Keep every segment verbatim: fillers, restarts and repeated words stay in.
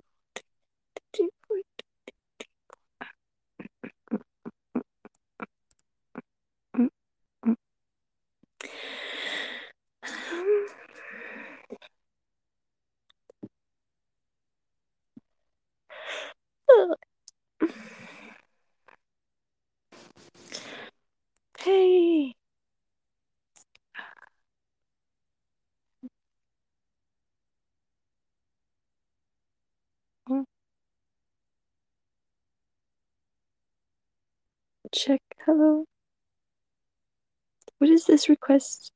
four. Hey. Check. Hello. What is this request?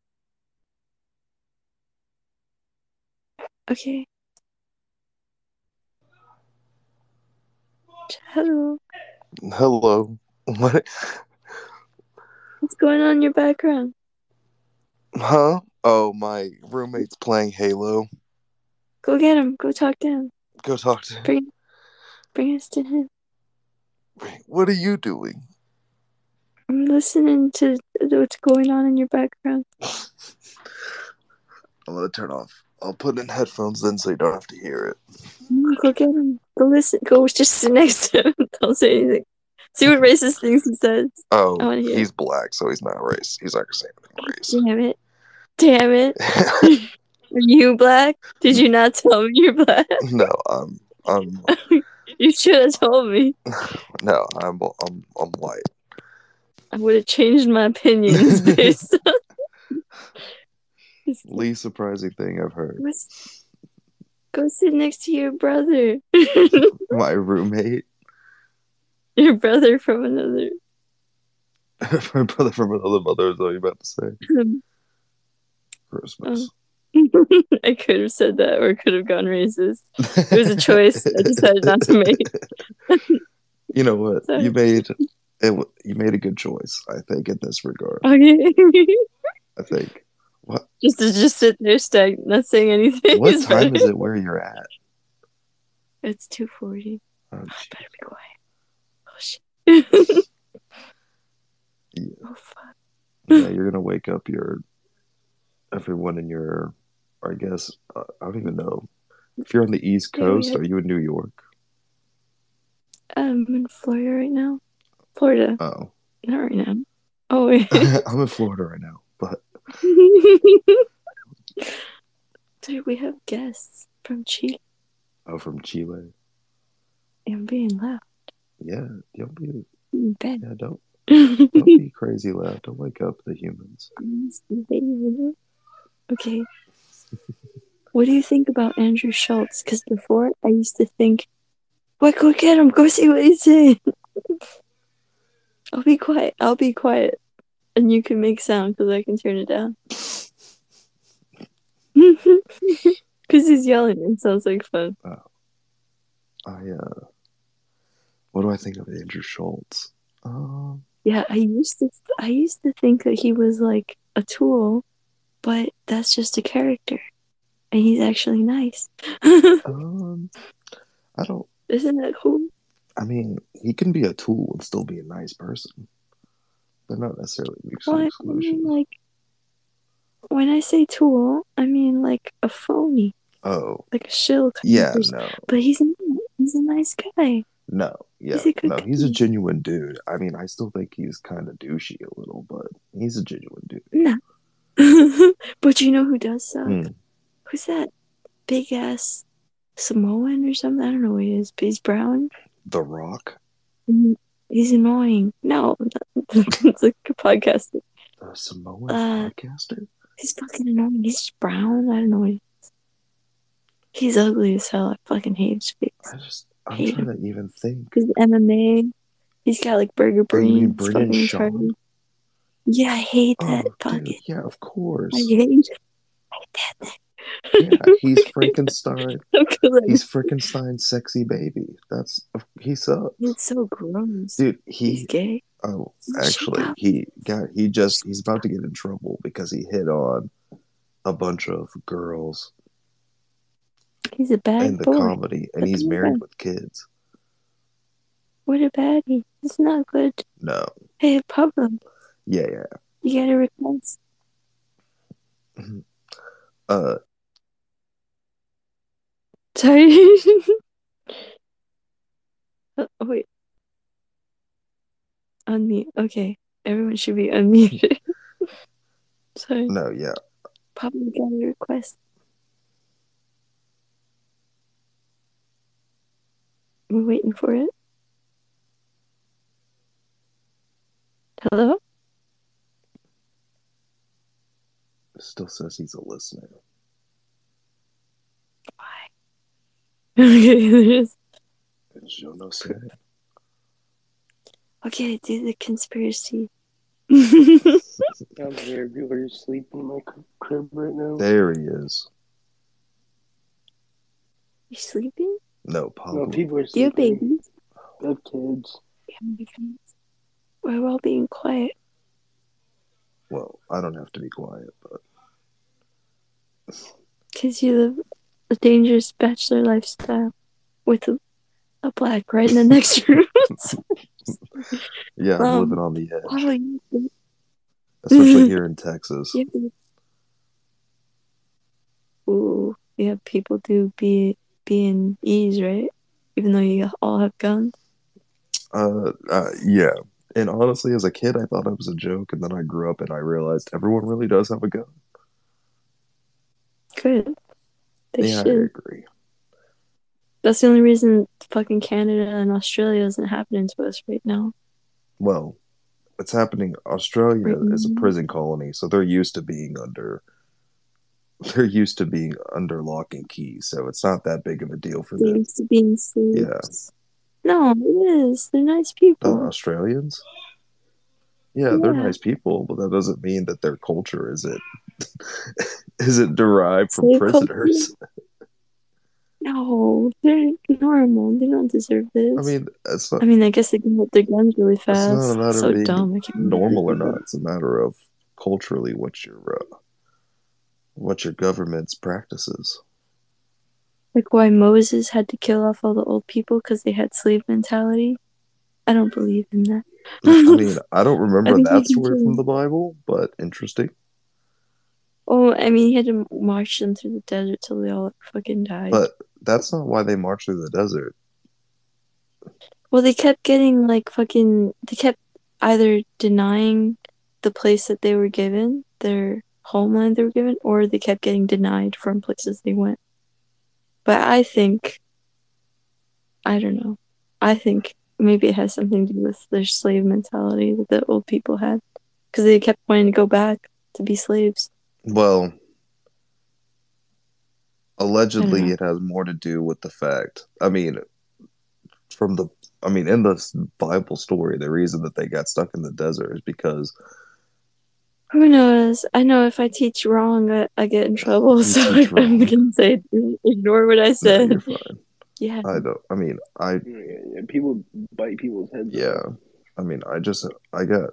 Okay. Hello. Hello. What? What's going on in your background? Huh? Oh, my roommate's playing Halo. Go get him. Go talk to him. Go talk to him. Bring, bring us to him. What are you doing? I'm listening to what's going on in your background. I'm going to turn off. I'll put in headphones then so you don't have to hear it. Go get him. Go listen. Go just sit next to him. Don't say anything. See what racist things he says. Oh, he's it. Black, so he's not racist. He's not going to say anything racist. Damn it. Damn it. Are you black? Did you not tell me you're black? No, I'm... I'm you should have told me. No, I'm I'm, I'm white. I would have changed my opinions based on... Least surprising thing I've heard. What's... Go sit next to your brother. My roommate. Your brother from another. My brother from another mother is what you're about to say. Um, Christmas. Oh. I could have said that or could have gone racist. It was a choice I decided not to make. You know what? Sorry. You made it. You made a good choice, I think, in this regard. Okay. I think. What? Just to just sit there, stag, not saying anything. What is time better. Is it where you're at? It's two forty. Oh, oh, better be quiet. Oh shit! Yeah. Oh fuck! Yeah, you're gonna wake up your everyone in your. I guess uh, I don't even know if you're on the East Coast. Yeah, had... Are you in New York? I'm in Florida right now. Florida. Oh. Not right now. Oh wait. I'm in Florida right now, but. Dude, we have guests from Chile. Oh, from Chile. I'm being loud. Yeah, don't be. Yeah, don't. Don't be crazy loud. Don't wake up the humans. Okay. What do you think about Andrew Schultz? Because before I used to think, "What? Go get him. Go see what he's saying." I'll be quiet. I'll be quiet. And you can make sound because I can turn it down. Because he's yelling. It sounds like fun. Oh. I, uh, what do I think of Andrew Schultz? Um, yeah, I used to, I used to think that he was like a tool, but that's just a character. And he's actually nice. um, I don't. Isn't that cool? I mean, he can be a tool and still be a nice person. They're not necessarily mutually exclusive. I mean, like, when I say tool, I mean like a phony. Oh. Like a shill. Yeah, no. But he's a, he's a nice guy. No, yeah. He's a good no, guy. He's a genuine dude. I mean, I still think he's kind of douchey a little, but he's a genuine dude. No. But you know who does suck? Mm. Who's that big ass Samoan or something? I don't know what he is, but he's brown. The Rock? Mm-hmm. He's annoying. No, it's like a podcaster. A Samoan uh, podcaster? He's fucking annoying. He's brown. I don't know what he is. He's ugly as hell. I fucking hate his face. I just, I'm hate trying him. To even think. Because M M A, he's got like burger brains. Brendan Shaw? Yeah, I hate that oh, fucking. Dude. Yeah, of course. I hate, I hate that thing. Yeah, he's Frankenstein. He's Frankenstein, sexy baby. That's he sucks. It's so gross, dude. He, he's gay. Oh, actually, he got he just he's about to get in trouble because he hit on a bunch of girls He's a bad and boy. And the comedy. And but he's married bad. with kids. What a baddie. It's not good. No. I have problem. Yeah, yeah. You gotta recognize. Uh. Sorry. oh, wait. Unmute. Okay. Everyone should be unmuted. Sorry. No, yeah. Probably got a request. We're waiting for it. Hello? Still says he's a listener. Why? Okay, there's... Okay, do the conspiracy. I'm here. People are sleeping in my crib right now. There he is. You're sleeping? No, Pop. No, people are sleeping. You babies? I have kids. We're all being quiet. Well, I don't have to be quiet, but... Because you live a dangerous bachelor lifestyle with a, a black right in the next room. Yeah, I'm um, living on the edge. Probably. Especially here in Texas. Yeah. Ooh, yeah, people do be, be in ease, right? Even though you all have guns? Uh, uh, yeah. And honestly, as a kid, I thought it was a joke, and then I grew up and I realized everyone really does have a gun. Good. They yeah, should. I agree. That's the only reason fucking Canada and Australia isn't happening to us right now. Well, it's happening. Australia right is a prison colony, so they're used to being under. They're used to being under lock and key, so it's not that big of a deal for they're them. They're used to being slaves. Yeah. No, it is. They're nice people. Uh, Australians? Yeah, yeah, they're nice people, but that doesn't mean that their culture isn't isn't derived from prisoners. No, they're normal. They don't deserve this. I mean, it's not, I mean, I guess they can hold their guns really fast. It's not a matter so of being dumb. I can't normal remember. or not. It's a matter of culturally what your uh, what your government's practices. Like why Moses had to kill off all the old people because they had slave mentality. I don't believe in that. I mean, I don't remember I that story from the Bible, but interesting. Oh, I mean, he had to march them through the desert till they all fucking died. But that's not why they marched through the desert. Well, they kept getting, like, fucking... They kept either denying the place that they were given, their homeland they were given, or they kept getting denied from places they went. But I think, I don't know, I think maybe it has something to do with their slave mentality that the old people had. Because they kept wanting to go back to be slaves. Well, allegedly it has more to do with the fact, I mean, from the, I mean, in this Bible story, the reason that they got stuck in the desert is because... Who knows? I know if I teach wrong, I, I get in trouble. You so I'm wrong. gonna say, ignore what I said. No, you're fine. Yeah, I don't. I mean, I yeah, people bite people's heads. Yeah, off. I mean, I just I got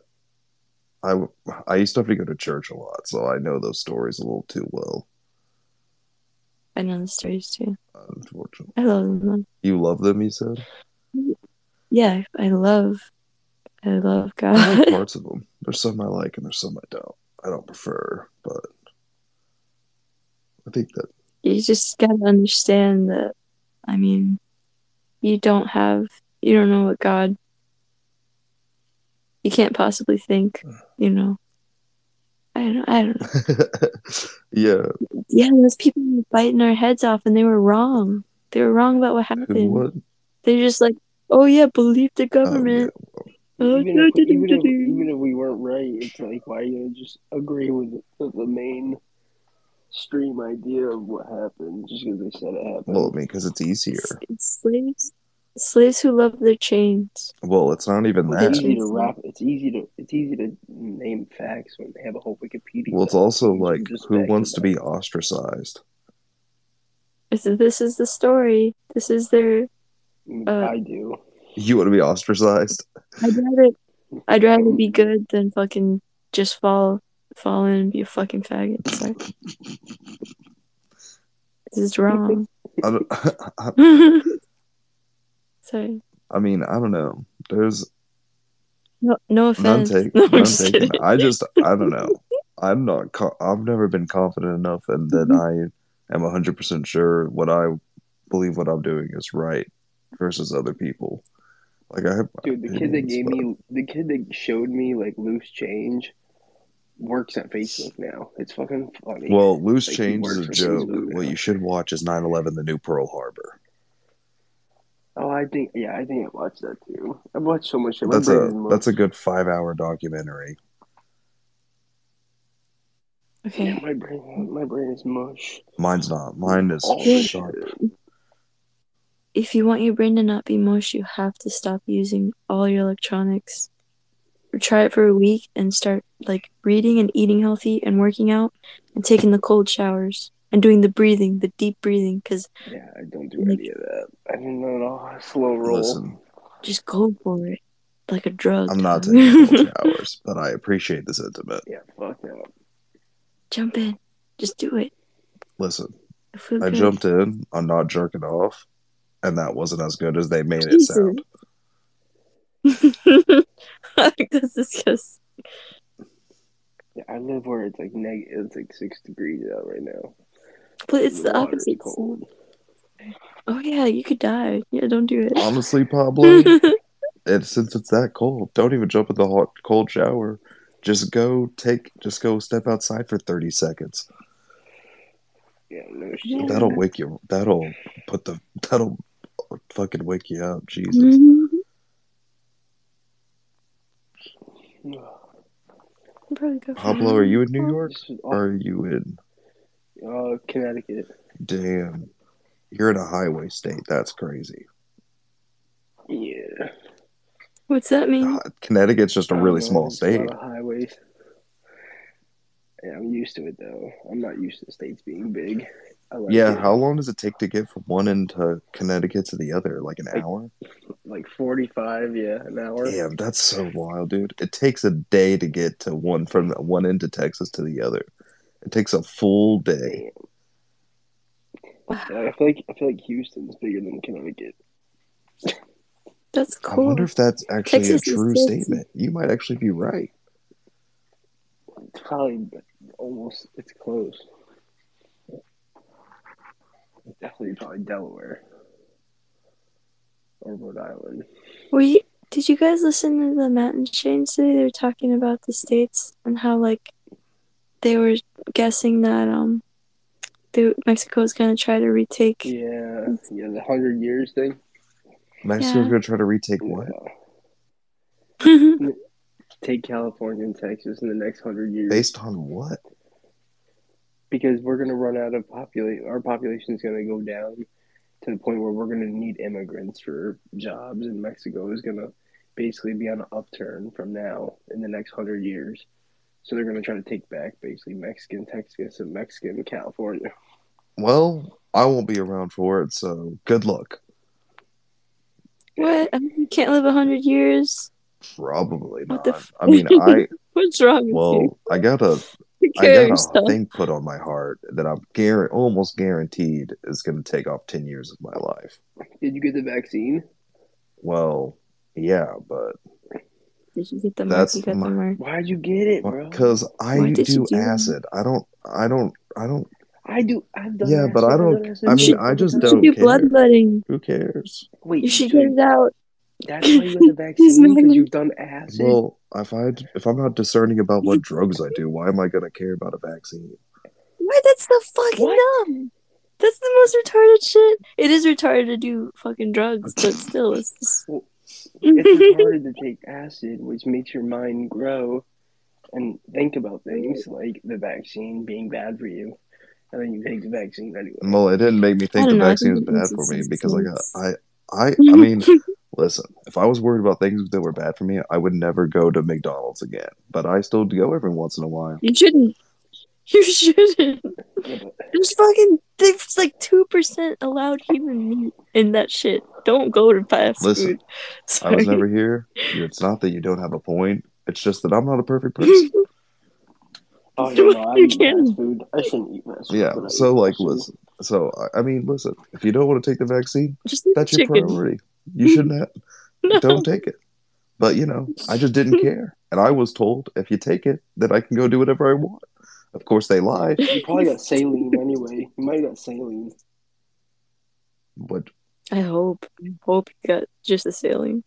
I I used to have to go to church a lot, so I know those stories a little too well. I know the stories too. Unfortunately, I love them. You love them, you said. Yeah, I love. I love God. I like parts of them. There's some I like and there's some I don't. I don't prefer, but I think that... You just gotta understand that, I mean, you don't have... You don't know what God... You can't possibly think, you know. I don't know. I don't know. Yeah. Yeah, those people were biting our heads off and they were wrong. They were wrong about what happened. What? They're just like, oh yeah, believe the government. Um, yeah, well, Even if, even, if, even if we weren't right, it's like, why you know, just agree with the, the main stream idea of what happened just because they said it happened? Well, I mean, because it's easier. It's, it's slaves, slaves who love their chains. Well, it's not even that. It's easy to wrap. It's easy to. It's easy to name facts when they have a whole Wikipedia. Well, it's also like who wants to be ostracized. This is the story. This is their. Uh, I do. You want to be ostracized? I'd rather, I'd rather be good than fucking just fall, fall in and be a fucking faggot. Sorry. This is wrong. I don't, I, Sorry. I mean, I don't know. There's no, no offense. None take, no, none taken. I just, I don't know. I'm not. Co- I've never been confident enough, and that I am one hundred percent sure what I believe what I'm doing is right versus other people. Like I, dude, the kid that gave but... me, the kid that showed me like Loose Change, works at Facebook now. It's fucking funny. Well, Loose like, Change is a joke. What you should watch is nine eleven: The New Pearl Harbor. Oh, I think yeah, I think I watched that too. I've watched so much shit. That's a that's a good five hour documentary. Okay. Yeah, my brain, my brain is mush. Mine's not. Mine is oh, sharp. If you want your brain to not be mush, you have to stop using all your electronics. Or try it for a week and start like reading and eating healthy and working out and taking the cold showers and doing the breathing, the deep breathing. Cause yeah, I don't do like, any of that. I don't know how slow roll. Listen, just go for it like a drug. I'm not taking cold showers, but I appreciate the sentiment. Yeah, fuck that. Jump in. Just do it. Listen, I jumped in on not jerking off, and that wasn't as good as they made it sound. That's disgusting. Yeah, I live where it's like neg- it's like six degrees out right now. But it's the, the opposite. Cold. Oh yeah, you could die. Yeah, don't do it. Honestly, Pablo, and since it's that cold, don't even jump in the hot cold shower. Just go take. Just go step outside for thirty seconds. Yeah, no shit. That'll wake you. That'll put the. That'll fucking wake you up. Jesus. Mm-hmm. Pablo, are you in New York? Or are you in? Uh, Connecticut. Damn, you're in a highway state. That's crazy. Yeah. What's that mean? Uh, Connecticut's just a really know, small state. A highways. Yeah, I'm used to it though. I'm not used to the states being big. I like yeah, it. How long does it take to get from one end to Connecticut to the other? Like an like, hour? Like forty-five, yeah, an hour. Damn, that's so wild, dude. It takes a day to get to one from one end to Texas to the other. It takes a full day. Wow. I feel like I feel like Houston's bigger than Connecticut. That's cool. I wonder if that's actually Texas a true statement. You might actually be right. It's probably almost, it's close. It's definitely probably Delaware. Or Rhode Island. Were you, did you guys listen to the Matt and Shane today? They were talking about the states and how, like, they were guessing that um, they, Mexico was going to try to retake. Yeah, yeah, the hundred years thing. Mexico's yeah. gonna try to retake what? Take California and Texas in the next hundred years. Based on what? Because we're gonna run out of population. Our population is gonna go down to the point where we're gonna need immigrants for jobs, and Mexico is gonna basically be on an upturn from now in the next hundred years. So they're gonna try to take back basically Mexican Texas and Mexican California. Well, I won't be around for it, so good luck. What? I mean, you can't live a hundred years? Probably not. F- I mean, I... What's wrong with well, you? Well, I got a, I got yourself. a thing put on my heart that I'm gar- almost guaranteed is going to take off ten years of my life. Did you get the vaccine? Well, yeah, but... Did you get the mark? You got my, the mark? Why'd you get it, bro? Because I do, do acid. That? I don't... I don't... I don't... I do. I've done yeah, but I don't. I mean, should, I just don't do care. Bloodletting. Who cares? Wait, you should get it out. That's why you get the vaccine because you've done acid. Well, if I if I'm not discerning about what drugs I do, why am I gonna care about a vaccine? Why? That's so fucking what? dumb. That's the most retarded shit. It is retarded to do fucking drugs, but still, it's just... well, it's retarded to take acid, which makes your mind grow and think about things like the vaccine being bad for you. And then you take the vaccine anyway. Well, it didn't make me think the know, vaccine was bad for me because I got I I I mean, listen, if I was worried about things that were bad for me, I would never go to McDonald's again. But I still go every once in a while. You shouldn't. You shouldn't. There's fucking there's like two percent allowed human meat in that shit. Don't go to fast listen, food. Sorry. I was never here. It's not that you don't have a point. It's just that I'm not a perfect person. Oh, no, I, eat fast food. I shouldn't eat fast food. Yeah, so like, listen, So, I mean, listen, if you don't want to take the vaccine, just that's your chicken. Priority. You shouldn't have. No. Don't take it. But, you know, I just didn't care. And I was told, if you take it, then I can go do whatever I want. Of course, they lied. You probably got saline anyway. You might have got saline. What? I hope. I hope you got just the saline.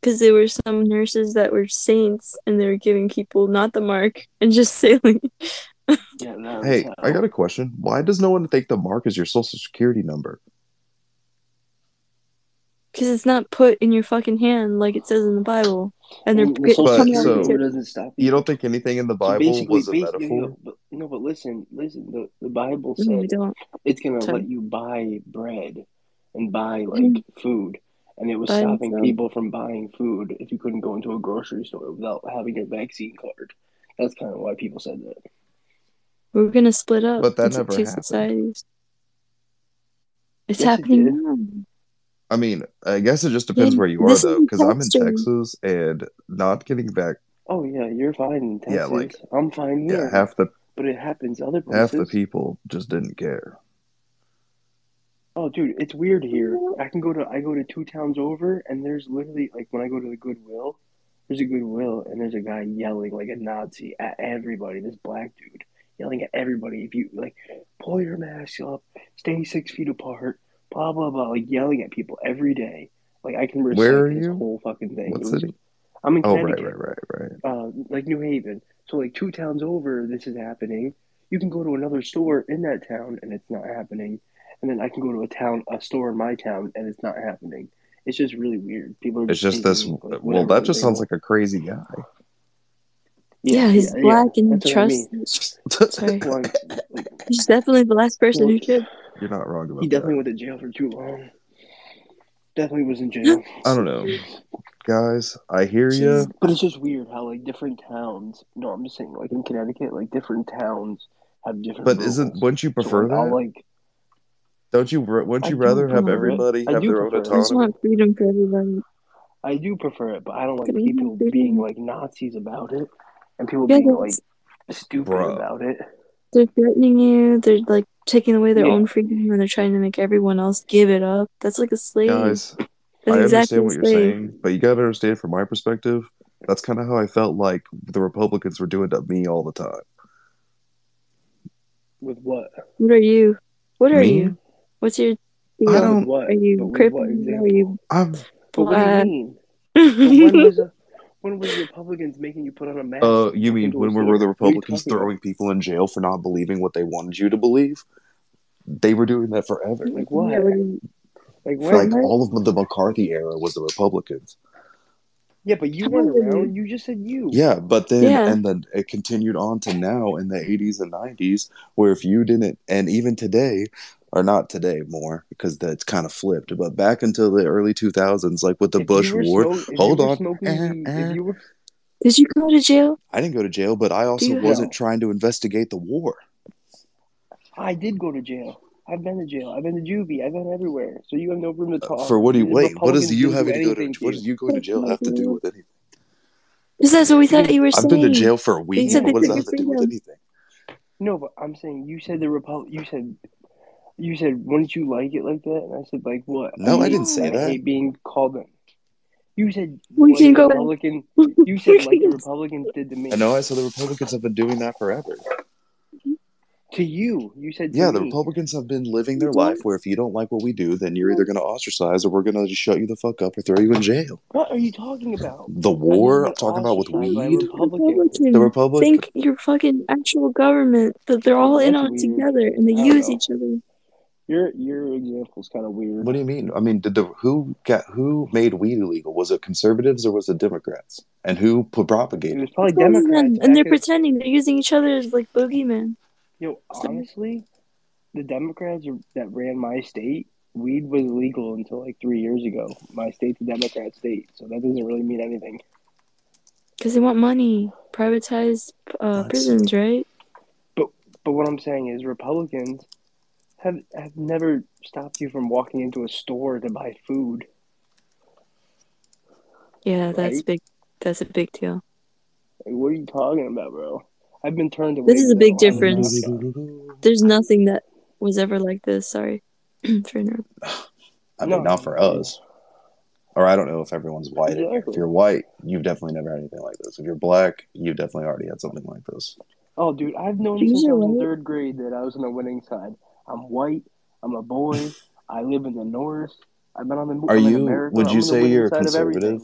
Because there were some nurses that were saints, and they were giving people not the mark, and just saline. Yeah, no, hey, I got a question. Why does no one think the mark is your social security number? Because it's not put in your fucking hand like it says in the Bible. And they're the social but, so, doesn't stop you. You don't think anything in the Bible so was a metaphor? No but, no, but listen, listen. The, the Bible says no, it's going to let you buy bread and buy, like, mm-hmm. food. And it was buy stopping them. people from buying food if you couldn't go into a grocery store without having a vaccine card. That's kind of why people said that. We're going to split up. But that never two happened. Societies. It's yes, happening it now. I mean, I guess it just depends yeah, where you are, though, because I'm in Texas and not getting back. Oh, yeah, you're fine in Texas. Yeah, like, I'm fine here. Yeah, half the, but it happens other places. Half the people just didn't care. Oh, dude, it's weird here. I can go to, I go to two towns over, and there's literally, like, when I go to the Goodwill, there's a Goodwill, and there's a guy yelling like a Nazi at everybody, this black dude, yelling at everybody. If you, like, pull your mask up, stay six feet apart. Blah, blah, blah, like yelling at people every day. Like, I can recite Where are this you? whole fucking thing. What was, city? I'm in oh, Connecticut. Oh, right, right, right, right. Uh, like, New Haven. So, like, two towns over, this is happening. You can go to another store in that town, and it's not happening. And then I can go to a town, a store in my town, and it's not happening. It's just really weird. People are It's just this, like, well, that just sounds want. like a crazy guy. Yeah, yeah he's yeah, black yeah. and trust. I mean. Sorry. He's definitely the last person who could. You're not wrong about that. He definitely that. went to jail for too long. Definitely was in jail. I don't know. Guys, I hear you. But it's just weird how, like, different towns... No, I'm just saying, like, in Connecticut, like, different towns have different... But rules. isn't... Wouldn't you prefer so, that? Like, don't you... Wouldn't you I rather have everybody have their own autonomy? I just want freedom for everybody. I do prefer it, but I don't like freedom people freedom. being, like, Nazis about it. And people yeah, being, like, stupid Bruh. about it. They're threatening you. They're, like, taking away their yeah. own freedom and they're trying to make everyone else give it up. That's like a slave. Guys, that's I exactly understand what you're saying, but you gotta understand from my perspective, that's kind of how I felt like the Republicans were doing to me all the time. With what? What are you? What are me? you? What's your... You know, I don't... What? Are you Crippling? Are you... I'm... But what do you mean? when, was a, when were the Republicans making you put on a mask? Uh, you mean when were, were the Republicans throwing about? people in jail for not believing what they wanted you to believe? They were doing that forever. Like what? Yeah, you, like what? Like all of the McCarthy era was the Republicans. Yeah, but you weren't around. You just said you. Yeah, but then yeah. and then it continued on to now in the eighties and nineties, where if you didn't, and even today, or not today more because that's kind of flipped, but back until the early two thousands, like with the if Bush War. Smoke, hold on. Smoking, eh, eh. You were... Did you go to jail? I didn't go to jail, but I also wasn't know? trying to investigate the war. I did go to jail. I've been to jail. I've been to juvie. I've been everywhere. So you have no room to talk. For what do you wait? Republicans what does you having to go to? What does you going to jail have to do with anything? Because that's what we thought you were saying. I've been to jail for a week. What does that have to do with anything? No, but I'm saying you said the Repu- You said you said wouldn't you like it like that? And I said like what? No, I, mean, I didn't say I that. Hate being called in. You said we can go Republican. You said like the Republicans did to me. I know. I said the Republicans have been doing that forever. To you, you said. To yeah, me. The Republicans have been living their life where if you don't like what we do, then you're either going to ostracize or we're going to just shut you the fuck up or throw you in jail. What are you talking about? The war. I'm talking about with weed. Republican. The Republic. Think your fucking actual government that they're all That's in on weird. together and they use know. each other. Your your example's kind of weird. What do you mean? I mean, did the who got who made weed illegal? Was it conservatives or was it Democrats? And who propagated? It was probably Democrats. And they're as... pretending they're using each other as like boogeymen. Yo, honestly, the Democrats that ran my state, weed was legal until like three years ago. My state's a Democrat state, so that doesn't really mean anything. Because they want money, privatized uh, prisons, right? But but what I'm saying is Republicans have have never stopped you from walking into a store to buy food. Yeah, right? that's big. That's a big deal. Like, what are you talking about, bro? I've been turned away. This is a big difference. There's nothing that was ever like this. Sorry for interrupting. I mean, no. Not for us. Or I don't know if everyone's white. Exactly. If you're white, you've definitely never had anything like this. If you're black, you've definitely already had something like this. Oh, dude, I've known since I was in third grade that I was on the winning side. I'm white. I'm a boy. I live in the North. I've been on the. Are I'm you? America. Would you I'm say you're conservative?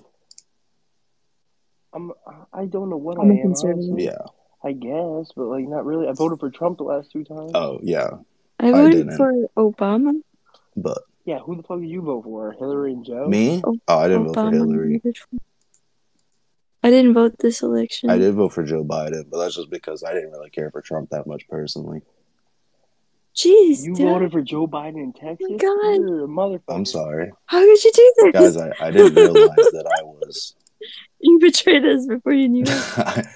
I'm. I don't know what I'm I am. Conservative. Yeah. I guess, but like not really. I voted for Trump the last two times. Oh yeah. I voted I for Obama. But. Yeah, who the fuck did you vote for? Hillary and Joe? Me? Oh, oh I didn't Obama. vote for Hillary. I didn't vote this election. I did vote for Joe Biden, but that's just because I didn't really care for Trump that much personally. Jeez, You dude. voted for Joe Biden in Texas? Oh God. You're a motherfucker. I'm sorry. How could you do this? Guys, I, I didn't realize that I was... You betrayed us before you knew it.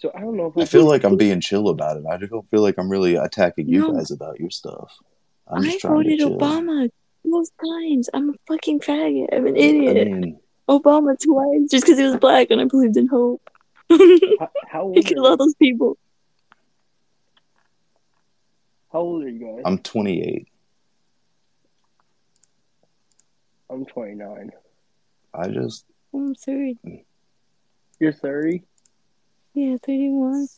So I don't know if I feel like I'm being chill about it. I don't feel like I'm really attacking you no. guys about your stuff. I'm just I trying voted to chill. Obama. Most times, I'm a fucking faggot. I'm an idiot. I mean, Obama twice just because he was black and I believed in hope. how, how old? He killed all those people. How old are you guys? I'm twenty-eight. I'm twenty-nine. I just. I'm thirty. You're thirty? Yeah, thirty-one.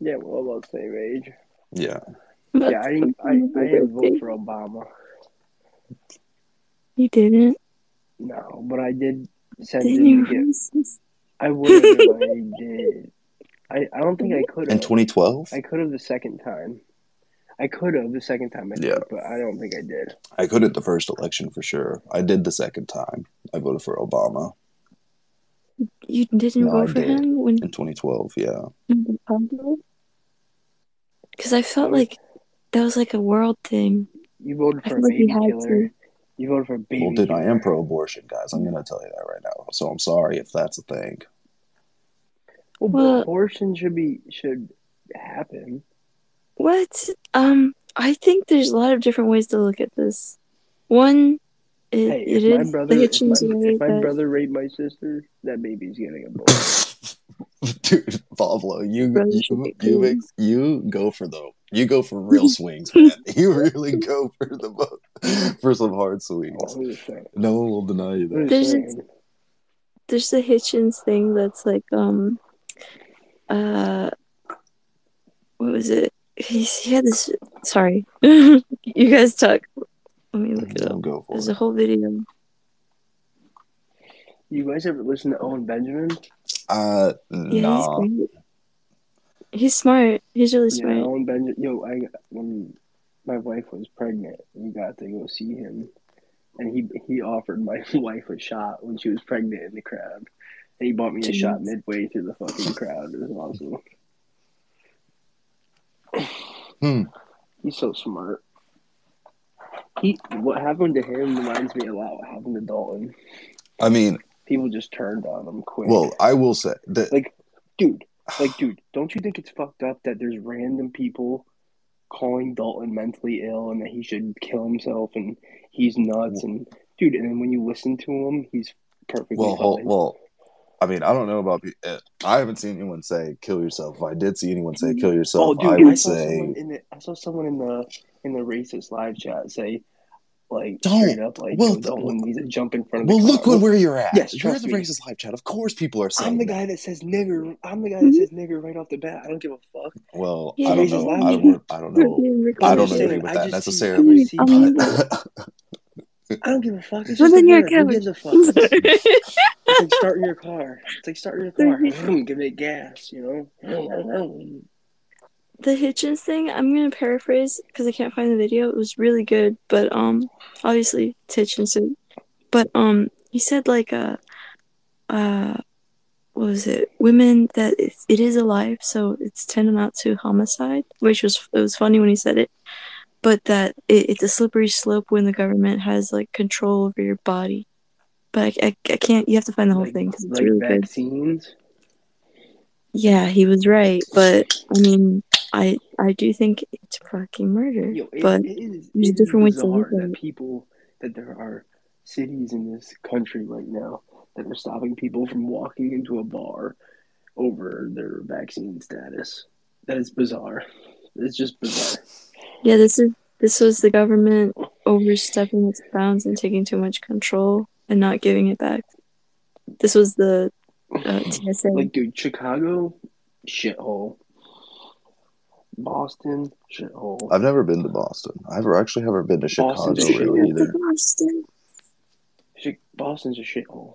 Yeah, we're all about the same age. Yeah. That's yeah, I didn't. I, I didn't vote for Obama. You didn't? No, but I did send in. I wouldn't if I did. I, I don't think I could have. In twenty twelve? I could have the second time. I could have the second time, I think, yeah. But I don't think I did. I could at the first election for sure. I did the second time. I voted for Obama. You didn't no, vote I for did. him? When... In twenty twelve, yeah. Because I felt like that was like a world thing. You voted for a baby like killer. You voted for a baby. Well, dude, killer. I am pro-abortion, guys. I'm gonna tell you that right now. So I'm sorry if that's a thing. Well, well abortion should be should happen. What? Um, I think there's a lot of different ways to look at this. One, it, hey, it if is. My brother, like if my, if my brother raped my sister, that baby's getting aborted. Dude, Pablo, you you, you you go for the. You go for real swings, man. You really go for the for some hard swings. No one will deny you that. There's a, there's the Hitchens thing that's like, um, uh, what was it? He's, he had this. Sorry, you guys talk. Let me look it up. Go for there's it. a whole video. You guys ever listen to Owen Benjamin? Uh, yeah, no. Nah. He's smart. He's really smart. Yeah, Owen Benjamin. Yo, I when my wife was pregnant, we got to go see him, and he he offered my wife a shot when she was pregnant in the crowd, and he bought me Jeez. a shot midway through the fucking crowd. It was awesome. Hmm. He's so smart. He what happened to him reminds me a lot of what happened to Dalton. I mean, people just turned on him quick. Well, I will say that, like, dude. Like, dude, don't you think it's fucked up that there's random people calling Dalton mentally ill and that he should kill himself and he's nuts and dude? And then when you listen to him, he's perfectly well. Fine. Well, I mean, I don't know about. I haven't seen anyone say kill yourself. If I did see anyone say kill yourself, oh, dude, I would I saw say. In the, I saw someone in the in the racist live chat say. Like, don't. straight up, like, well, Dalton needs to jump in front of well, the Well, look what, where you're at. Yes, you're at the racist live chat. Of course people are saying I'm the guy that, that says nigger. I'm the guy that says nigger right off the bat. I don't give a fuck. Well, yeah, I, don't know. I, don't, I don't know. I don't agree with I that necessarily. See, but... I don't give a fuck. It's just well, a Who gives a fuck? It's like starting your car. It's like starting your car. Give it gas, you know? The Hitchens thing, I'm going to paraphrase because I can't find the video. It was really good, but um, obviously it's Hitchens. But um, he said like uh, uh, what was it? Women that it, it is alive, so it's tantamount to homicide. Which was it was funny when he said it, but that it, it's a slippery slope when the government has like control over your body. But I, I, I can't. You have to find the whole like, thing because it's like really vaccines. Good. Yeah, he was right, but I mean. I, I do think it's fucking murder, Yo, it, but it is, there's it different ways to look at it. People that there are cities in this country right now that are stopping people from walking into a bar over their vaccine status. That is bizarre. It's just bizarre. Yeah, this is This was the government overstepping its bounds and taking too much control and not giving it back. This was the uh, T S A. Like, dude, Chicago, shithole. Boston, shithole. I've never been to Boston. I've actually never been to Chicago really either. Boston. Boston's a shithole.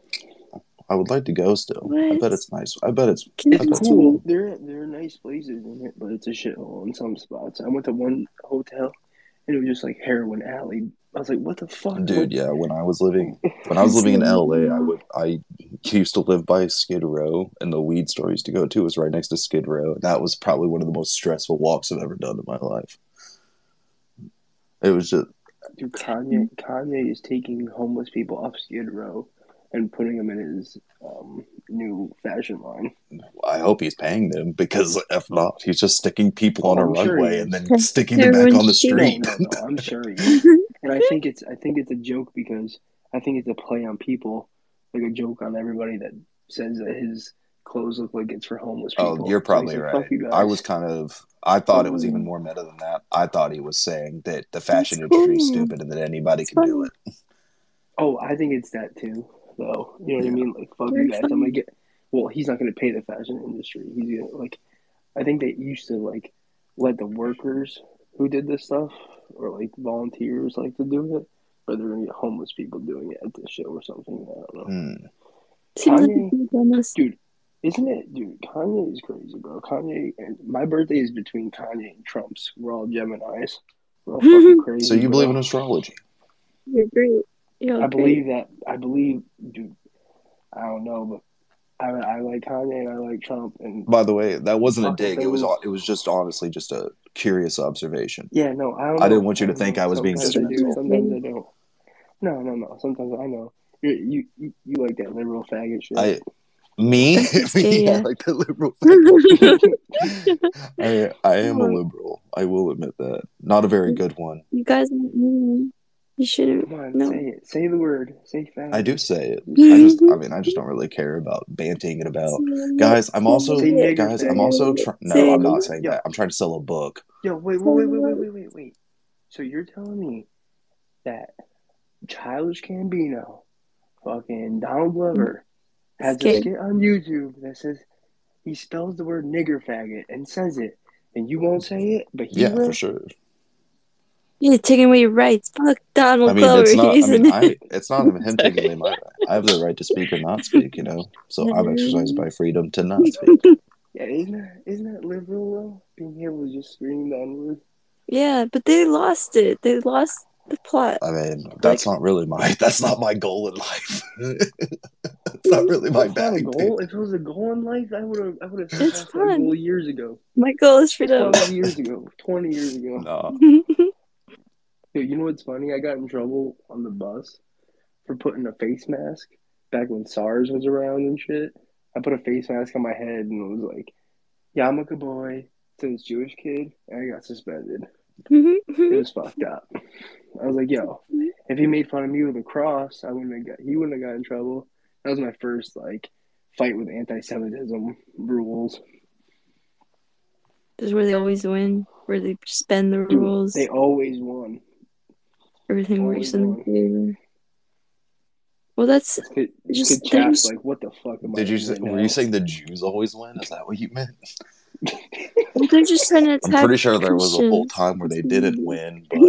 I would like to go still. What? I bet it's nice. I bet it's, I bet it's cool. There, there are nice places in it, but it's a shithole in some spots. I went to one hotel, and it was just like Heroin Alley. I was like, "What the fuck, dude?" What? Yeah, when I was living, when I was living in L A, I would, I used to live by Skid Row, and the weed store I used to go to was right next to Skid Row. That was probably one of the most stressful walks I've ever done in my life. It was just. Dude, Kanye, Kanye is taking homeless people up Skid Row and putting them in his um, new fashion line. I hope he's paying them, because if not, he's just sticking people on oh, a I'm runway sure and then sticking them back on the street. No, no, no, I'm sure he is. And I think it's I think it's a joke, because I think it's a play on people, like a joke on everybody that says that his clothes look like it's for homeless people. Oh, you're probably like, right. You I was kind of... I thought it was even more meta than that. I thought he was saying that the fashion industry is stupid and that anybody can do it. Oh, I think it's that too, though. You know what yeah. I mean? Like, fuck you guys. I'm gonna get. Well, he's not gonna pay the fashion industry. He's gonna like. I think they used to like let the workers who did this stuff, or like volunteers, like to do it, but they're gonna get homeless people doing it at this show or something. I don't know. Mm. Kanye, dude. Isn't it, dude? Kanye is crazy, bro. Kanye, and my birthday is between Kanye and Trump's. We're all Geminis. We're all fucking crazy. So you believe bro. in astrology? You're great. You're I great. believe that. I believe, dude. I don't know, but I, I like Kanye and I like Trump. And by the way, that wasn't a dig. It was. It was just honestly just a curious observation. Yeah, no, I. Don't I know. didn't want you to think I was sometimes being judgmental. I Sometimes I don't. No, no, no. Sometimes I know. You, you, you like that liberal faggot shit. I, Me? me? Yeah, like the liberal thing. I, I am a liberal. I will admit that. Not a very good one. You guys aren't mean. You shouldn't. Come on, no. say it. Say the word. Say fast. I do say it. I just, I mean, I just don't really care about banting and about guys. I'm also, guys. I'm also. Tr- no, I'm not saying that. I'm trying to sell a book. Yo, wait, wait, wait, wait, wait, wait, wait. So you're telling me that Childish Gambino, fucking Donald Glover, has a skit on YouTube that says he spells the word nigger faggot and says it, and you won't say it, but he yeah, will. Yeah, for sure. You're taking away your rights. Fuck Donald I mean, Glover. It's not, I mean, I, it's not him taking away my rights. I have the right to speak or not speak, you know? So I've exercised my freedom to not speak. Yeah, isn't that, isn't that liberal, though? Being able to just scream the N-word? Yeah, but they lost it. They lost the plot. I mean, that's like, not really my that's not my goal in life. It's not really my bag. Goal. If it was a goal in life, I would have I would have set that goal years ago. My goal is freedom. Twenty years ago. Twenty years ago. No. Dude, you know what's funny? I got in trouble on the bus for putting a face mask back when SARS was around and shit. I put a face mask on my head and it was like, "Yarmulke boy" to this Jewish kid, and I got suspended. It was fucked up. I was like, yo, if he made fun of me with a cross, I wouldn't have got, he wouldn't have got in trouble. That was my first, like, fight with anti-Semitism rules. This is where they always win, where they spend the Dude, rules. They always won. Everything always works in their favor. Well, that's it, it just chaps, like, what the fuck am Did I you say, Were now? you saying the Jews always win? Is that what you meant? They're just trying to attack. I'm pretty sure there was a whole time where they didn't win, but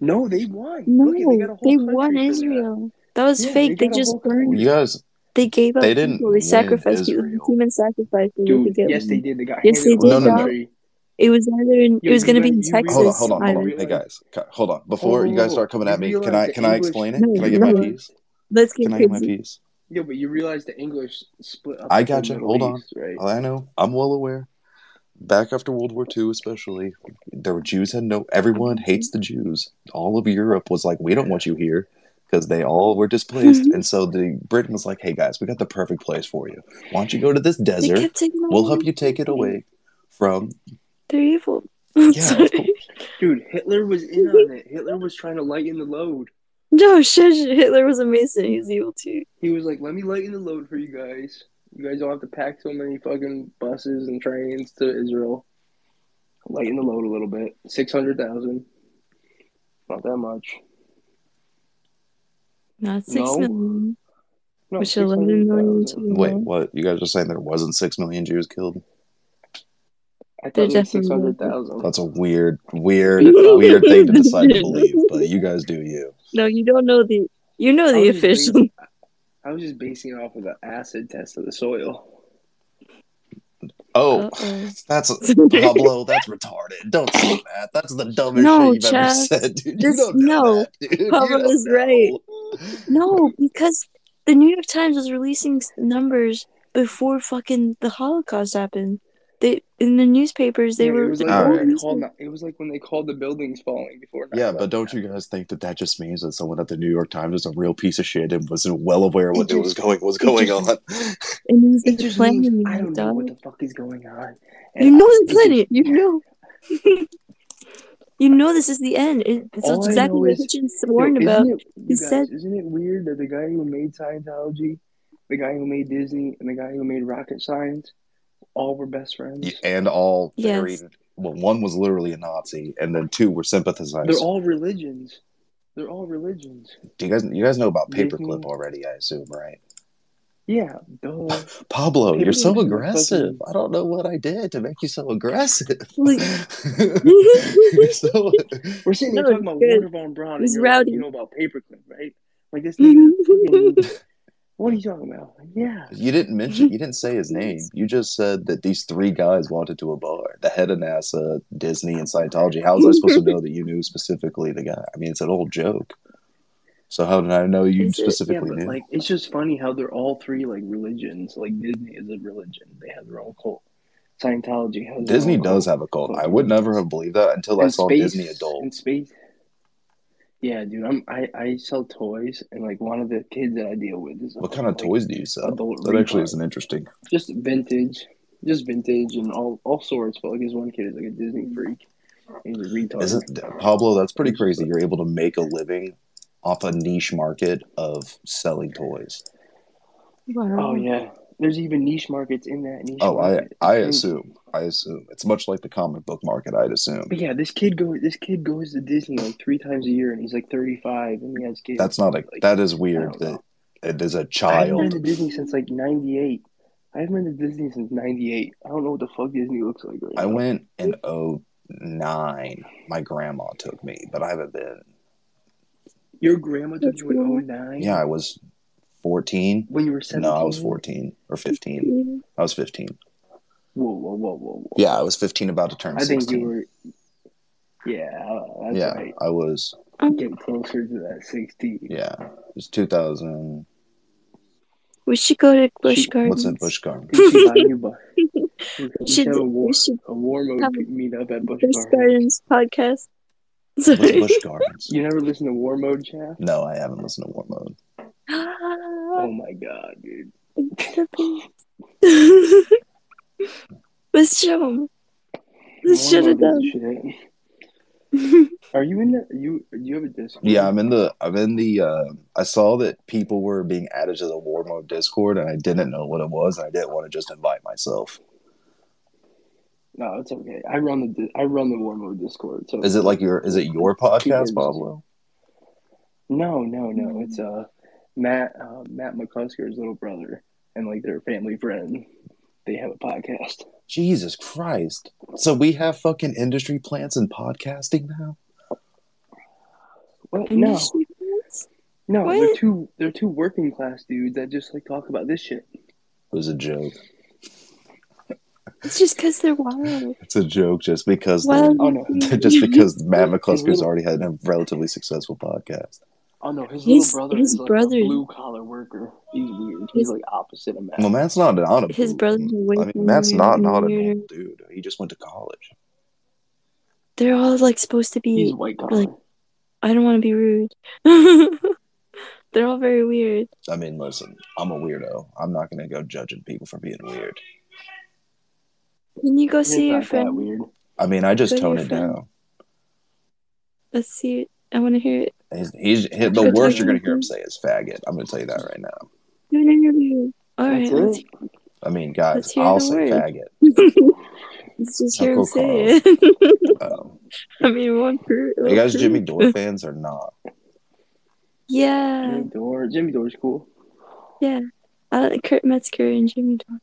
no, they won. No, Look, they, got a whole they won Israel. That, that was yeah, fake. They, they just burned. You guys, they gave up. They didn't. People. They sacrificed people. Human sacrifice. Dude, they yes, one. they did. They got. Yes, they did. No, no, no. It was either in, Yo, it was going to be in Texas. Hold on, hold on, hold on. Hey guys, hold on. Before oh, you guys start coming at me, can I can I explain it? Can I get my piece? Let's get. Can I get my piece? Yeah, but you realize the English split up. I got you. Hold on. I know. I'm well aware. Back after World War Two, especially, there were Jews and no. Everyone hates the Jews. All of Europe was like, "We don't want you here," because they all were displaced. And so the Britain was like, "Hey guys, we got the perfect place for you. Why don't you go to this desert? We'll help you take it away from." They're evil. Yeah, dude. Hitler was in on it. Hitler was trying to lighten the load. No, shit, shit. Hitler was amazing. He was evil too. He was like, "Let me lighten the load for you guys. You guys don't have to pack so many fucking buses and trains to Israel. Lighten the load a little bit. six hundred thousand Not that much. Not six no. million. No, which eleven million. Wait, what? You guys are saying there wasn't six million Jews killed? I thought there it was six hundred thousand. That's a weird, weird, weird thing to decide to believe, but you guys do you. No, you don't know the, you know the official. Basing, I was just basing it off of the acid test of the soil. Oh, Uh-oh. that's, Pablo, that's retarded. Don't say that. That's the dumbest no, shit you've Chaz, ever said, dude. This, you don't know no, that, dude. Pablo is know. right. No, because the New York Times was releasing numbers before fucking the Holocaust happened. They in the newspapers they yeah, were. It was, like called, it was like when they called the buildings falling before. Yeah, but don't you guys think that that just means that someone at the New York Times is a real piece of shit and wasn't well aware of what was going was going just, on? It means it just means, means, I don't know dog. what the fuck is going on. And you know I, the planet. You know. You know this is the end. It's All exactly what Hitchens warned yo, about. It, he guys, said, "Isn't it weird that the guy who made Scientology, the guy who made Disney, and the guy who made rocket science, all were best friends, and all yes. well, one was literally a Nazi, and then two were sympathizers. They're all religions. They're all religions. Do you guys, you guys know about Paperclip already? I assume, right? Yeah, duh. Pablo, Paperclip, you're so aggressive. Fucking... I don't know what I did to make you so aggressive. Like... you're so... We're sitting here no, talking about Wernher von Braun, and you're like, you know about Paperclip, right? Like this thing. Is what are you talking about? Yeah. You didn't mention, you didn't say his name. You just said that these three guys wanted to a bar. The head of NASA, Disney, and Scientology. How was I supposed to know that you knew specifically the guy? I mean, it's an old joke. So how did I know you is specifically it, yeah, knew? Like, it's just funny how they're all three, like, religions. Like, Disney is a religion. They have their own cult. Scientology has Disney their own does cult. have a cult. I would never have believed that until and I saw space, Disney Adult. And space. Yeah, dude, I'm, I I sell toys, and, like, one of the kids that I deal with is... What kind of like, toys do you sell? That actually is an interesting... Just vintage. Just vintage and all, all sorts, but, like, this one kid is, like, a Disney freak. He's a retard. Isn't, Pablo, that's pretty crazy. You're able to make a living off a niche market of selling toys. Wow. Oh, yeah. There's even niche markets in that niche oh, market. Oh, I I assume. I assume. It's much like the comic book market, I'd assume. But yeah, this kid goes this kid goes to Disney like three times a year, and he's like thirty-five, and he has kids. That's not a, like, that is weird that it is a child. I haven't been to Disney since like ninety-eight. I haven't been to Disney since ninety-eight. I don't know what the fuck Disney looks like right I now. I went in oh nine. My grandma took me, but I haven't been. Your grandma took That's you cool. in oh nine? Yeah, I was fourteen. When you were seventeen? No, I was fourteen or fifteen. I was fifteen. Whoa, whoa, whoa, whoa, whoa. Yeah, I was fifteen, about to turn I sixteen. I think you were... Yeah, that's yeah, right. I was... I'm getting closer to that sixteen. Yeah, it was two thousand. We should go to Busch Gardens. What's in Busch Gardens? We should have a warm, a warm up meet-up at Busch Gardens. Busch Gardens podcast. Sorry. What's Busch Gardens? You never listen to War Mode, Chad? No, I haven't listened to War Mode. Oh my god, dude. Let's show him. Let's shut it down. Are you in the you do you have a Discord? Yeah, I'm in the I'm in the uh, I saw that people were being added to the War Mode Discord and I didn't know what it was and I didn't want to just invite myself. No, it's okay. I run the I run the War Mode Discord. So is it like your is it your podcast, Pablo? No, no, no. It's uh Matt uh, Matt McCusker's little brother and like their family friend. They have a podcast. Jesus Christ. So we have fucking industry plants in podcasting now? Well, no. No, what? they're two they're two working class dudes that just like talk about this shit. It was a joke. It's just because they're wild. It's a joke just because well, oh, no. just because Matt McClusker's already had a relatively successful podcast. Oh no, his little his, brother his is like brother. a blue collar worker. He's weird. He's his, like opposite of Matt. Well, Matt's not an audible. His brother. I mean, Matt's not, not an audible dude. He just went to college. They're all like supposed to be. He's white collar. Like, I don't want to be rude. They're all very weird. I mean, listen, I'm a weirdo. I'm not gonna go judging people for being weird. Can you go see your friend? Weird. I mean, I just tone it down. Let's see it. I want to hear it. He's, he's, he's the worst you're going to hear him say is faggot. I'm going to tell you that right now. Do an interview. All right. Let's hear it. I mean, guys, I'll say word. faggot. Let's just hear him say it. Um, I mean, one crew. You guys crew. Jimmy Dore fans or not? Yeah. Jimmy Dore. Jimmy Dore's cool. Yeah. I like Kurt Metzger and Jimmy Dore.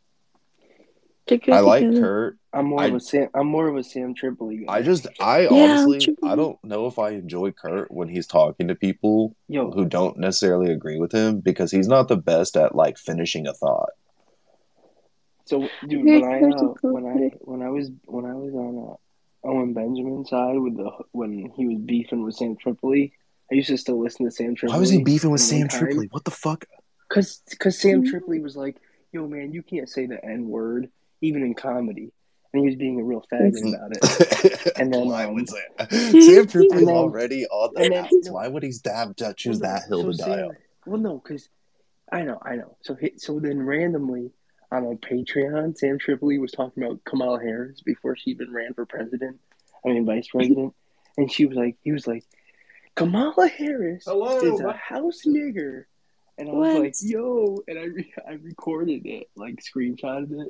I like together. Kurt. I'm more I, of a Sam. I'm more of a Sam Tripoli guy. I just, I yeah, honestly, I don't know if I enjoy Kurt when he's talking to people Yo. who don't necessarily agree with him, because he's not the best at like finishing a thought. So, dude, when I uh, when I when I was when I was on uh, Owen Benjamin's side with the when he was beefing with Sam Tripoli, I used to still listen to Sam Tripoli. Why was he beefing with Sam time. Tripoli? What the fuck? Because because Sam Tripoli was like, "Yo, man, you can't say the N word." Even in comedy, and he was being a real faggot about it. And then why would um, Sam Tripoli already on the outs? You know, why would he dab to choose well, that hill so to Sam, die on? Well, no, because I know, I know. So, so then randomly on like Patreon, Sam Tripoli was talking about Kamala Harris before she even ran for president. I mean, vice president, and she was like, he was like, Kamala Harris Hello, is a house nigger, and I was what? like, yo, and I re- I recorded it, like screenshotted it.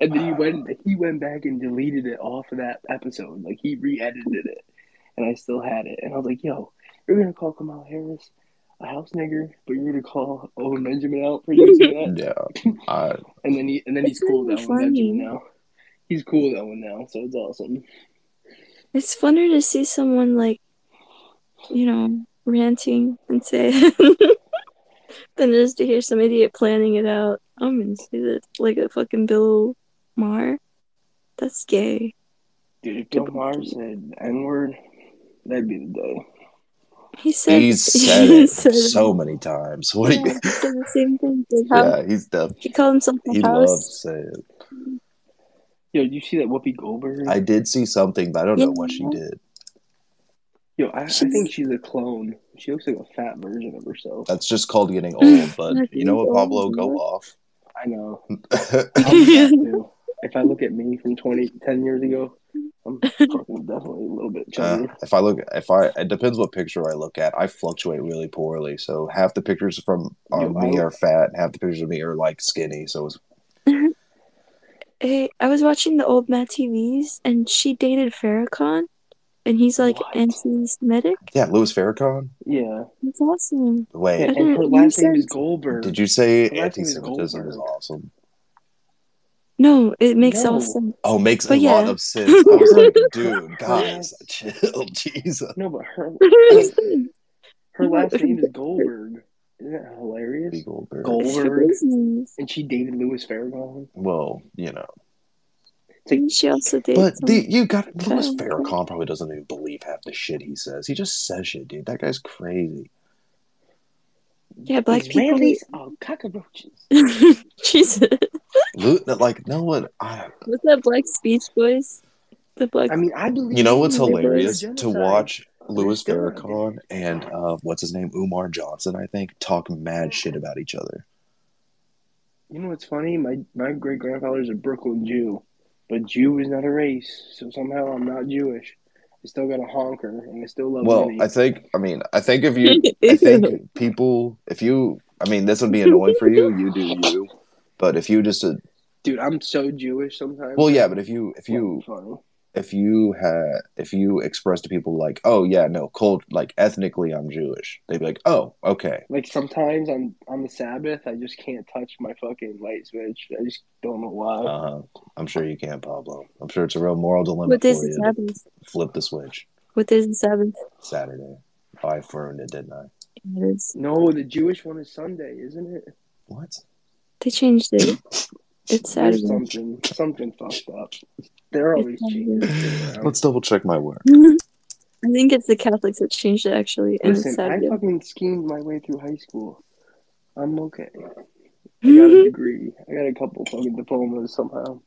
And then he went he went back and deleted it off of that episode. Like, he re-edited it. And I still had it. And I was like, yo, you're going to call Kamala Harris a house nigger, but you're going to call Owen Benjamin out for using that? Yeah. I... and then, he, and then he's cool with Owen Benjamin now. He's cool with Owen now, so it's awesome. It's funner to see someone, like, you know, ranting and say than just to hear some idiot planning it out. I'm gonna say that like a fucking Bill Maher. That's gay. Dude, if Bill Maher said N-word, that'd be the day. He said He's said he it said so it. many times. What yeah, do you he said the same thing. Yeah, he's dumb. He called himself a he house. He loves saying. Yo, did you see that Whoopi Goldberg? I did see something, but I don't yeah. know what she did. Yo, I, I think she's a clone. She looks like a fat version of herself. That's just called getting old, but you know what, Pablo, go off. I know. If I look at me from twenty, ten years ago, I'm definitely a little bit chubby. Uh, if I look, if I, it depends what picture I look at. I fluctuate really poorly, so half the pictures from uh, Yo, me are fat, and half the pictures of me are like skinny. So it's... Hey, I was watching the old Matt T Vs, and she dated Farrakhan. And he's like what? anti-Semitic? Yeah, Louis Farrakhan? Yeah. That's awesome. Wait. Yeah, and her last name said... is Goldberg. Did you say anti-Semitism is, is awesome? No, it makes no. all sense. Oh, makes but a yeah. lot of sense. I was like, dude, guys, chill, Jesus. No, but her, like, her last name is Goldberg. Isn't that hilarious? B. Goldberg. Goldberg. And she dated Louis Farrakhan? Well, you know. Like, she also did. But the, you got it. Louis Farrakhan probably doesn't even believe half the shit he says. He just says shit, dude. That guy's crazy. Yeah, black Israelis people are cockroaches. Jesus. Like, no one. I With that black speech voice. The black. I mean, I believe. You know what's hilarious to watch Louis Farrakhan and uh, what's his name, Umar Johnson, I think, talk mad shit about each other. You know what's funny? My my great grandfather's a Brooklyn Jew. But Jew is not a race, so somehow I'm not Jewish. I still got a honker, and I still love Well, money. I think, I mean, I think if you, I think people, if you, I mean, this would be annoying for you, you do you. But if you just... Uh, Dude, I'm so Jewish sometimes. Well, yeah, but if you, if you, well, if you had, if you express to people like, oh, yeah, no, cold, like, ethnically I'm Jewish. They'd be like, oh, okay. Like, sometimes on, on the Sabbath, I just can't touch my fucking light switch. I just don't know why. Uh-huh. I'm sure you can, Pablo. I'm sure it's a real moral dilemma what for is you. Sabbath? Flip the switch. What is the Sabbath? Saturday. I ruined it, didn't I? It is. No, the Jewish one is Sunday, isn't it? What? They changed it. It's Saturday. Something, something fucked up. They're always changing. Let's double check my work. I think it's the Catholics that changed it, actually. And Listen, I fucking schemed my way through high school. I'm okay. I got a degree. I got a couple fucking diplomas somehow.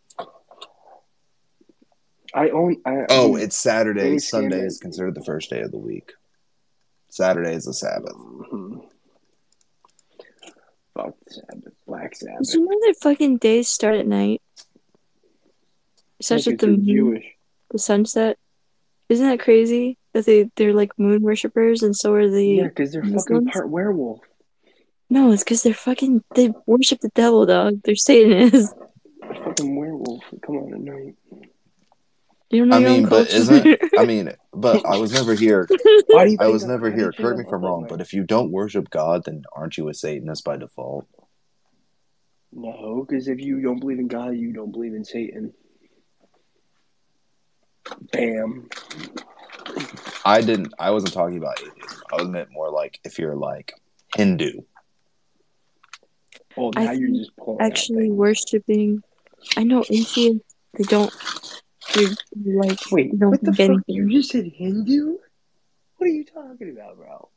I own. I, oh, I, it's Saturday. Sunday is considered the first day of the week. Saturday is the Sabbath. Mm-hmm. Fuck Sabbath. Black Sabbath. Do you know that fucking days start at night? Such like the moon, Jewish. The sunset. Isn't that crazy? That they, they're like moon worshippers, and so are the Yeah, because they're Muslims. Fucking part werewolf. No, it's because they're fucking... They worship the devil, dog. They're Satanists. They're fucking werewolf. Come on at night. You're not I mean, but isn't I mean, but I was never here. Why do you I was never here. Correct me if I'm wrong, but if you don't worship God, then aren't you a Satanist by default? No, because if you don't believe in God, you don't believe in Satan. Bam. I didn't. I wasn't talking about atheism. I was meant more like if you're like Hindu. Well, now I you're just actually worshiping. I know atheists. They don't. Like, wait, what the fuck? You just said Hindu? What are you talking about, bro?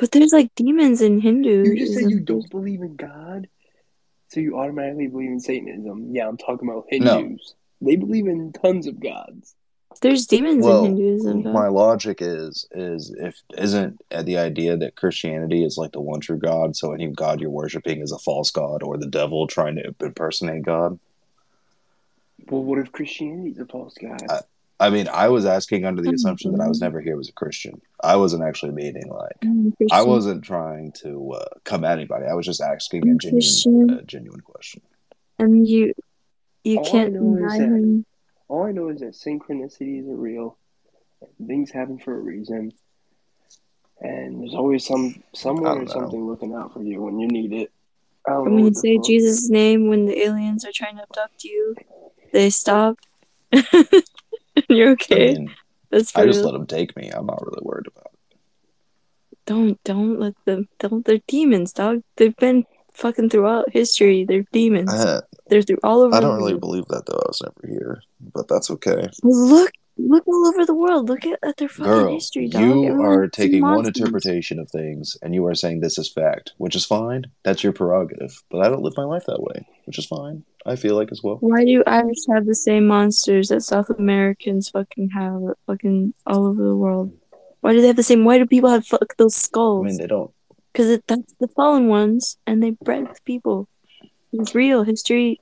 But there's like demons in Hindus. You just said you don't believe in God, so you automatically believe in Satanism. Yeah, I'm talking about Hindus. No. They believe in tons of gods. There's demons well, in Hinduism. Though. My logic is is if isn't the idea that Christianity is like the one true God, so any god you're worshiping is a false god or the devil trying to impersonate God. Well, what if Christianity is a false god? I, I mean, I was asking under the assumption that I was never here as a Christian. I wasn't actually meaning like I wasn't trying to uh, come at anybody. I was just asking a genuine, uh, genuine question. And you, you all can't deny him. All I know is that synchronicities are real. Things happen for a reason, and there's always some someone or something looking out for you when you need it. When you say Jesus' name, when the aliens are trying to abduct you. They stop. You're okay. I, mean, That's I just let them take me. I'm not really worried about it. Don't don't let them. Don't. They're demons, dog. They've been fucking throughout history. They're demons. Uh, they're through all over. I don't really believe that though. I was never here, but that's okay. Look, look all over the world. Look at, at their fucking Girl, history, dog. You Everyone are taking monsters. One interpretation of things, and you are saying this is fact, which is fine. That's your prerogative. But I don't live my life that way, which is fine. I feel like as well. Why do Irish have the same monsters that South Americans fucking have fucking all over the world? Why do they have the same? Why do people have fuck those skulls? I mean, they don't. Because that's the fallen ones, and they bred the people. It's real history.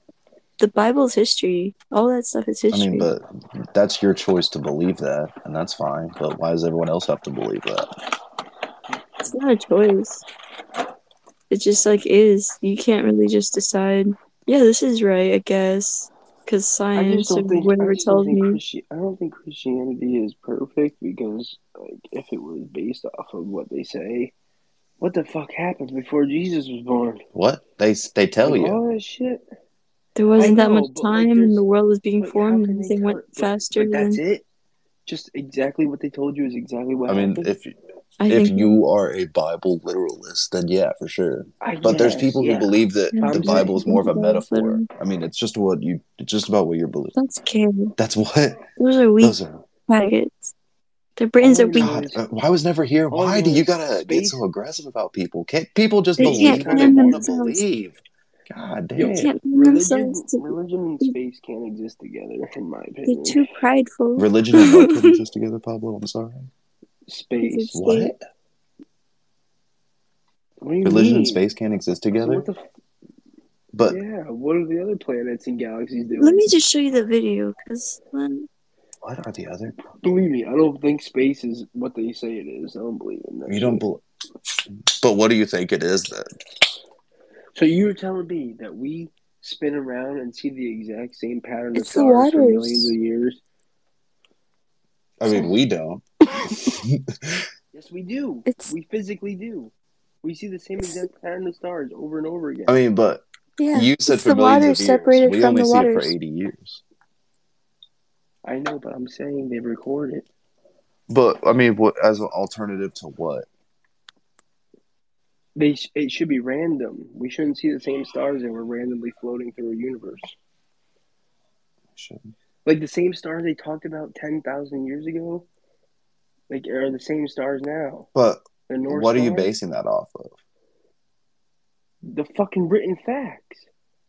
The Bible's history. All that stuff is history. I mean, but that's your choice to believe that, and that's fine. But why does everyone else have to believe that? It's not a choice. It just like is. You can't really just decide. Yeah, this is right, I guess, because science or whatever tells me. Christi- I don't think Christianity is perfect because, like, if it was based off of what they say, what the fuck happened before Jesus was born? What they they tell like, you? All that shit. There wasn't know, that much time, like, and the world was being like, formed, and everything went but, faster. But that's than... it. Just exactly what they told you is exactly what I happened. Mean, if. I if you are a Bible literalist, then yeah, for sure. I but guess, there's people yeah. who believe that yeah, the Bible is more of a metaphor. Literally. I mean, it's just what you, it's just about what you're believing. That's okay. That's what. Those are weak faggots. Their brains oh are weak. God, uh, I was never here. Why oh, do you gotta space? Get so aggressive about people? Can't people just they believe what they want to believe? God damn. They can't religion, to... religion and space can't exist together, in my opinion. They're too prideful. Religion and what can't exist together, Pablo? I'm sorry. Space. What? what Religion mean? And space can't exist together? What the f- but yeah, what are the other planets and galaxies doing? Let me just show you the video, because then... What are the other... Believe me, I don't think space is what they say it is. I don't believe in that. You shit. Don't believe... But what do you think it is, then? So you're telling me that we spin around and see the exact same pattern it's of stars for millions of years? I mean, we don't. Yes, we do. It's... We physically do. We see the same exact pattern of stars over and over again. I mean, but yeah, you said for millions of years. We only see it for eighty years. I know, but I'm saying they record it. But I mean, what as an alternative to what? They sh- it should be random. We shouldn't see the same stars that were randomly floating through a universe. Shouldn't. Like the same stars they talked about ten thousand years ago. Like, are the same stars now. But what are you basing that off of? The fucking written facts.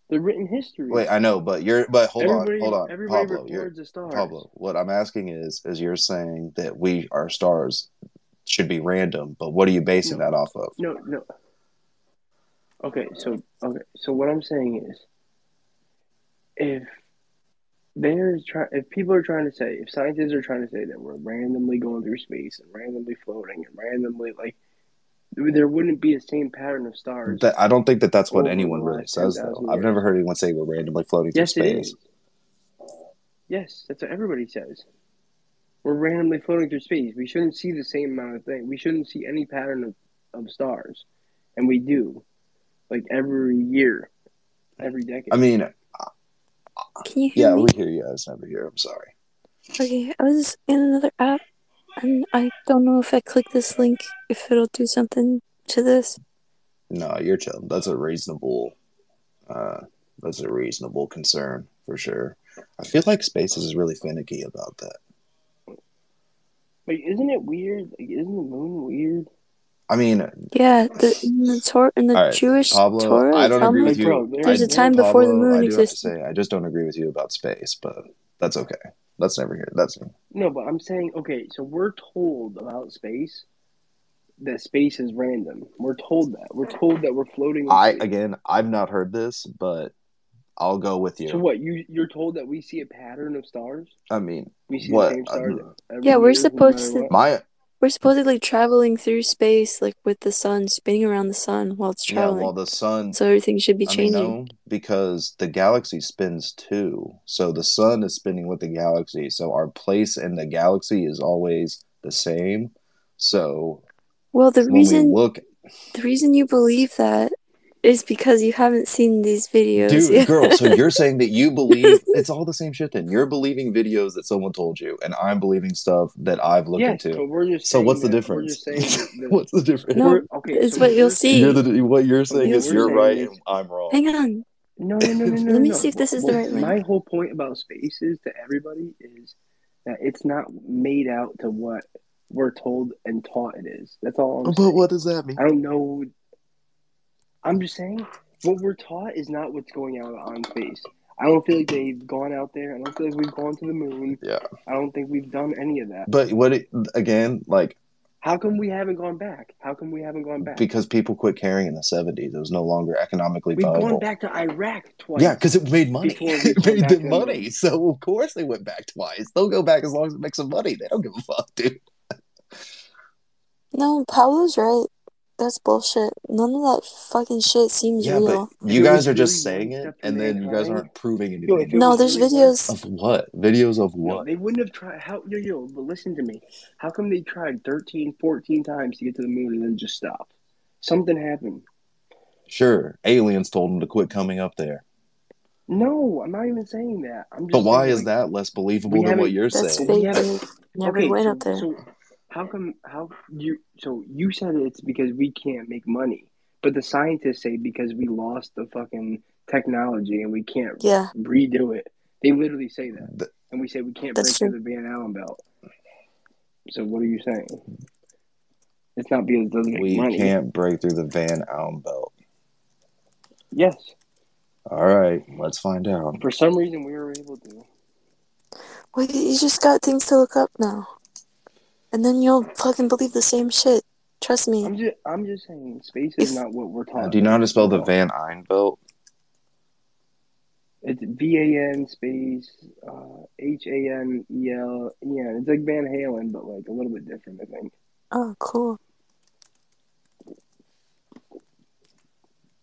The written history. Wait, I know, but you're, but hold on, hold on. Everybody records the stars. Pablo, what I'm asking is, is you're saying that we, our stars should be random, but what are you basing that off of? No, no. Okay, so, okay, so what I'm saying is, if... They're try- if people are trying to say, if scientists are trying to say that we're randomly going through space and randomly floating and randomly, like, there wouldn't be the same pattern of stars. That, I don't think that that's what anyone really says, though. Years. I've never heard anyone say we're randomly floating yes, through space. It is. Yes, that's what everybody says. We're randomly floating through space. We shouldn't see the same amount of things. We shouldn't see any pattern of, of stars. And we do. Like every year. Every decade. I mean... Can you hear yeah, me? We hear you guys over here. I'm sorry. Okay, I was in another app, and I don't know if I click this link, if it'll do something to this. No, you're chilling. That's a reasonable... Uh, that's a reasonable concern, for sure. I feel like Spaces is really finicky about that. Wait, isn't it weird? Like, isn't the moon weird? I mean, yeah, the, in the, tor- in the right, Jewish Pablo, Torah, I don't Talmud, agree with you. There's I, a time Pablo, before the moon I existed. Have to say, I just don't agree with you about space, but that's okay. That's never here. That's no, but I'm saying okay. So we're told about space that space is random. We're told that. We're told that we're floating. I space. Again, I've not heard this, but I'll go with you. So what you you're told that we see a pattern of stars? I mean, we see what? the same stars. Uh, yeah, we're supposed to. My. We're supposedly traveling through space, like with the sun, spinning around the sun while it's traveling. Yeah, while the sun... So everything should be changing. I mean, no, because the galaxy spins too. So the sun is spinning with the galaxy. So our place in the galaxy is always the same. So well, the reason we look... the reason you believe that is because you haven't seen these videos. Dude, yet. Girl, so you're saying that you believe... It's all the same shit then. You're believing videos that someone told you, and I'm believing stuff that I've looked yeah, into. So, we're just so what's the difference? We're just that what's the difference? No, okay, it's so what you'll see. You're the, what you're saying you'll is you're saying right and I'm wrong. Hang on. No, no, no, no, no. Let me no. see if this is well, the right one. My link. Whole point about space is to everybody is that it's not made out to what we're told and taught it is. That's all I'm but saying. But what does that mean? I don't know... I'm just saying, what we're taught is not what's going on on space. I don't feel like they've gone out there. I don't feel like we've gone to the moon. Yeah. I don't think we've done any of that. But what it, again, like... How come we haven't gone back? How come we haven't gone back? Because people quit caring in the seventies. It was no longer economically we've viable. We've gone back to Iraq twice. Yeah, because it made money. It made them money. America. So, of course, they went back twice. They'll go back as long as it makes them money. They don't give a fuck, dude. No, Paolo's right. That's bullshit. None of that fucking shit seems yeah, real. But you guys are just saying it, and then you guys aren't proving anything. Yo, no, there's videos. Of what? Videos of what? No, they wouldn't have tried. How, yo, yo, but listen to me. How come they tried thirteen, fourteen times to get to the moon and then just stopped? Something happened. Sure. Aliens told them to quit coming up there. No, I'm not even saying that. I'm just but why is like, that less believable than what you're that's saying? That's never okay, went so, up there. So, How come, how you, so you said it's because we can't make money, but the scientists say because we lost the fucking technology and we can't yeah. redo it. They literally say that. The, and we say we can't break through the Van Allen belt. So what are you saying? It's not because it doesn't make we money. We can't break through the Van Allen belt. Yes. All right, let's find out. For some reason we were able to. Wait, you just got things to look up now. And then you'll fucking believe the same shit. Trust me. I'm just, I'm just saying, space is if, not what we're talking about. Do you know how to spell the Van Allen belt? It's V A N space uh, H A N E L. Yeah, it's like Van Halen, but like a little bit different, I think. Oh, cool.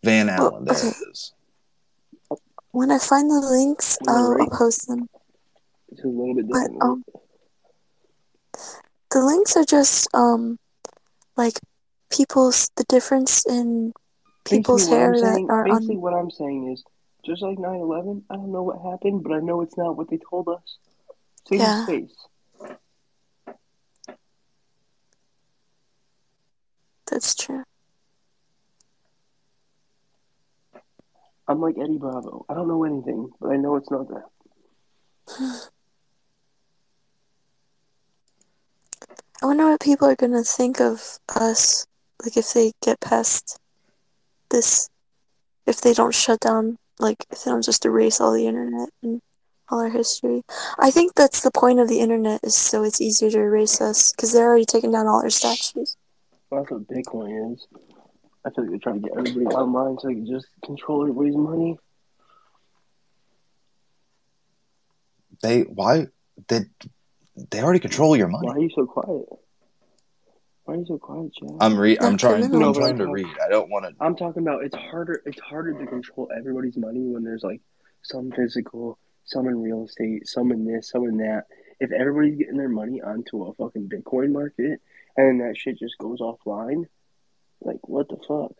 Van Allen, oh, okay. There it is. When I find the links, I'll, I'll post them. It's a little bit different. But, um, the links are just, um, like, people's, the difference in people's basically hair that saying, are basically on... Basically what I'm saying is, just like nine eleven, I don't know what happened, but I know it's not what they told us. Same yeah. space. That's true. I'm like Eddie Bravo. I don't know anything, but I know it's not that. I wonder what people are going to think of us, like, if they get past this, if they don't shut down, like, if they don't just erase all the internet and all our history. I think that's the point of the internet, is so it's easier to erase us, because they're already taking down all our statues. Well, that's what Bitcoin is. I feel like they're trying to get everybody online so they can just control everybody's money. They, why, they... They already control your money. Why are you so quiet? Why are you so quiet, Jen? I'm re- I'm trying. No, I'm trying to read. I don't want to. I'm talking about it's harder. It's harder to control everybody's money when there's like some physical some in real estate, some in this, some in that. If everybody's getting their money onto a fucking Bitcoin market and then that shit just goes offline, like, what the fuck?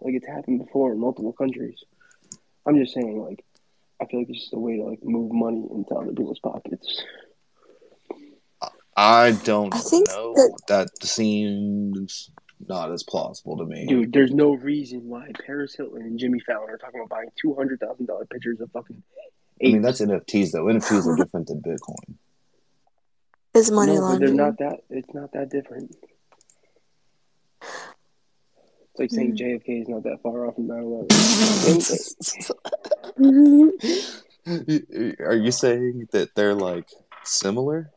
Like, it's happened before in multiple countries. I'm just saying, like, I feel like it's just a way to, like, move money into other people's pockets. I don't I think know. That, that seems not as plausible to me. Dude, there's no reason why Paris Hilton and Jimmy Fallon are talking about buying two hundred thousand dollars pictures of fucking apes. I mean, that's N F Ts, though. N F Ts are different than Bitcoin. It's money no, laundering. They're not that, it's not that different. It's like saying mm-hmm. J F K is not that far off from nine eleven. Are you saying that they're, like, similar?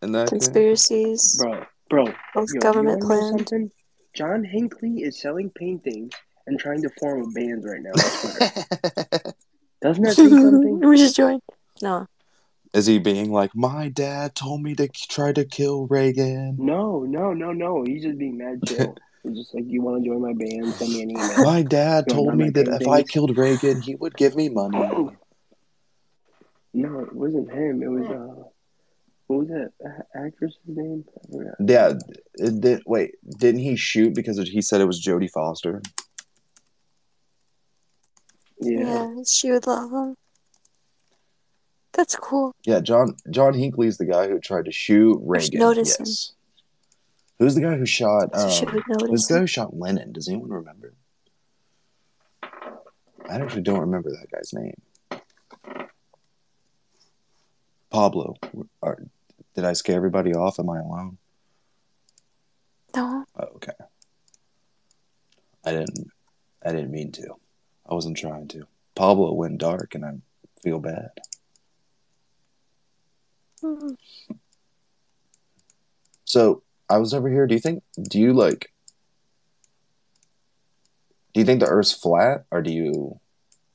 And that conspiracies, thing? bro, bro. Both yo, government plans. John Hinckley is selling paintings and trying to form a band right now on Twitter. Doesn't that say something? We just joined. No. Is he being like, my dad told me to try to kill Reagan? No, no, no, no. He's just being mad chill. He's just like, you want to join my band? Send me an email. My dad so told me that paintings. If I killed Reagan, he would give me money. Oh. No, it wasn't him. It was uh. What was that actress's name? Yeah, it did, wait, didn't he shoot because he said it was Jodie Foster? Yeah. Yeah, she would love him. That's cool. Yeah, John John Hinckley's the guy who tried to shoot Reagan. Notice yes. him. Who's the guy who shot? Um, who's the guy who shot Lennon? Does anyone remember? I actually don't remember that guy's name. Pablo. Or, did I scare everybody off? Am I alone? No. Oh, okay. I didn't. I didn't mean to. I wasn't trying to. Pablo went dark, and I feel bad. Mm-hmm. So I was over here. Do you think? Do you like? Do you think the Earth's flat, or do you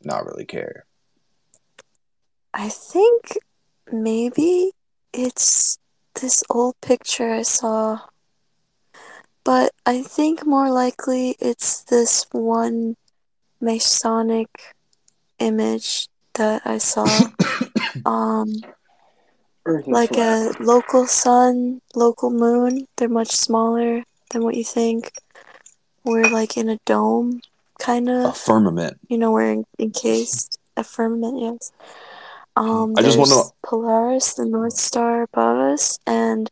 not really care? I think maybe. It's this old picture I saw, but I think more likely it's this one Masonic image that I saw, um, like a local sun, local moon. They're much smaller than what you think. We're like in a dome, kind of. A firmament. You know, we're en- encased. A firmament, yes. Um, I just want to. Polaris, the North Star above us, and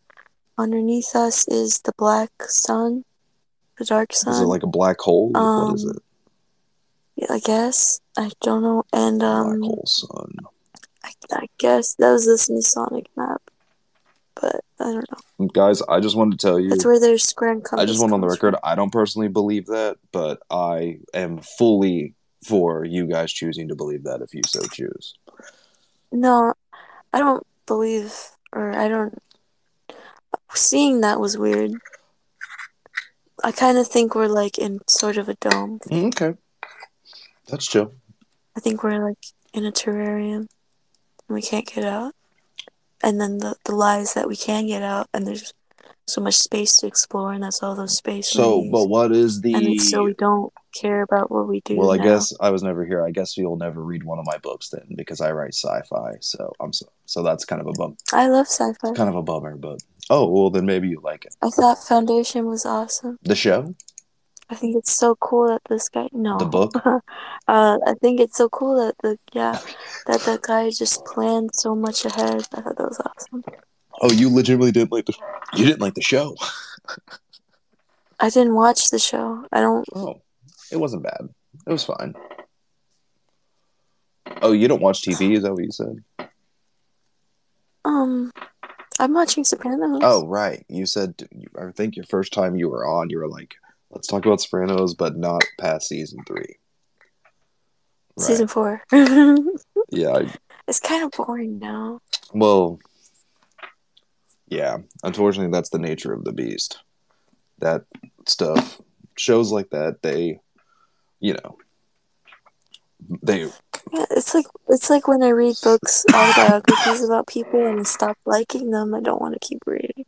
underneath us is the black sun, the dark sun. Is it like a black hole? Um, what is it? Yeah, I guess I don't know. And um, black hole sun. I, I guess that was this Masonic map, but I don't know. Guys, I just wanted to tell you that's where their square and compass. I just want on the record. From. I don't personally believe that, but I am fully for you guys choosing to believe that if you so choose. No, I don't believe, or I don't, seeing that was weird. I kind of think we're, like, in sort of a dome. Okay. That's chill. I think we're, like, in a terrarium, and we can't get out. And then the, the lies that we can get out, and there's so much space to explore, and that's all those space. So, but what is the... And so we don't care about what we do Well, I now. guess I was never here. I guess you'll never read one of my books then, because I write sci-fi, so I'm so, so that's kind of a bummer. I love sci-fi. It's kind of a bummer, but... Oh, well, then maybe you like it. I thought Foundation was awesome. The show? I think it's so cool that this guy... No. The book? uh, I think it's so cool that the... Yeah, that the guy just planned so much ahead. I thought that was awesome. Oh, you legitimately didn't like the you didn't like the show. I didn't watch the show. I don't. Oh, it wasn't bad. It was fine. Oh, you don't watch T V? Is that what you said? Um, I'm watching Sopranos. Oh, right. You said I think your first time you were on, you were like, "Let's talk about Sopranos, but not past season three." Right. Season four. Yeah, I... it's kind of boring now. Well. Yeah, unfortunately, that's the nature of the beast. That stuff, shows like that, they, you know, they... Yeah, it's like it's like when I read books, autobiographies about people, and stop liking them. I don't want to keep reading.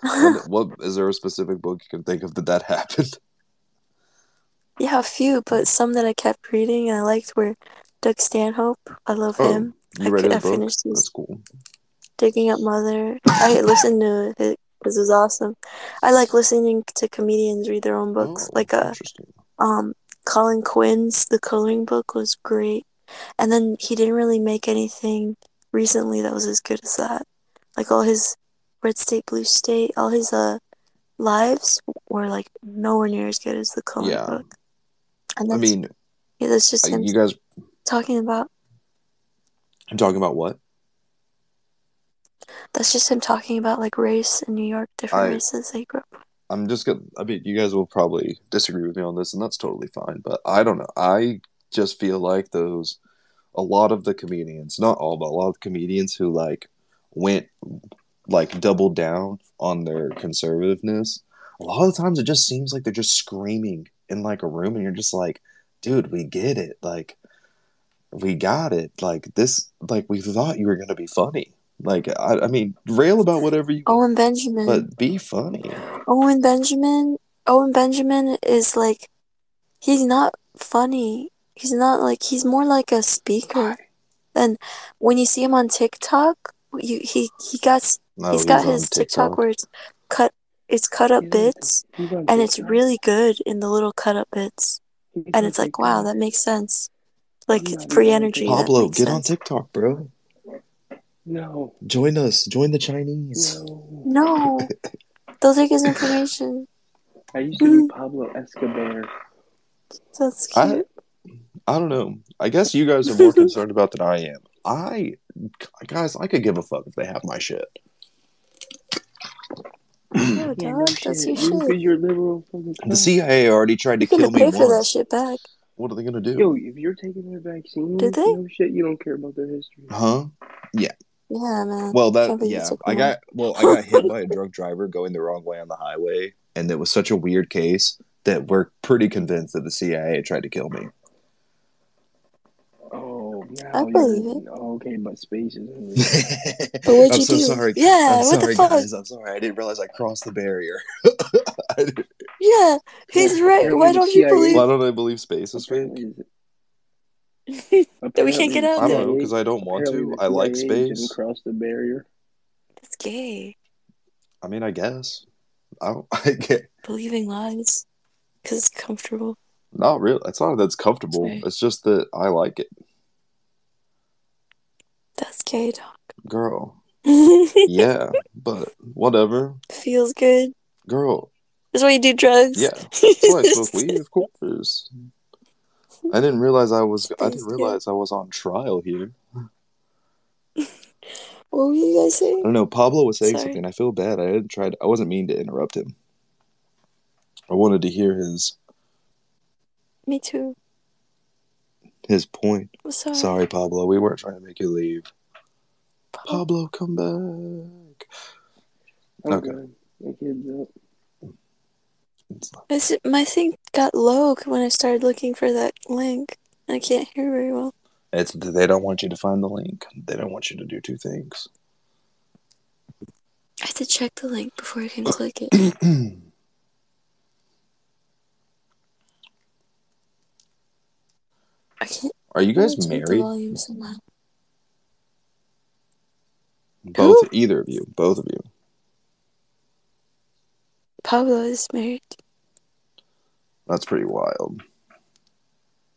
what, what is there a specific book you can think of that that happened? Yeah, a few, but some that I kept reading and I liked were Doug Stanhope. I love oh, him. You I read could, his I book? Finished his That's cool. Digging Up Mother. I listened to it because it was awesome. I like listening to comedians read their own books. Oh, like a, um, Colin Quinn's The Coloring Book was great. And then he didn't really make anything recently that was as good as that. Like all his Red State, Blue State, all his uh lives were like nowhere near as good as The Coloring yeah. Book. And that's, I mean, yeah, that's just him you guys talking about. I'm talking about what? That's just him talking about like race in New York, different I, races they grew up with. I'm just gonna. I mean, you guys will probably disagree with me on this, and that's totally fine. But I don't know. I just feel like those, a lot of the comedians, not all, but a lot of comedians who like went like doubled down on their conservativeness. A lot of the times, it just seems like they're just screaming in like a room, and you're just like, dude, we get it. Like, we got it. Like this. Like we thought you were gonna be funny. Like, I, I mean, rail about whatever you Owen Benjamin. But be funny. Owen Benjamin. Owen Benjamin is like, he's not funny. He's not like, he's more like a speaker. And when you see him on TikTok, you, he, he got, no, he's, he's got his TikTok. TikTok where it's cut, it's cut up he's bits. On, and it's really good in the little cut up bits. And it's like, wow, that makes sense. Like, it's free energy. Pablo, get sense. on TikTok, bro. No. Join us. Join the Chinese. No. no. They'll take his information. I used to be Pablo Escobar. That's cute. I, I don't know. I guess you guys are more concerned about than I am. I, guys, I could give a fuck if they have my shit. No, yeah, no that's shit. Your shit. You're liberal fucking the C I A already tried to you're kill me once. Pay for that shit back. What are they gonna do? Yo, if you're taking their vaccine, Did they? no shit, you don't care about their history. Huh? Yeah. Yeah, man. Well, that yeah, I got well, I got hit by a drunk driver going the wrong way on the highway, and it was such a weird case that we're pretty convinced that the C I A tried to kill me. Oh, yeah. I believe it. Oh, okay, my space is. But what'd I'm you so do? Sorry. Yeah, I'm what sorry, the fuck? Guys. I'm sorry. I didn't realize I crossed the barrier. Yeah, he's right. Why don't you believe? Why don't I believe space is fake? That we can't get out I don't there. know because I don't want to. I like space. Cross the barrier. That's gay. I mean, I guess. I don't. I get believing lies because it's comfortable. Not really. It's not that it's comfortable. It's, it's just that I like it. That's gay, dog. Girl. Yeah, but whatever. Feels good. Girl. That's why you do drugs. Yeah. That's why I smoke weed, of course. I didn't realize I was. I didn't realize I was on trial here. What were you guys saying? I don't know. Pablo was saying Sorry. something. I feel bad. I didn't try. To, I wasn't mean to interrupt him. I wanted to hear his. Me too. His point. Sorry. Sorry, Pablo. We weren't trying to make you leave. Pablo, Pablo come back. I'm okay. My kid's up. My thing got low when I started looking for that link. I can't hear very well. It's they don't want you to find the link. They don't want you to do two things. I had to check the link before I can click it. I can't. Are you guys married? Both, Who? either of you, both of you. Pablo is married. That's pretty wild.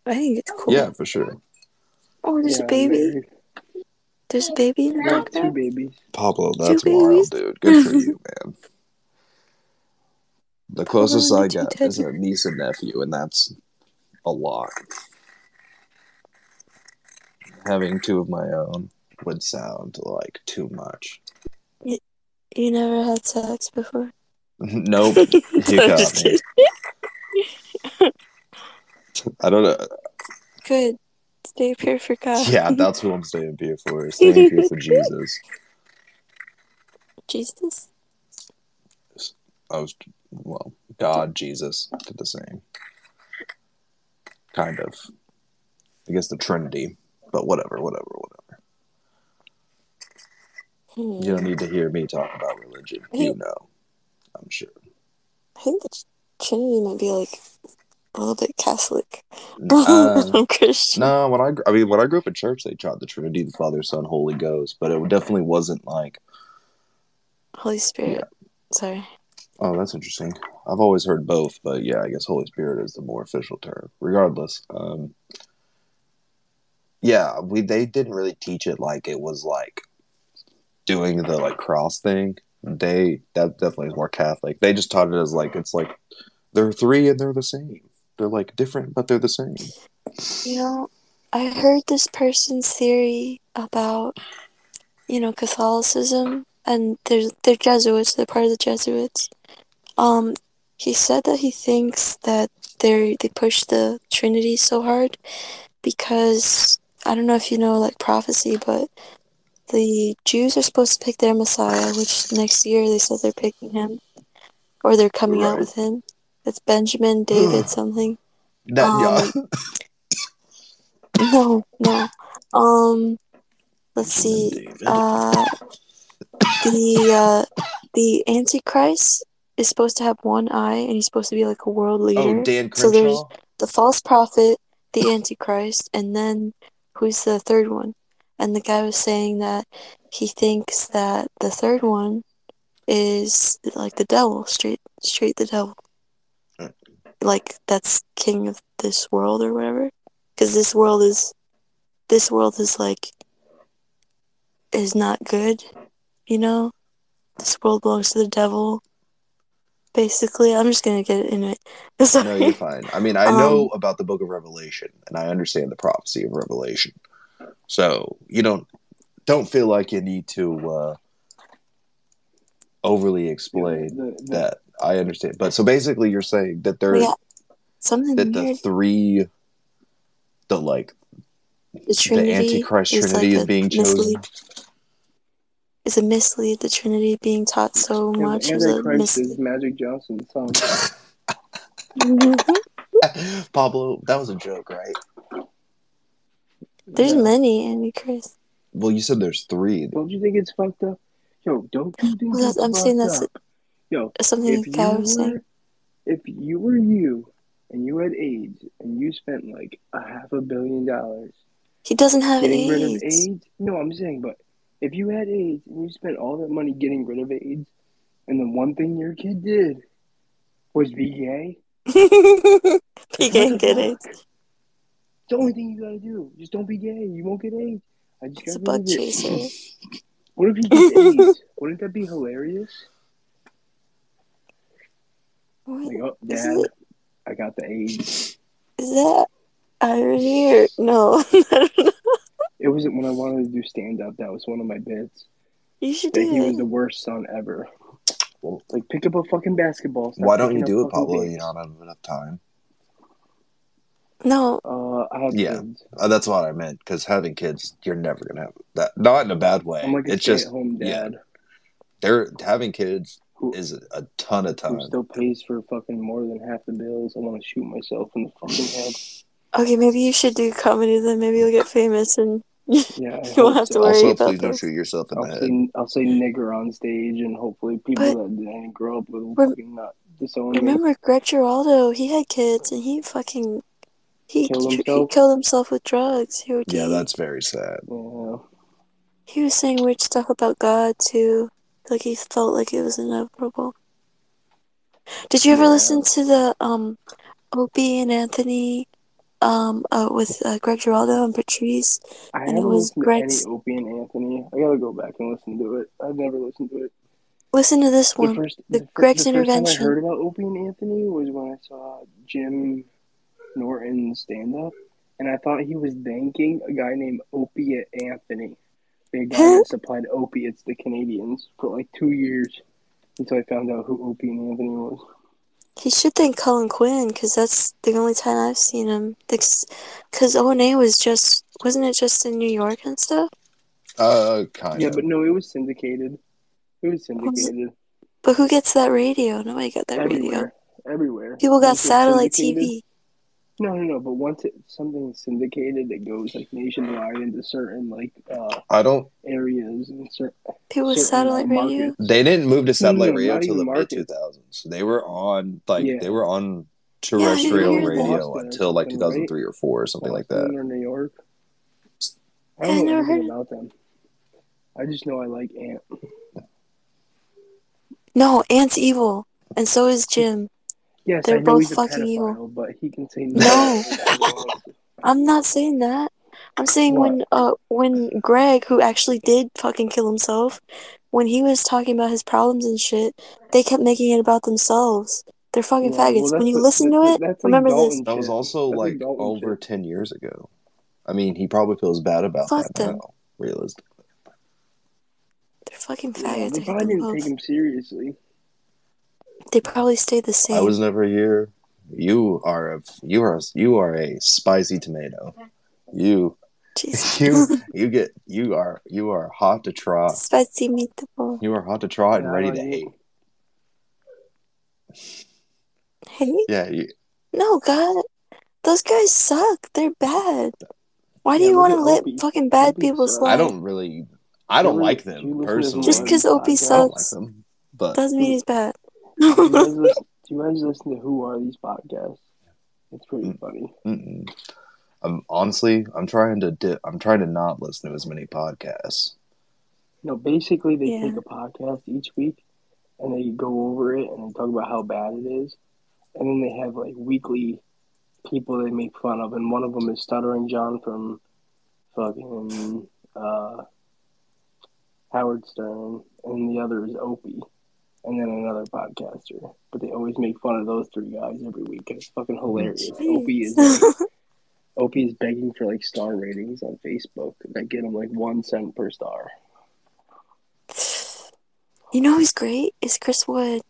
I think it's cool. Yeah, for sure. Oh, there's yeah, a baby. There's a baby in the background. Two babies. Pablo, that's wild, dude. Good for you, man. The closest I got is a niece and nephew, and that's a lot. Having two of my own would sound like too much. You, you never had sex before? Nope, you got me. I don't know. Good. Stay pure for God. Yeah, that's who I'm staying pure for. Staying pure for Jesus. Jesus? I was, well, God, Jesus, did the same. Kind of. I guess the Trinity, but whatever, whatever, whatever. Hmm. You don't need to hear me talk about religion. You know. I'm sure. I think the Trinity might be like a little bit Catholic. Uh, I'm Christian. No, when I I mean when I grew up in church, they taught the Trinity, the Father, Son, Holy Ghost, but it definitely wasn't like Holy Spirit. Yeah. Sorry. Oh, that's interesting. I've always heard both, but yeah, I guess Holy Spirit is the more official term. Regardless, um, yeah, we they didn't really teach it like it was like doing the like cross thing. They that definitely is more Catholic. They just taught it as like it's like they're three and they're the same. They're like different, but they're the same. You know, I heard this person's theory about you know Catholicism, and they're they're Jesuits. They're part of the Jesuits. Um, he said that he thinks that they they push the Trinity so hard because I don't know if you know like prophecy, but the Jews are supposed to pick their Messiah, which next year they said they're picking him or they're coming right. out with him. It's Benjamin, David, something. That um, yeah. no, no. Um, let's see. Uh, the uh, the Antichrist is supposed to have one eye, and he's supposed to be like a world leader. Oh, Dan Crenshaw. So there's the false prophet, the Antichrist, and then who's the third one? And the guy was saying that he thinks that the third one is like the devil, straight, straight the devil. Like that's king of this world or whatever, because this world is, this world is like, is not good, you know. This world belongs to the devil. Basically, I'm just gonna get into it. Sorry. No, you're fine. I mean, I know um, about the Book of Revelation, and I understand the prophecy of Revelation. So you don't don't feel like you need to uh, overly explain yeah, the, the, that. I understand, but so basically, you're saying that there yeah, something that weird. the three, the like, the, Trinity the Antichrist is Trinity like is being mislead. chosen. Is a mislead. The Trinity being taught so yeah, much is a mislead. Magic Johnson's song. mm-hmm. Pablo, that was a joke, right? There's yeah. many Antichrists. Well, you said there's three. Don't you think it's fucked up? Yo, don't you think well, it's I'm fucked saying that's. Up? Yo, something if you, were, if you were you and you had AIDS and you spent like a half a billion dollars, he doesn't have AIDS. Rid of AIDS. No, I'm saying, but if you had AIDS and you spent all that money getting rid of AIDS, and the one thing your kid did was be gay, he can't get AIDS. It's the only thing you gotta do. Just don't be gay. You won't get AIDS. I just it's a bug chaser. What if he gets AIDS? Wouldn't that be hilarious? Like, oh, Dad, it, I got the AIDS. Is that irony or no? It wasn't when I wanted to do stand-up. That was one of my bits. You should that do he it. He was the worst son ever. Well, like, pick up a fucking basketball. Why don't you do it, Pablo? You don't have enough time. No. Uh, I have yeah, kids. Uh, that's what I meant. Because having kids, you're never going to have that. Not in a bad way. I'm like a stay-at-home dad. Yeah, they're having kids. Who, is a ton of time. Who still pays for fucking more than half the bills. I want to shoot myself in the fucking head. Okay, maybe you should do comedy then. Maybe you'll get famous and yeah, you won't have to so. worry also, about Also, please don't shoot yourself in I'll the say, head. I'll say nigger on stage and hopefully people but, that didn't grow up with rem- fucking not disown Remember me. Greg Giraldo, he had kids and he fucking... He, killed, he killed himself with drugs. He yeah, that's very sad. Yeah. He was saying weird stuff about God too. Like, he felt like it was inevitable. Did you ever yeah. listen to the, um, Opie and Anthony, um, uh, with uh, Greg Giraldo and Patrice? I and it was Greg's... any Opie and Anthony. I gotta go back and listen to it. I've never listened to it. Listen to this one. The, first, the, the Greg's the first intervention. Time I heard about Opie and Anthony was when I saw Jim Norton stand up, and I thought he was thanking a guy named Opie Anthony. They got supplied opiates to Canadians for like two years until I found out who Opie and Anthony was. He should thank Colin Quinn because that's the only time I've seen him. Because O and A was just, wasn't it just in New York and stuff? Uh, kind of. Yeah, but no, it was syndicated. It was syndicated. But who gets that radio? Nobody got that Everywhere. radio. Everywhere. People got Once satellite T V. No, no, no, but once it, something's syndicated, it goes, like, nationwide into certain, like, uh, I don't, areas and cer- certain satellite markets. radio? They didn't move to satellite no, radio until the mid two thousands. They were on, like, yeah. they were on terrestrial yeah, radio until like two thousand three right? or four or something Boston like that. Or New York. I don't know anything about them. I just know I like Ant. No, Ant's evil, and so is Jim. Yes, they're I know both he's a fucking pedophile, evil. But he can say no. no. I'm not saying that. I'm saying what? when uh when Greg, who actually did fucking kill himself, when he was talking about his problems and shit, they kept making it about themselves. They're fucking well, faggots. Well, when you the, listen to it, remember like this. Shit. That was also that's like, like over shit. ten years ago. I mean, he probably feels bad about Fuck that them. now, realistically. They're fucking faggots. Yeah, they probably didn't take him seriously. They probably stayed the same. I was never here. You are a you are a, you are a spicy tomato. You, you you get you are you are hot to try. Spicy meatball. You are hot to try and ready to hate. Hate? Yeah. You, no, God, those guys suck. They're bad. Why do yeah, you want to let Opie. fucking bad Opie people slide? I don't really. I don't really, like them personally. Just because Opie sucks like them, but doesn't mean he's bad. Do you guys listen, do you guys listen to Who Are These podcasts? It's pretty mm, funny. Mm-mm. I'm honestly, I'm trying to di- I'm trying to not listen to as many podcasts. No, basically they yeah. take a podcast each week and they go over it and they talk about how bad it is, and then they have like weekly people they make fun of, and one of them is Stuttering John from fucking uh, Howard Stern, and the other is Opie. And then another podcaster. But they always make fun of those three guys every week. It's fucking hilarious. Opie is, like, Opie is begging for, like, star ratings on Facebook. That get him, like, one cent per star. You know who's great? Is Chris Wood.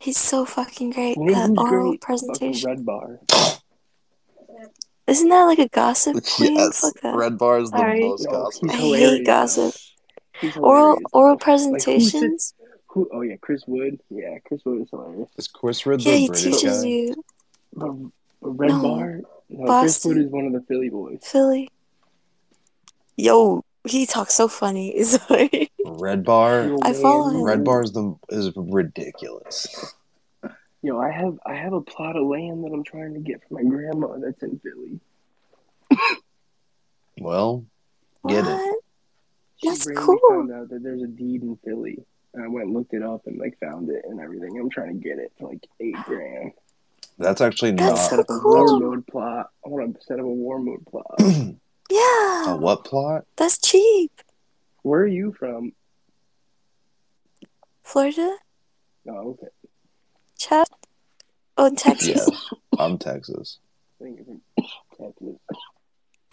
He's so fucking great. You know that oral great? presentation. Fucking Red Bar. Isn't that, like, a gossip? Yes. Fuck that. Red Bar is the All most right. gossip. I hate gossip. Oral, oral presentations. Like, Who, oh, yeah, Chris Wood. Yeah, Chris Wood is hilarious. Is Chris Wood the yeah, British guy? Yeah, he teaches you. But, but Red no, Bar? No, Boston. Chris Wood is one of the Philly boys. Philly. Yo, he talks so funny. It's like... Red Bar? I follow him. Red Bar is, the, is ridiculous. Yo, I have, I have a plot of land that I'm trying to get for my grandma that's in Philly. Well, get what? it. She that's cool. I found out that there's a deed in Philly. And I went and looked it up and, like, found it and everything. I'm trying to get it for, like, eight grand. That's actually not... That's so cool. War mode plot. I want to set up a war mode plot. Yeah. A what plot? That's cheap. Where are you from? Florida. Oh, okay. Chat. Oh, Texas. Yeah, I'm Texas. I think it's in Texas.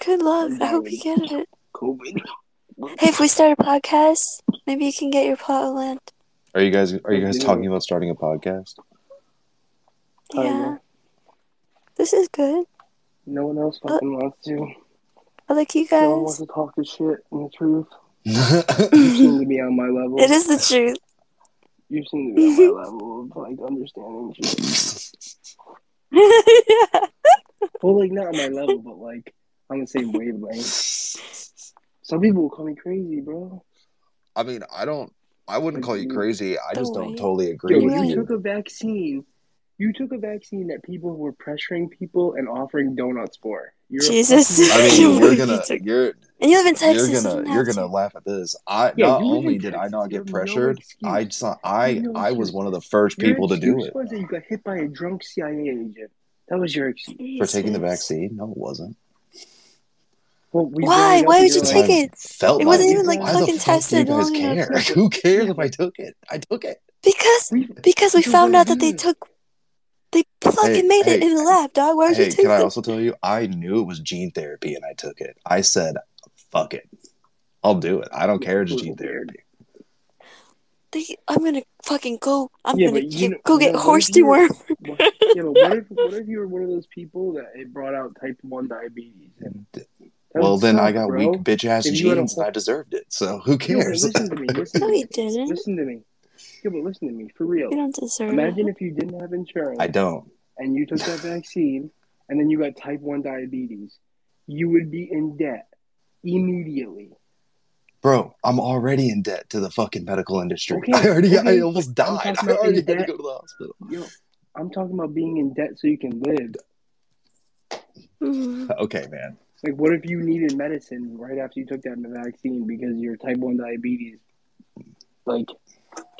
Good luck. I hope you get it. COVID. Hey, if we start a podcast, maybe you can get your plot of land. Are you guys Are you guys talking about starting a podcast? Yeah, this is good. No one else fucking uh, wants to. I like you guys. No one wants to talk the shit and the truth. You seem to be on my level. It is the truth. You seem to be on my level of like understanding shit. Yeah. Well, like not on my level, but like on the same wavelength. Some people will call me crazy, bro. I mean, I don't... I wouldn't like, call you crazy. I just don't, don't totally agree Dude, with you. You took a vaccine. You took a vaccine that people were pressuring people and offering donuts for. You're Jesus. I mean, you're gonna... You're, and you live in Texas. You're gonna, you're gonna laugh at this. I yeah, Not only did Texas, I not get pressured, no I, saw, I, no I was one of the first your people to do it. Was that you got hit by a drunk C I A agent. That was your excuse. Jesus. For taking the vaccine? No, it wasn't. Well, we Why? Why would you take it? Felt it wasn't like, even like why fucking tested. Who cares? Like, who cares if I took it? I took it because because we found out that they took they fucking hey, made hey, it in the lab, dog. Why would hey, you take it? Can I also tell you? I knew it was gene therapy, and I took it. I said, "Fuck it, I'll do it. I don't care. It's gene therapy." They, I'm gonna fucking go. I'm yeah, gonna get, know, go get know, horse deworm. You know, what if what if you were one of those people that it brought out type one diabetes and. That well, then tough, I got bro. weak bitch-ass genes, and I deserved it, so who cares? No, listen to me. Listen no, to you me. didn't. Listen to me. Yeah, but listen to me, for real. You don't deserve Imagine it. if you didn't have insurance. I don't. And you took that vaccine, and then you got type one diabetes. You would be in debt immediately. Bro, I'm already in debt to the fucking medical industry. Okay, I already, okay. I almost died. I already had debt. to go to the hospital. Yo, I'm talking about being in debt so you can live. Okay, man. Like, what if you needed medicine right after you took that vaccine because your type one diabetes, like,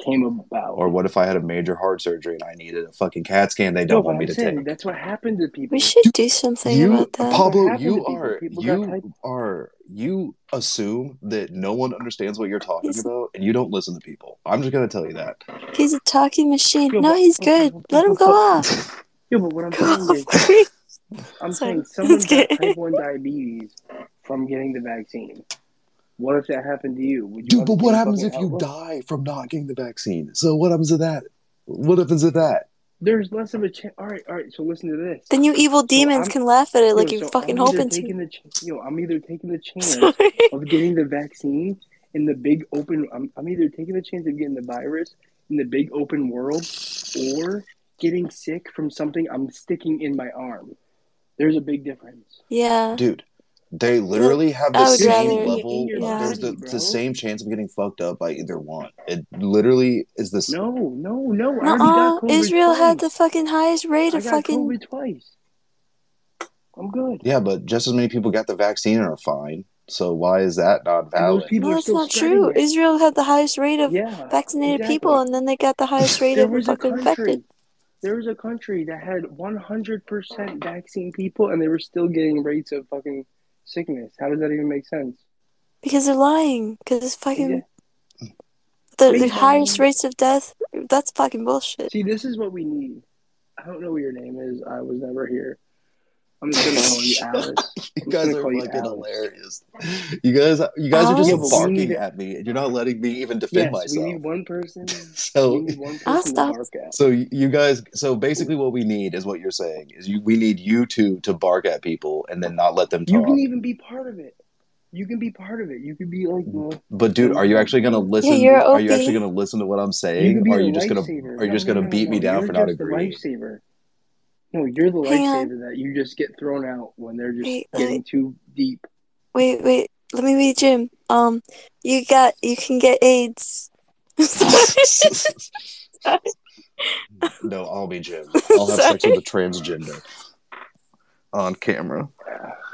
came about? Or what if I had a major heart surgery and I needed a fucking C A T scan they don't no, want me I'm to saying, take? That's what happened to people. We should Dude, do something you, about that. Pablo, you people? are, people you type- are, you assume that no one understands what you're talking he's, about and you don't listen to people. I'm just going to tell you that. He's a talking machine. Yo, no, but, he's good. But, Let him go off. Yeah, but what I'm saying is... I'm Sorry. saying someone's got type one diabetes from getting the vaccine. What if that happened to you? Would you Dude, but what happens if you die from not getting the vaccine? So what happens to that? What happens to that? There's less of a chance. All right, all right, so listen to this. Then you evil demons so can laugh at it like yo, you're so fucking I'm hoping to. Ch- yo, I'm either taking the chance Sorry. of getting the vaccine in the big open... I'm, I'm either taking the chance of getting the virus in the big open world or getting sick from something I'm sticking in my arm. There's a big difference. Yeah. Dude, they literally have the same rather, level. Yeah. There's the, the same chance of getting fucked up by either one. It literally is the same. No, no, no. I already got COVID Israel twice. had the fucking highest rate I of got fucking. COVID twice. I'm good. Yeah, but just as many people got the vaccine and are fine. So why is that not valid? No, that's not true. It. Israel had the highest rate of yeah, vaccinated exactly. people, and then they got the highest rate of fucking infected. There was a country that had one hundred percent vaccine people and they were still getting rates of fucking sickness. How does that even make sense? Because they're lying. Because it's fucking... Yeah. The, the highest rates of death, that's fucking bullshit. See, this is what we need. I don't know what your name is. I was never here. I'm just going to call you Alice. you I'm guys are fucking hilarious. You guys you guys Alice? are just barking at me. And you're not letting me even defend yes, myself. we need one person. So, we need one person I'll stop. So you guys, so basically what we need is what you're saying. is you, We need you two to bark at people and then not let them talk. You can even be part of it. You can be part of it. You can be like. Well, but dude, are you actually gonna listen? Yeah, you're okay. Are you actually gonna listen to what I'm saying? You are you just gonna? Saver. Are you no, just gonna no, beat no, me no, down for not agreeing? No, you're the lifesaver that you just get thrown out when they're just wait, getting wait. too deep. Wait, wait, let me read Jim. Um, you got, you can get AIDS. Sorry. No, I'll be Jim. I'll have Sorry. sex with a transgender on camera.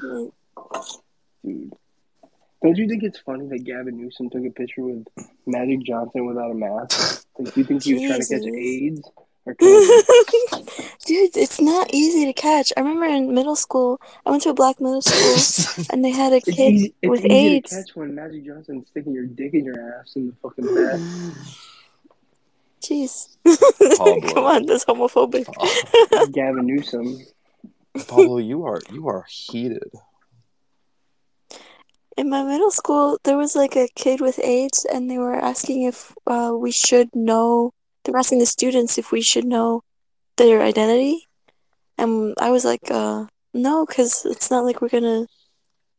Dude, don't you think it's funny that Gavin Newsom took a picture with Magic Johnson without a mask? Like, do you think he was Jesus. trying to catch AIDS? Dude, it's not easy to catch. I remember in middle school, I went to a black middle school, and they had a kid it's easy, it's with easy AIDS. To catch when Magic Johnson's sticking your dick in your ass in the fucking bed. Jeez, come on, that's homophobic. Oh. Gavin Newsom, Pablo, you are you are heated. In my middle school, there was like a kid with AIDS, and they were asking if uh, we should know. They were asking the students if we should know their identity. And I was like, uh, no, because it's not like we're going to,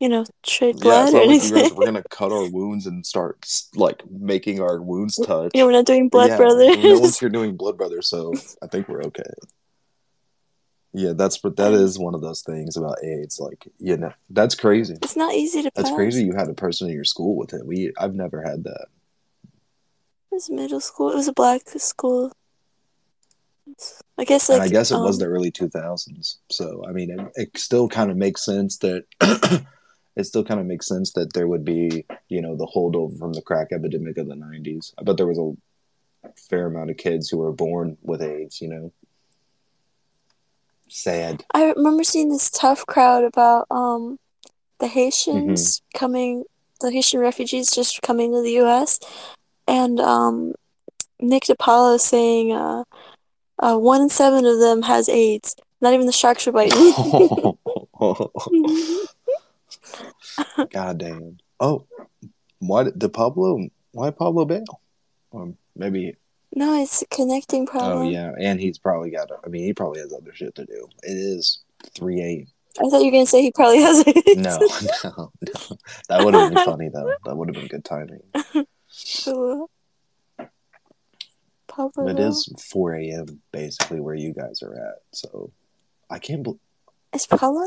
you know, trade blood yeah, or like anything. We're going to cut our wounds and start, like, making our wounds touch. Yeah, we're not doing blood yeah, brothers. No one's here doing blood brothers, so I think we're okay. Yeah, that's but that is one of those things about AIDS. Like, you know, that's crazy. It's not easy to pass. That's crazy you had a person in your school with it. We I've never had that. It was middle school. It was a black school. I guess like, and I guess it um, was the early two thousands. So, I mean, it, it still kind of makes sense that it still kind of makes sense that there would be, you know, the holdover from the crack epidemic of the nineties. I bet there was a fair amount of kids who were born with AIDS, you know. Sad. I remember seeing this tough crowd about um, the Haitians mm-hmm. coming, the Haitian refugees just coming to the U S, and um, Nick DiPaolo saying uh, uh, one in seven of them has AIDS. Not even the sharks are biting. God damn. Oh, why did Pablo? Why Pablo bail? Um, maybe. No, it's a connecting problem. Oh yeah, and he's probably got. I mean, he probably has other shit to do. It is three eight. I thought you were gonna say he probably has AIDS. No, no, no. That would have been funny though. That would have been good timing. Hello. It is four a.m. basically where you guys are at, so I can't believe. Is Pablo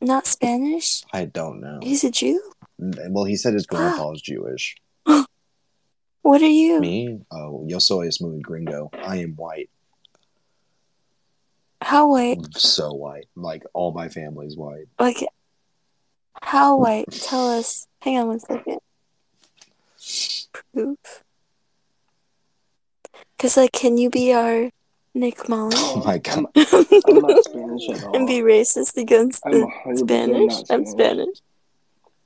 not Spanish? I don't know. He's a Jew? Well, he said his grandpa is Jewish. What are you? Me? Oh, yo soy es muy gringo. I am white. How white? So white. Like, all my family's white. Like, how white? Tell us. Hang on one second. Proof. Because, like, can you be our Nick Mullen? Oh, my God. I'm, I'm not Spanish at all. And be racist against I'm the Spanish? Spanish? I'm Spanish.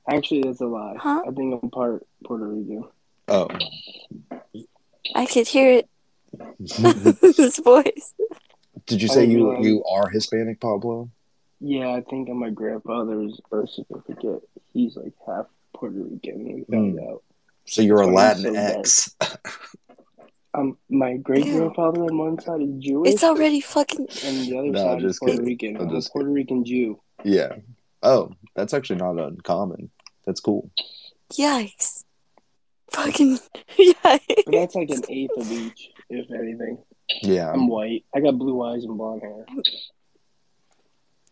Actually, that's a lie. Huh? I think I'm part Puerto Rican. Oh. I could hear it. His voice. Did you say you, you are Hispanic, Pablo? Yeah, I think on my grandfather's birth certificate, he's like half Puerto Rican. We found mm. out. So you're a Latinx. Um, my great grandfather on one side is Jewish. It's already fucking. And the other no, side is Puerto kidding. Rican. I'm, I'm just a Puerto kidding. Rican Jew. Yeah. Oh, that's actually not uncommon. That's cool. Yikes. Fucking yikes. But that's like an eighth of each, if anything. Yeah. I'm white. I got blue eyes and blonde hair.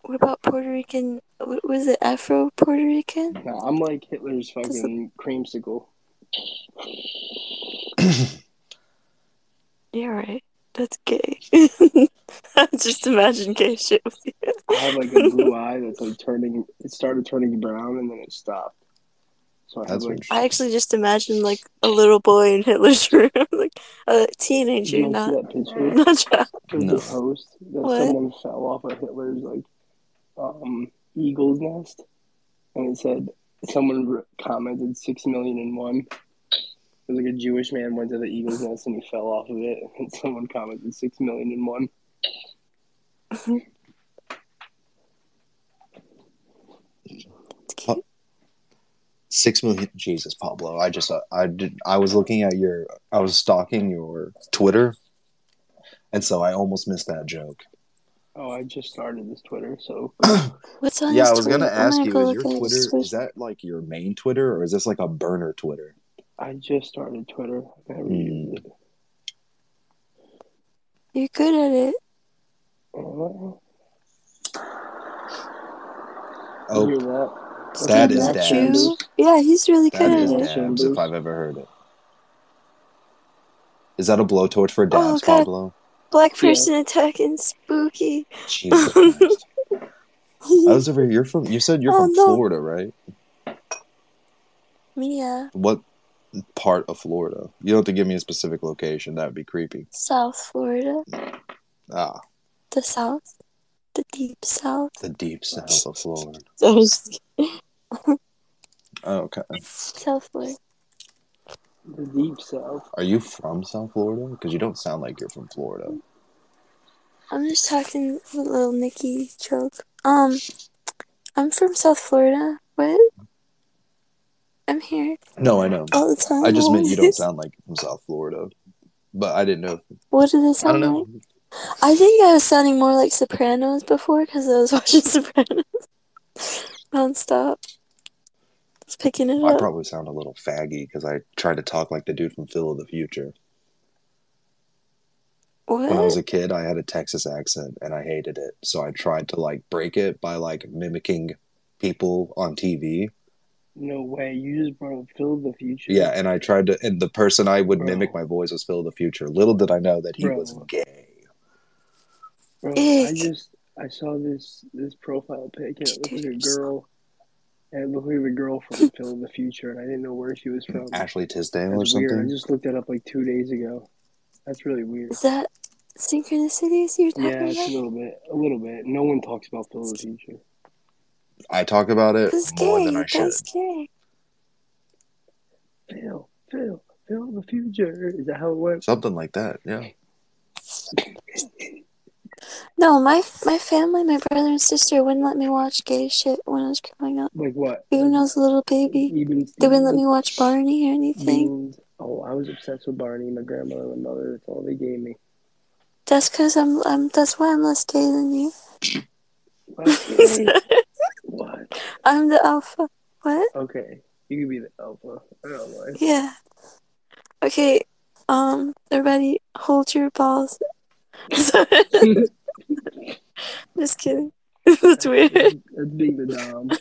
What about Puerto Rican? What was it? Afro Puerto Rican? No, I'm like Hitler's fucking That's... creamsicle. Yeah, right. That's gay. I just imagine gay shit with you. I have like a blue eye that's like turning, it started turning brown and then it stopped. So I, like, I actually just imagined like a little boy in Hitler's room, like a teenager, you not not a child. There's no. a post that what? someone fell off of Hitler's like um, eagle's nest, and it said someone re- commented six million and one. It was like a Jewish man went to the eagle's nest and he fell off of it, and someone commented six million and one. That's cute. Oh. Six million, Jesus, Pablo. I just, uh, I did, I was looking at your, I was stalking your Twitter, and so I almost missed that joke. Oh, I just started this Twitter, so. What's on? Yeah, I was Twitter? gonna ask gonna you, go is your Twitter, Twitter is that like your main Twitter, or is this like a burner Twitter? I just started Twitter. I never used it. You're good at it. Oh. oh. You hear that? That is Dabs. Yeah, he's really good at it. That is Dabs, if I've ever heard it. Is that a blowtorch for Dabs, oh, Pablo? Black person yeah. attacking spooky. Jesus Christ. I was over here. You're from, you said you're oh, from no. Florida, right? Yeah. What part of Florida? You don't have to give me a specific location. That would be creepy. South Florida. Ah. The South? The deep south. The deep south of Florida. Okay. South Florida. The deep south. Are you from South Florida? Because you don't sound like you're from Florida. I'm just talking with little Nikki Choke. Um, I'm from South Florida. What? I'm here. No, I know. All the time. I just meant you don't sound like you're from South Florida. But I didn't know. What did it sound like? I don't know. Like? I think I was sounding more like Sopranos before because I was watching Sopranos nonstop. I was picking it up. I probably sound a little faggy because I tried to talk like the dude from Phil of the Future. What? When I was a kid, I had a Texas accent and I hated it. So I tried to like break it by like mimicking people on T V. No way. You just brought up Phil of the Future. Yeah, and I tried to, and the person I would Bro. mimic my voice was Phil of the Future. Little did I know that he Bro. was gay. Bro, I just I saw this this profile pic and it looked like a girl and it looked like a girl from Phil of the Future and I didn't know where she was from. Ashley Tisdale or something? Weird. I just looked that up like two days ago. That's really weird. Is that synchronicities you're talking about? Yeah, it's a little bit. A little bit. No one talks about Phil of the Future. I talk about it more gay. than I should. That's gay. Phil, Phil, Phil of the Future. Is that how it went? Something like that, yeah. No, my my family, my brother and sister wouldn't let me watch gay shit when I was growing up. Like what? Who knows, little baby? Even, they wouldn't let me watch Barney or anything. Even, oh, I was obsessed with Barney. My grandmother and my mother—that's all they gave me. That's because I'm, I'm. That's why I'm less gay than you. What? What? I'm the alpha. What? Okay, you can be the alpha. I don't mind. Yeah. Okay. Um. Everybody, hold your balls. Just kidding. That's weird. That's being the dom.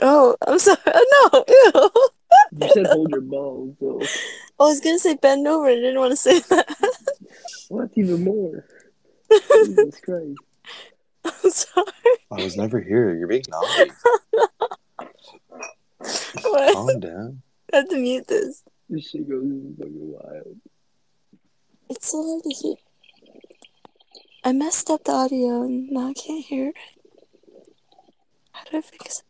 Oh, I'm sorry. Oh, no. Ew. You said hold your balls. So. I was going to say bend over. I didn't want to say that. Well, that's even more. Jesus Christ. I'm sorry. I was never here. You're being naughty. What? Calm down. I have to mute this. This shit goes fucking wild. It's so hard to hear. I messed up the audio and now I can't hear it. How do I fix it?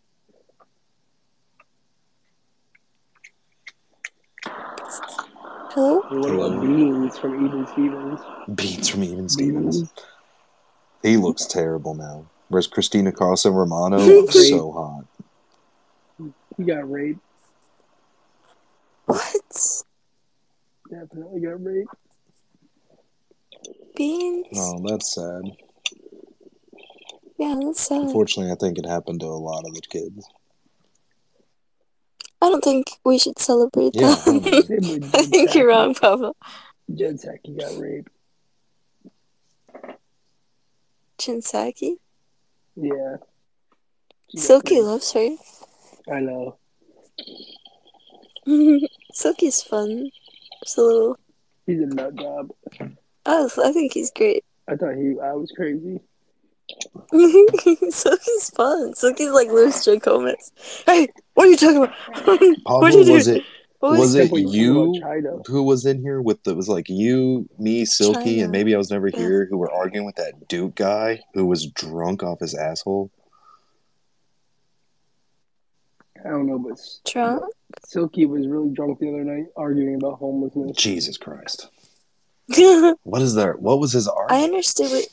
Hello? Hello. Beans from Even Stevens. Beans from Even Stevens. Beans. He looks terrible now. Whereas Christina Casa Romano looks so hot. He got raped. What? Definitely got raped. Beans. Oh, that's sad. Yeah, that's sad. Unfortunately, I think it happened to a lot of the kids. I don't think we should celebrate yeah, that. I think you're wrong, Pablo. Jensaki got raped. Jensaki? Yeah. Silky loves her. I know. Silky's fun. It's a little... He's a nut job. Oh, I think he's great. I thought he. I was crazy. Silky's fun. Silky's like Luis J. Gomez. Hey! What are you talking about? What did was it? What was it you who was in here with the? It was like you, me, Silky, China. And maybe I was never here. Yeah. Who were arguing with that Duke guy who was drunk off his asshole? I don't know, but drunk. Silky was really drunk the other night, arguing about homelessness. Jesus Christ! What is there? What was his argument? I understood what...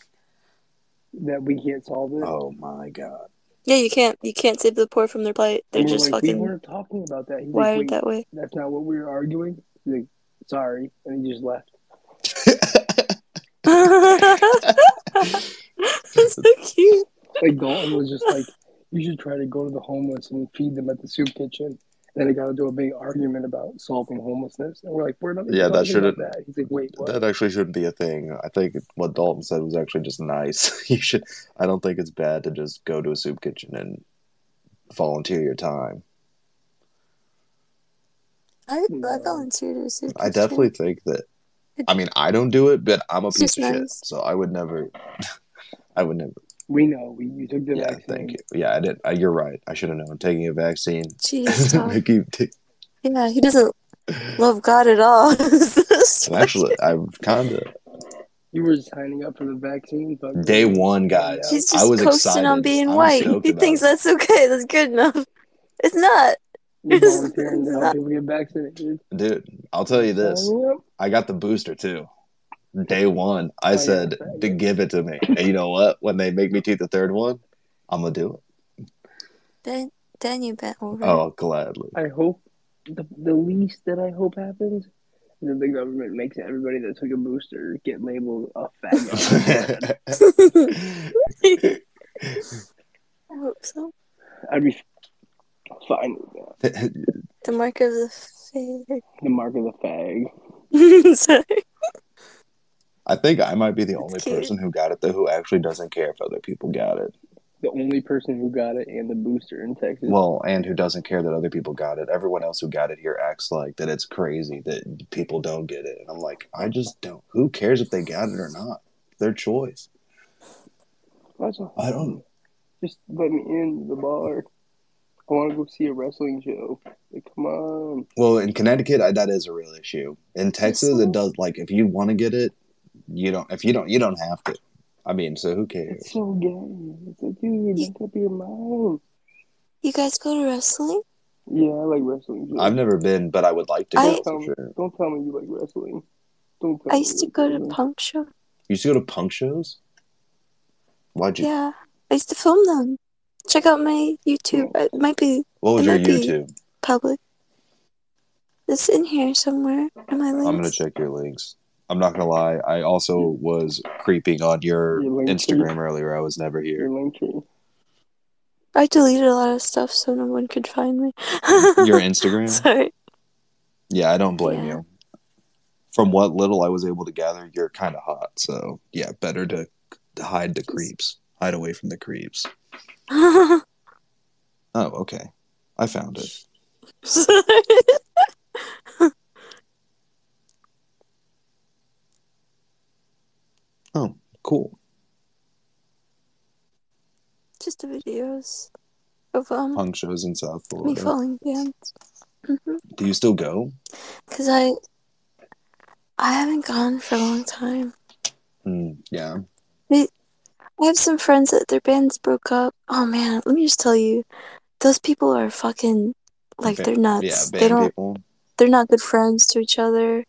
that we can't solve it. Oh my God. Yeah, you can't you can't save the poor from their plight. They're just like, fucking. We weren't talking about that. He's wired like, that way. That's not what we were arguing. He's like, sorry, and he just left. That's so cute. Like Dalton was just like, you should try to go to the homeless and feed them at the soup kitchen. And then they got into a big argument about solving homelessness, and we're like, we're not. Yeah, that shouldn't. That. He's like, wait, what? That actually shouldn't be a thing. I think what Dalton said was actually just nice. You should. I don't think it's bad to just go to a soup kitchen and volunteer your time. I, I volunteer to a soup kitchen. I definitely think that. I mean, I don't do it, but I'm a piece of shit, so I would never. I would never. We know. We, you took the yeah, vaccine. Yeah, thank you. Yeah, I did. I, you're right. I should have known. Taking a vaccine. Jeez, t- yeah, he doesn't love God at all. Actually, I'm kind of... You were signing up for the vaccine? But Day one, guys. Yeah. He's just I was coasting excited. On being I'm white. He thinks it. That's okay. That's good enough. It's not. You're volunteering to help people get vaccinated. Dude, I'll tell you this. I got the booster, too. Day one, I oh, said yeah, to give it to me. And you know what? When they make me take the third one, I'm going to do it. Then, then you bet over. Oh, gladly. I hope the, the least that I hope happens is that the government makes everybody that took a booster get labeled a faggot. I hope so. I'd be fine with that. The mark of the fag. The mark of the fag. Sorry. I think I might be the only person who got it, though, who actually doesn't care if other people got it. The only person who got it and the booster in Texas. Well, and who doesn't care that other people got it. Everyone else who got it here acts like that it's crazy that people don't get it. And I'm like, I just don't. Who cares if they got it or not? Their choice. Also, I don't know. Just let me in the bar. I want to go see a wrestling show. Like, come on. Well, in Connecticut, I, that is a real issue. In Texas, it does, like, if you want to get it, You don't. If you don't, you don't have to. I mean, so who cares? It's so gay. It's like, dude, make up your mind. You guys go to wrestling? Yeah, I like wrestling. Too. I've never been, but I would like to go. I, for don't, sure. Don't tell me you like wrestling. Don't. Tell I used me to go wrestling. To punk shows. You used to go to punk shows? Why'd you? Yeah, I used to film them. Check out my YouTube. It might be. What was your YouTube? Public. It's in here somewhere. Am I? I'm gonna check your links. I'm not going to lie. I also was creeping on your, your Instagram tree. Earlier. I was never here. I deleted a lot of stuff so no one could find me. Your Instagram? Sorry. Yeah, I don't blame yeah. you. From what little I was able to gather, you're kind of hot. So, yeah, better to hide the creeps. Hide away from the creeps. Oh, okay. I found it. Sorry. Oh, cool. Just the videos of um punk shows in South Florida. Me following bands. Mm-hmm. Do you still go? Because I, I haven't gone for a long time. Mm, yeah. They, I have some friends that their bands broke up. Oh man, let me just tell you, those people are fucking like ba- they're nuts. Yeah, they don't. People. They're not good friends to each other.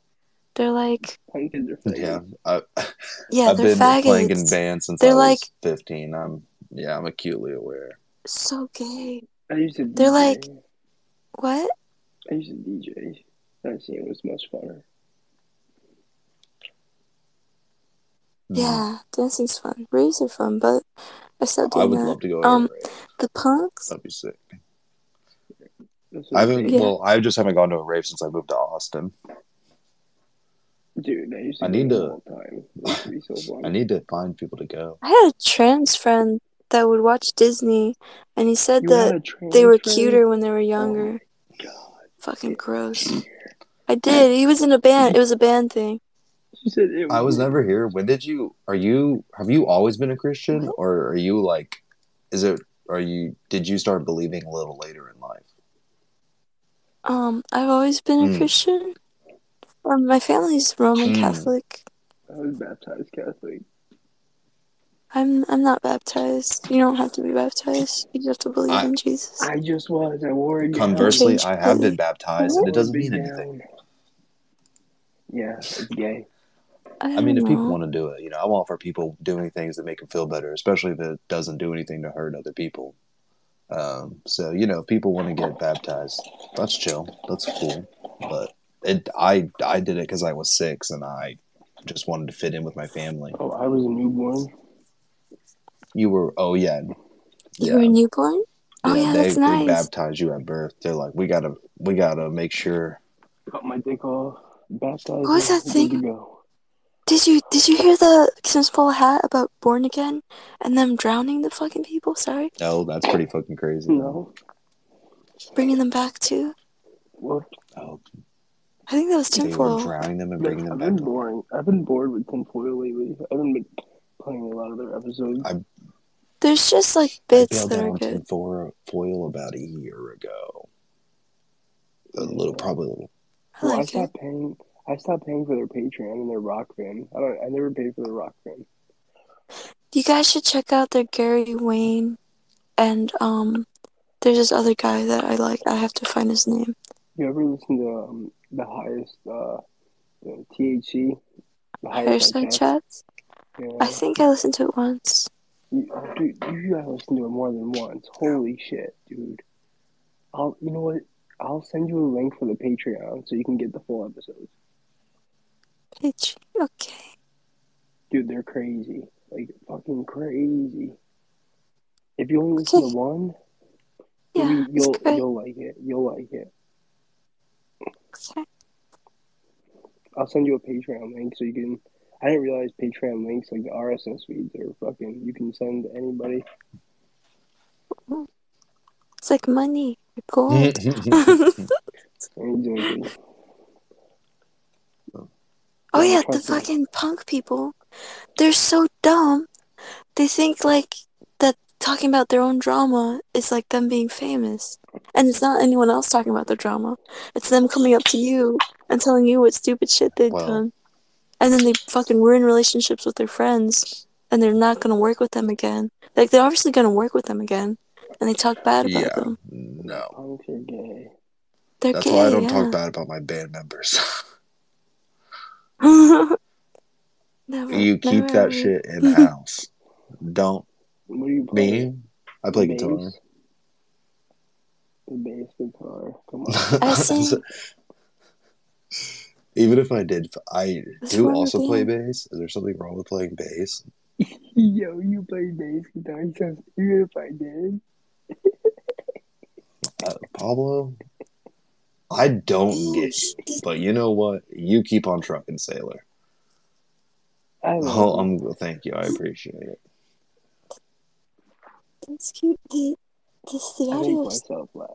They're like pumpkins are faggots. Yeah, I, yeah, I've been faggots. Playing in bands since they're I was like, fifteen. I'm yeah, I'm acutely aware. So gay. I used to. D J. They're like, what? I used to D J. That scene was much funner. Yeah, dancing's fun. Raves are fun, but I stopped doing that. I would that. love to go. Um, rave. The punks. That'd be sick. I haven't. Yeah. Well, I just haven't gone to a rave since I moved to Austin. Dude, I used to. I need to. Time. So I need to find people to go. I had a trans friend that would watch Disney, and he said you that they were friend? cuter when they were younger. Oh my God, fucking gross. I did. He was in a band. It was a band thing. She said it was I was weird. never here. When did you? Are you? Have you always been a Christian, what? or are you like? Is it? Are you? Did you start believing a little later in life? Um, I've always been a mm. Christian. Um, my family's Roman mm. Catholic. I was baptized Catholic. I'm I'm not baptized. You don't have to be baptized. You just have to believe I, in Jesus. I just was. I wore it. Conversely, I have body. been baptized, what? and it doesn't mean down. anything. Yeah, it's gay. I, I mean, know. if people want to do it, you know, I'm all for people doing things that make them feel better, especially if it doesn't do anything to hurt other people. Um, so, you know, if people want to get baptized, that's chill. That's cool. But it, I I did it because I was six and I just wanted to fit in with my family. Oh, I was a newborn. You were, oh, yeah. You yeah. were a newborn? Yeah, oh, yeah, they, that's nice. They baptized you at birth. They're like, we gotta, we gotta make sure. Cut my dick off. Baptized. What was that thing? Did you did you hear the Simsful Hat about Born Again and them drowning the fucking people? Sorry. No, that's pretty fucking crazy. No. Bringing them back too. What? Oh. I think that was tinfoil. Drowning them and bringing yeah, them I've back. I've been boring. I've been bored with tinfoil lately. I haven't been playing a lot of their episodes. I, There's just like bits I that are good. Tinfoil about a year ago. A little, probably a little. I, like well, I stopped it. paying. I stopped paying for their Patreon and their Rock Band. I don't. I never paid for the Rock Band. You guys should check out their Gary Wayne, and um, there's this other guy that I like. I have to find his name. You ever listen to um, the highest uh, the T H C? The highest Fireside Chats. Yeah. I think I listened to it once. You, oh, dude, you gotta listen to it more than once. Holy shit, dude! I'll. You know what? I'll send you a link for the Patreon so you can get the full episodes. Pitch. Okay. Dude, they're crazy. Like, fucking crazy. If you only listen okay. to one, yeah, you'll you'll like it. You'll like it. Okay. I'll send you a Patreon link so you can... I didn't realize Patreon links, like the R S S feeds, are fucking... You can send anybody. It's like money. Gold. Oh yeah, the fucking punk people, they're so dumb. They think like that talking about their own drama is like them being famous, and it's not anyone else talking about their drama. It's them coming up to you and telling you what stupid shit they've wow. done, and then they fucking ruin relationships with their friends, and they're not gonna work with them again. Like they're obviously gonna work with them again, and they talk bad about yeah, them. No, they're gay. They're That's gay, why I don't yeah. talk bad about my band members. Never, you keep never. that shit in house. Don't. What do you play? Me? I play the guitar. Bass? The bass guitar. Come on. I sing. Even if I did, I What's do also play bass. Is there something wrong with playing bass? Yo, you play bass guitar. Even if I did. Uh, Pablo, I don't get you, but you know what? You keep on trucking, Sailor. I oh, I'm, thank you. I appreciate it. That's cute. The, the, the I make myself laugh.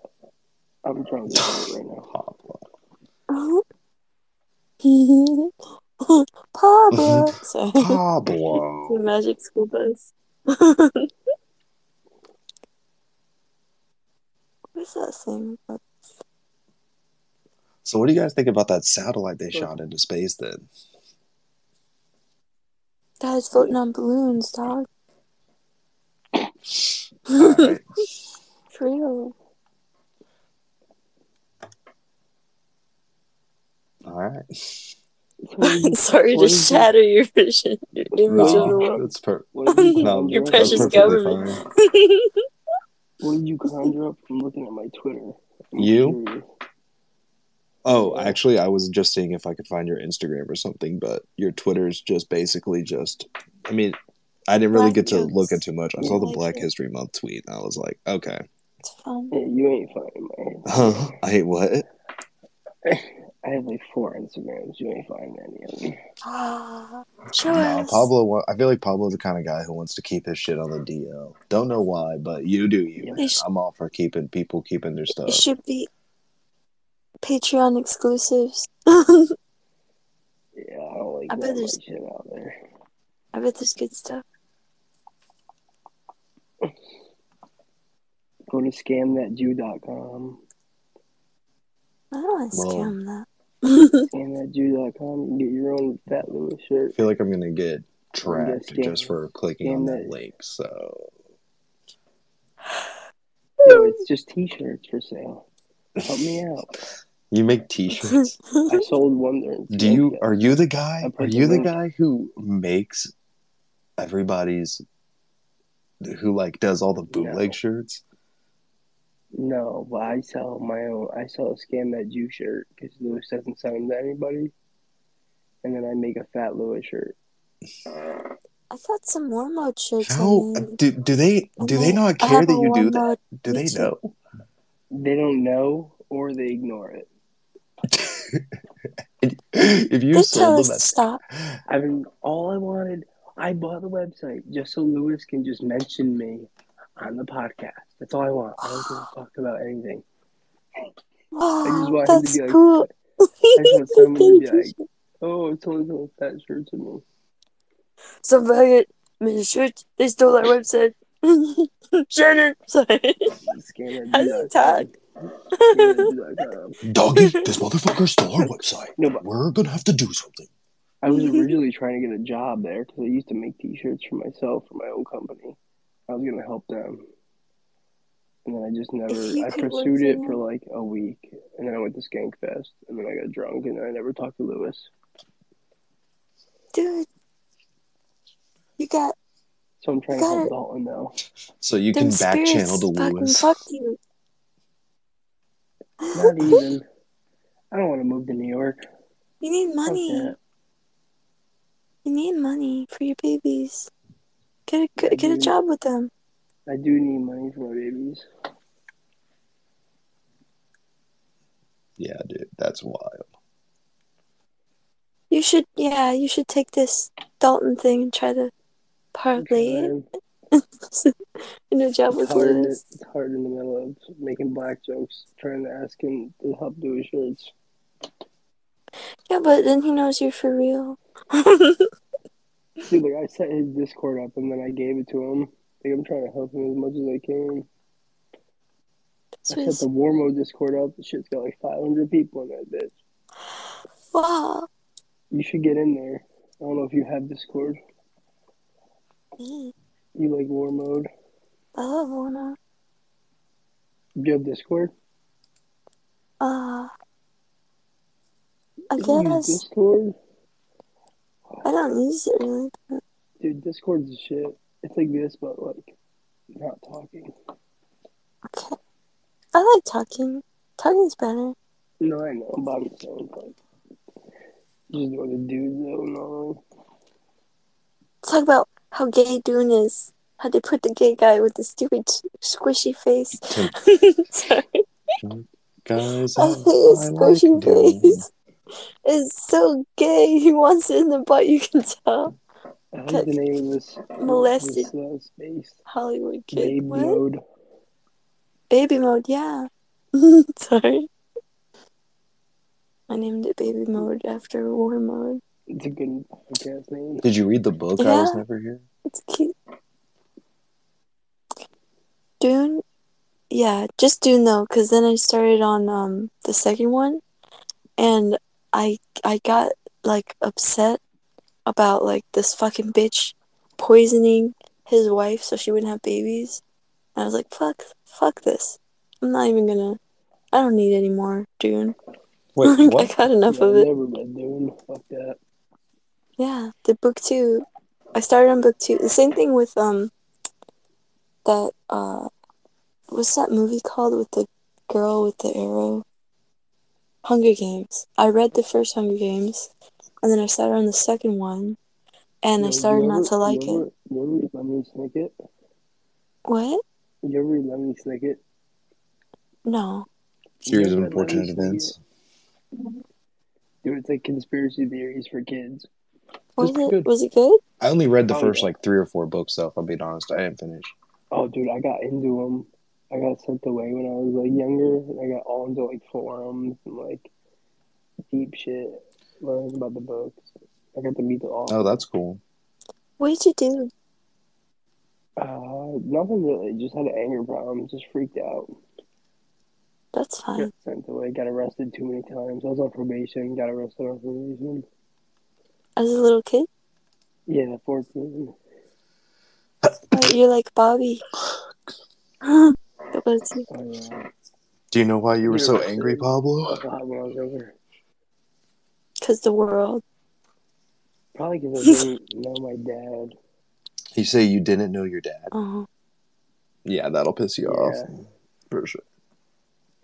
I'm trying to do it right now. Pablo. Oh. Pablo. Sorry. Pablo. The Magic School Bus. is that thing? That's... So what do you guys think about that satellite they shot into space then? That is floating on balloons, dog. Right. For real. Alright. Sorry to shatter your vision. Your image of the world. It's per- no, your precious government. What did you conjure up from looking at my Twitter? I'm you? Curious. Oh, actually, I was just seeing if I could find your Instagram or something, but your Twitter's just basically just... I mean, I didn't really black get to jokes. Look at too much. I yeah, saw the Black History Month tweet, and I was like, okay. It's fun. Hey, you ain't finding mine. Huh? I hate what? I have like four Instagrams. You ain't finding any of them. Ah, sure. No, Pablo, I feel like Pablo's the kind of guy who wants to keep his shit on the D L. Don't know why, but you do you. Yeah, sh- I'm all for keeping people keeping their stuff. It should be... Patreon exclusives. Yeah, I don't like I bet there's shit out there. I bet there's good stuff. Go to scam that jew dot com. I don't want to scam that. scam that jew dot com. You can get your own Fat Lewis shirt. I feel like I'm going to get tracked scam- just for clicking on that, that link, so. No, it's just t-shirts for sale. Help me out. You make t-shirts? I sold one there. Do you? Are you the guy? Are you the guy who makes everybody's? Who like does all the bootleg no. shirts? No, but I sell my own. I sell a Scam That Jew shirt because Lewis doesn't sell them to anybody, and then I make a Fat Lewis shirt. I thought some warm mode shirts. How do, do they? Do they not care that you do that? Do they know? They don't know, or they ignore it. If you they sold them, at- stop. I mean, all I wanted, I bought the website just so Lewis can just mention me on the podcast. That's all I want. I don't give a fuck about anything. Oh, I just want him to be like, cool. I just want someone to be like, oh, someone sold that shirt to me. Some faggot made a shirt. They stole that website. Shannon, sorry. How do you talk? Doggy, this motherfucker stole our website. No, but we're gonna have to do something. I was originally trying to get a job there because I used to make t-shirts for myself for my own company. I was gonna help them, and then I just never. I pursued it for like a week, and then I went to Skankfest, and then I got drunk, and then I never talked to Lewis. Dude, you got. So I'm trying to help Dalton now. So you Them can back channel to Lewis. You. Not even. I don't want to move to New York. You need money. Okay. You need money for your babies. Get a I get do. a job with them. I do need money for my babies. Yeah, dude, that's wild. You should, yeah, you should take this Dalton thing and try to. Partly. In a job with Lewis. It's hard in the middle of making black jokes, trying to ask him to help do his shirts. Yeah, but then he knows you're for real. See, like, I set his Discord up and then I gave it to him. Like, I'm trying to help him as much as I can. That's I set his... the Warmo Discord up. The shit's got like five hundred people in that bitch. Wow. You should get in there. I don't know if you have Discord. You like war mode? I love war mode. Do you have Discord? Uh, I guess. Use Discord? I don't use it really. But... Dude, Discord's a shit. It's like this, but like, not talking. Okay. I like talking. Talking's better. No, I know. I'm body sounds like. Just doing the dudes though, no. Talk about. How gay Dune is. How they put the gay guy with the stupid squishy face. Sorry. Guys, I hate his squishy like face. Dune. It's so gay. He wants it in the butt, you can tell. I like the name of this. Molested. This, uh, Hollywood kid. Baby what? Mode. Baby mode, yeah. Sorry. I named it Baby Mode after War Mode. It's a good podcast name. Did you read the book? Yeah. I was never here. It's cute. Dune Yeah, just Dune though, because then I started on um the second one, and I I got like upset about like this fucking bitch poisoning his wife so she wouldn't have babies. And I was like, fuck, fuck this. I'm not even gonna. I don't need any more Dune. Wait, like, what? I got enough yeah, of it. Never been Dune. Fuck that. Yeah, the book two. I started on book two. The same thing with um that uh. What's that movie called with the girl with the arrow? Hunger Games. I read the first Hunger Games, and then I started on the second one, and yeah, I started you ever, not to like you ever, it. You ever read Lemony Snicket? What? You ever read Lemony Snicket? No. Series of Unfortunate Events. Dude, it's like conspiracy theories for kids. Was it, it was it good? I only read the oh, first, yeah. like, three or four books, though, if I'm being honest. I didn't finish. Oh, dude, I got into them. I got sent away when I was, like, younger. And I got all into, like, forums and, like, deep shit. Learning about the books. I got to meet the author. Oh, that's cool. What did you do? Uh, nothing really. Just had an anger problem. Just freaked out. That's fine. Got sent away. Got arrested too many times. I was on probation. Got arrested on probation. As a little kid? Yeah, fourteen. Wait, you're like Bobby. That was you. Oh, yeah. Do you know why you were so angry, Pablo? Because the world. Probably because I didn't know my dad. You say you didn't know your dad? Uh-huh. Yeah, that'll piss you yeah. off. For sure.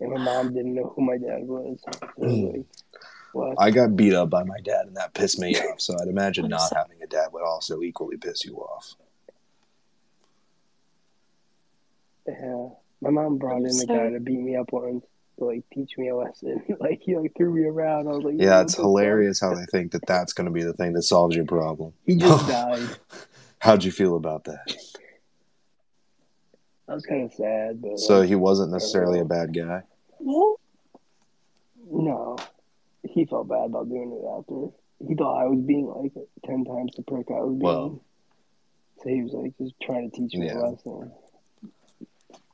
And my mom didn't know who my dad was. So I, was like, I got beat up by my dad, and that pissed me off. So I'd imagine not so- having a dad would also equally piss you off. Yeah, my mom brought I'm in sorry. a guy to beat me up once to, like, teach me a lesson. Like, he, like, threw me around. I was like, yeah, it's hilarious how they think that that's going to be the thing that solves your problem. He just died. How'd you feel about that? I was kind of sad. But So like, he wasn't necessarily a bad guy? What? No. He felt bad about doing it after. He thought I was being, like, ten times the prick I was being. Well, so he was, like, just trying to teach me yeah. a lesson.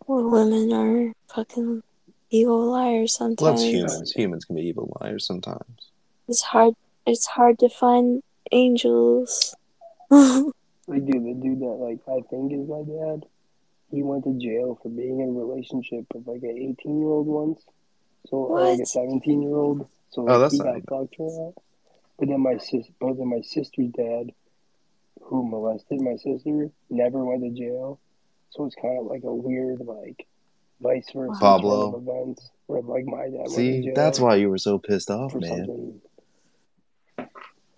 Well, women are fucking evil liars sometimes. Well, that's humans. Humans can be evil liars sometimes. It's hard. It's hard to find angels. Like, dude, the dude that, like, I think is my dad, he went to jail for being in a relationship with, like, an eighteen-year-old once. So, what? Or, like, a seventeen-year-old. So, like, oh, that's he got fucked for that. But then my sister, both of my sister's dad, who molested my sister, never went to jail. So it's kind of like a weird, like, vice versa Pablo. Kind of events where, like, my dad See, that's why you were so pissed off, man. Something.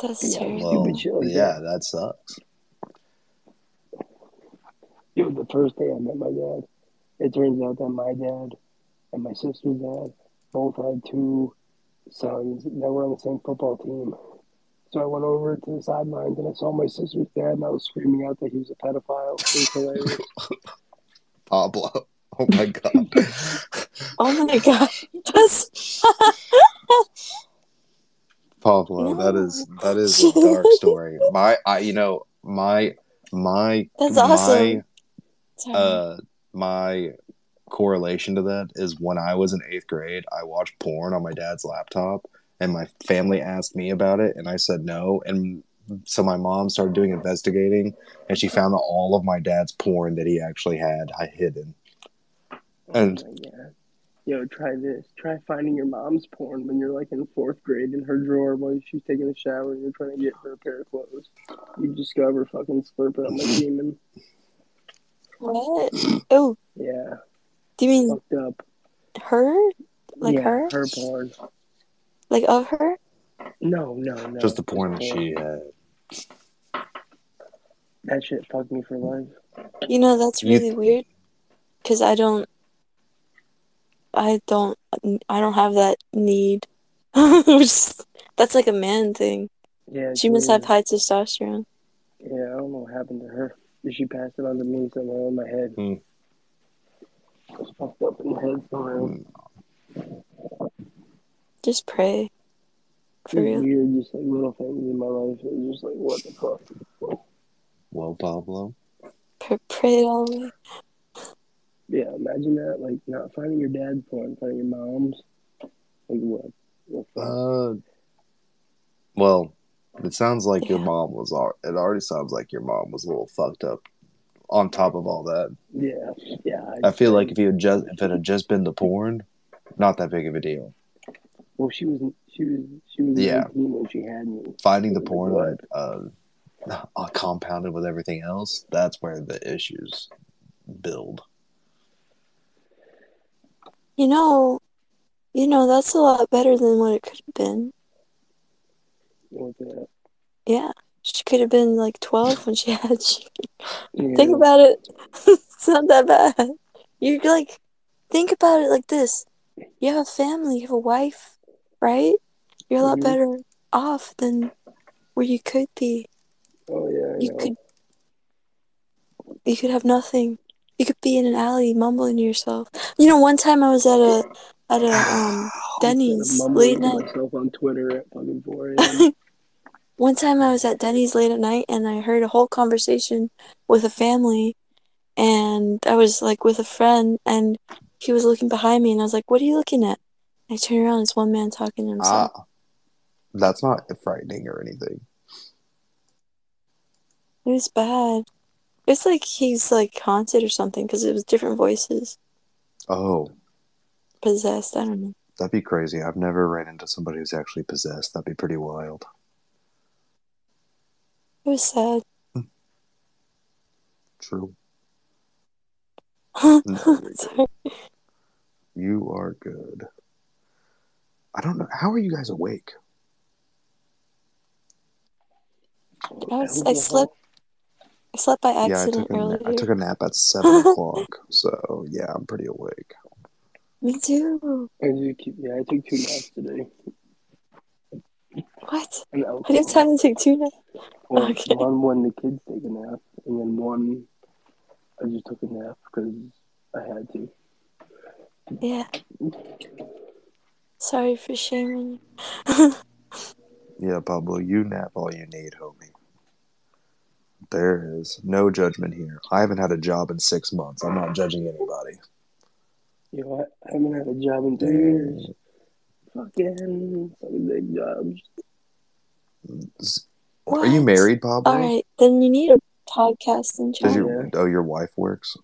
That's terrible. Yeah, well, shit, like, yeah, that sucks. Dude, the first day I met my dad, it turns out that my dad and my sister's dad both had two sons that were on the same football team. So I went over to the sidelines and I saw my sister's dad and I was screaming out that he was a pedophile. It was hilarious. Pablo. Oh my god. Oh my god. Just... Pablo, no. that is that is a dark story. My I you know, my my That's awesome. my, uh my correlation to that is when I was in eighth grade, I watched porn on my dad's laptop. And my family asked me about it, and I said no. And so my mom started doing investigating, and she found all of my dad's porn that he actually had hidden. And oh yeah, yo, try this. Try finding your mom's porn when you're, like, in fourth grade in her drawer while she's taking a shower and you're trying to get her a pair of clothes. You discover fucking slurping on my demon. What? Oh. Yeah. Do you mean fucked up? Her? Like yeah, her? Her porn. Like, of her? No, no, no. Just the porn that she had. That shit fucked me for life. You know, that's really you... weird. Because I don't... I don't... I don't have that need. Just, that's like a man thing. Yeah. She must weird. have high testosterone. Yeah, I don't know what happened to her. She passed it on to me somewhere in my head. Mm. I was fucked up in the head somewhere. Mm. Just pray. For real. Weird, just like little things in my life. It's just like, what the fuck? Well, Pablo. Pray it all the way. Yeah, imagine that, like, not finding your dad's porn, finding your mom's. Like, what? what uh, well, it sounds like your mom was, it already sounds like your mom was a little fucked up on top of all that. Yeah, yeah. I, I feel like if, you had just, if it had just been the porn, not that big of a deal. Well, she was, she was, she was yeah. eighteen when she had me. Finding the porn, like, uh, uh, compounded with everything else, that's where the issues build. You know, you know, that's a lot better than what it could have been. Okay. Yeah, she could have been like twelve when she had. She, yeah. Think about it. It's not that bad. You're like, think about it like this. You have a family, you have a wife, right? You're a lot mm-hmm. better off than where you could be. Oh, yeah. I you know. could. You could have nothing. You could be in an alley mumbling to yourself. You know, one time I was at a at a um, Denny's late night. Myself on Twitter at fucking four a.m. One time I was at Denny's late at night, and I heard a whole conversation with a family, and I was like with a friend, and he was looking behind me, and I was like, "What are you looking at?" And I turned around, it's one man talking to himself. Uh, that's not frightening or anything. It was bad. It's like he's, like, haunted or something, because it was different voices. Oh. Possessed, I don't know. That'd be crazy. I've never ran into somebody who's actually possessed. That'd be pretty wild. It was sad. True. Sorry. You are good. I don't know. How are you guys awake? I, was, I slept. I slept by accident yeah, I earlier. Na- I took a nap at seven o'clock, so yeah, I'm pretty awake. Me too. I do keep, yeah, I took two naps today. What? I didn't have time to take two naps. Well, okay. One when the kids take a nap, and then one I just took a nap because I had to. Yeah. Sorry for shaming you. Yeah, Pablo, you nap all you need, homie. There is no judgment here. I haven't had a job in six months. I'm not judging anybody. You know what? I haven't had a job in three years. Fucking fucking big jobs. What? Are you married, Pablo? All right, then you need a podcasting job. Does your, yeah. Oh, your wife works?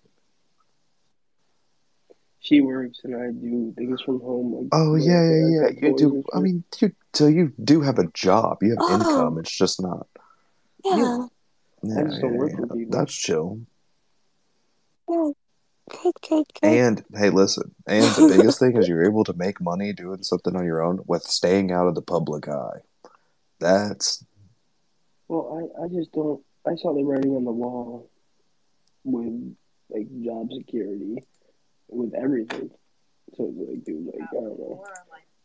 She works, and I do things from home. Like, oh, yeah, yeah, yeah. You do. I mean, you, so you do have a job. You have oh. income. It's just not. Yeah. yeah. Yeah, yeah, yeah. That's chill. Yeah. Good, good, good. And, hey, listen. And the biggest thing is you're able to make money doing something on your own with staying out of the public eye. That's... Well, I, I just don't... I saw the writing on the wall with, like, job security, with everything. So it's like, dude, like, I don't know.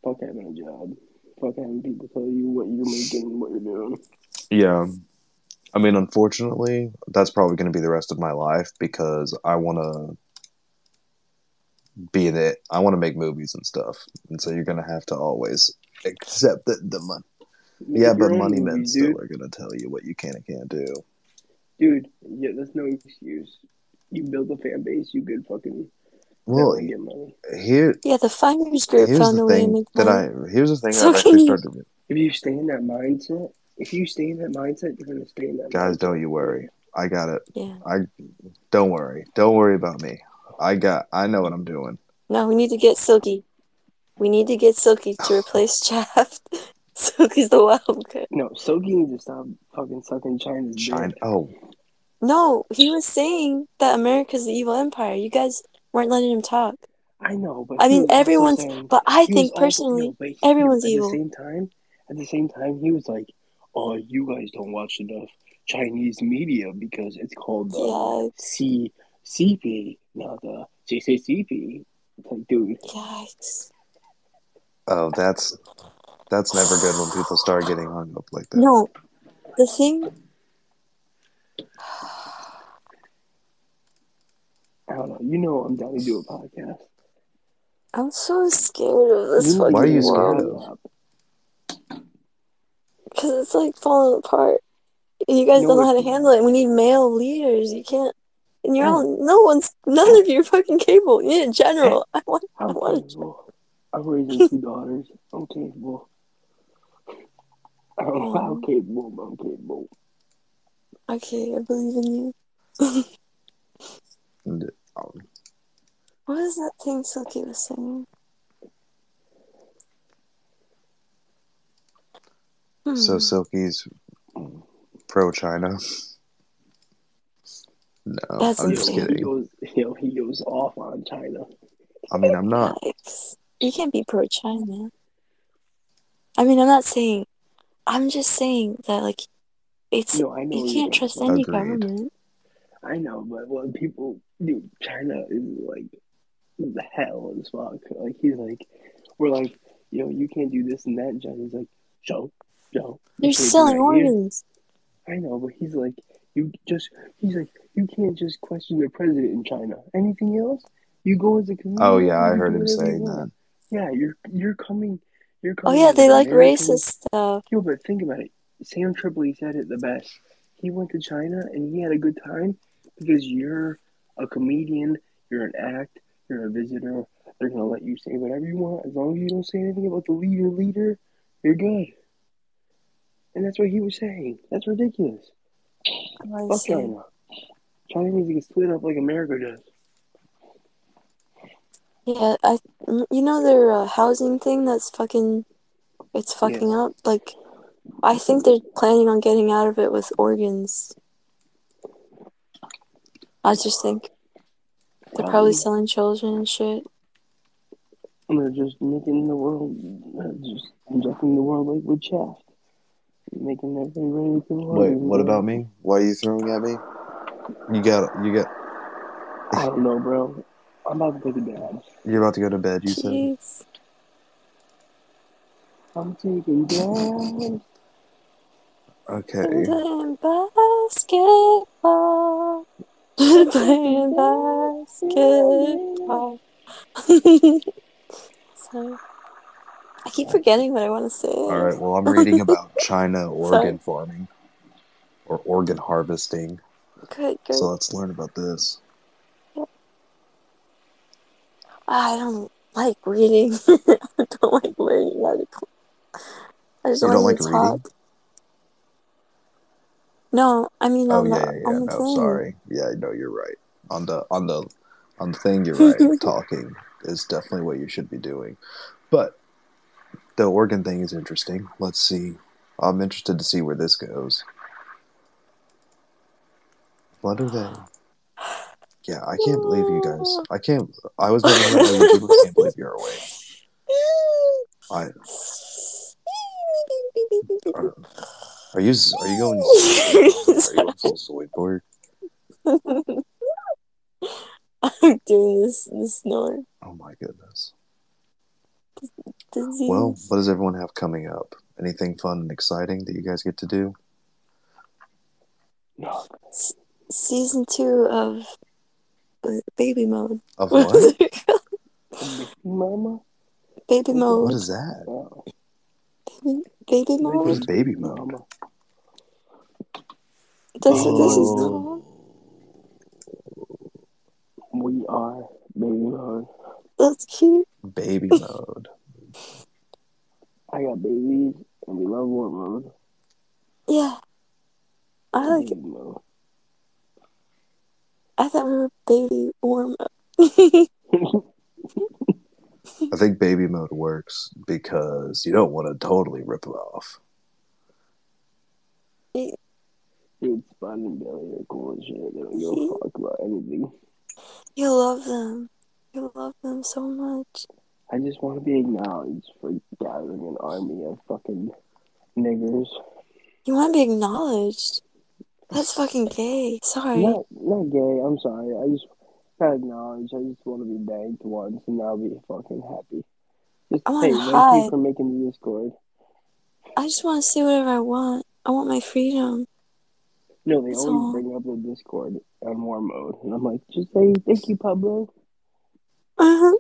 Fuck having a job. Fuck having people tell you what you're making and what you're doing. Yeah. I mean, unfortunately, that's probably going to be the rest of my life because I want to be in it. I want to make movies and stuff. And so you're going to have to always accept that the money. Yeah, but money men still are going to tell you what you can and can't do. Dude, yeah, that's no excuse. You build a fan base, you good fucking well, get money. Here, yeah, the Finders Group found a way to make money. Here's the thing that I actually started with. If you stay in that mindset, If you stay in that mindset, you're going to stay in that Guys, mindset. Don't you worry. I got it. Yeah. I Don't worry. Don't worry about me. I got. I know what I'm doing. No, we need to get Silky. We need to get Silky to replace Shaft. Silky's the wild card. No, Silky needs to stop fucking sucking China's China. dick. Oh. No, he was saying that America's the evil empire. You guys weren't letting him talk. I know, but... I mean, everyone's... Saying, but I think, personally, also, you know, everyone's at evil. At the same time, at the same time, he was like, oh, you guys don't watch enough Chinese media because it's called the yes. C C P, not the J C C P. Like, dude. Yes. Oh, that's that's never good when people start getting hung up like that. No, the thing. I don't know. You know, I'm down to do a podcast. I'm so scared of this. You, fucking why are you scared world. Of? Because it's like falling apart. You guys you know, don't know how to handle it. We need male leaders. You can't and you're all, no one's, none of you are fucking capable. In general, I want, I'm I want capable. I'm raising two daughters. I'm capable. I don't know how capable, but I'm capable. Okay, I believe in you. What is that thing Silky was saying? So Silky's pro-China. No, That's I'm insane. just kidding. He goes, you know, he goes off on China. I mean, I'm not. You can't be pro-China. I mean, I'm not saying. I'm just saying that, like, it's no, I know you, you can't trust know. any Agreed. government. I know, but when people, dude, China is like the hell as fuck. Like, he's like, we're like, you know, you can't do this and that. And China's like, Joe, Joe. They're selling organs. I know, but he's like, you just, he's like, you can't just question the president in China. Anything else, you go as a community. Oh yeah, I heard him saying that. Yeah, you're you're coming, you're coming. Oh yeah, they like racist stuff. Yo, but think about it. Sam Tripoli said it the best. He went to China and he had a good time because you're a comedian, you're an act, you're a visitor. They're gonna let you say whatever you want as long as you don't say anything about the leader. Leader, you're good. And that's what he was saying. That's ridiculous. Fuck China. China needs to get split up like America does. Yeah, I. You know their uh, housing thing that's fucking, it's fucking yeah. up. Like, I think they're planning on getting out of it with organs. I just think they're um, probably selling children and shit. And they're just making the world, just injecting the world like with chaff. Making everybody ready to work. Wait, what about me? Why are you throwing at me? You got, you got. I don't know, bro. I'm about to go to bed. You're about to go to bed, you Jeez. said? I'm taking down. Okay. Playing basketball. Playing basketball. Sorry. I keep forgetting what I want to say. All right, well, I'm reading about China organ farming or organ harvesting. Good, good. So let's learn about this. Yeah. I don't like reading. I don't like reading articles. I just you don't like to reading? Talk. No, I mean, on oh, yeah, the, yeah, on the no, thing. Sorry. Yeah, no, you're right. On the, on the, on the thing, you're right. Talking is definitely what you should be doing. But the organ thing is interesting. Let's see. I'm interested to see where this goes. What are they? Yeah, I can't believe you guys. I can't. I was. I can't believe you're away. I. I are you? Are you going? Are you on soundboard? I'm doing this. This snore. Oh my goodness. Disease. Well, what does everyone have coming up? Anything fun and exciting that you guys get to do? S- season two of Baby Mode. Of what? Mama? Baby Mode. What is that? Wow. Baby, baby Mode. What is Baby Mode? That's oh. what this is called. We are Baby Mode. That's cute. Baby Mode. I got babies and we love war mode. Yeah. I like baby it. Mode. I thought we were baby war mode. I think baby mode works because you don't want to totally rip it off. Dude, Spud and Billy are cool and shit. They don't give a fuck about anything. You love them. You love them so much. I just want to be acknowledged for gathering an army of fucking niggers. You want to be acknowledged? That's fucking gay. Sorry. Not, not gay. I'm sorry. I just not acknowledged. I just want to be thanked once, and I'll be fucking happy. Just I hey, thank hide. you for making the Discord. I just want to say whatever I want. I want my freedom. No, they so... always bring up the Discord on war mode, and I'm like, just say thank you, Pablo. Uh huh.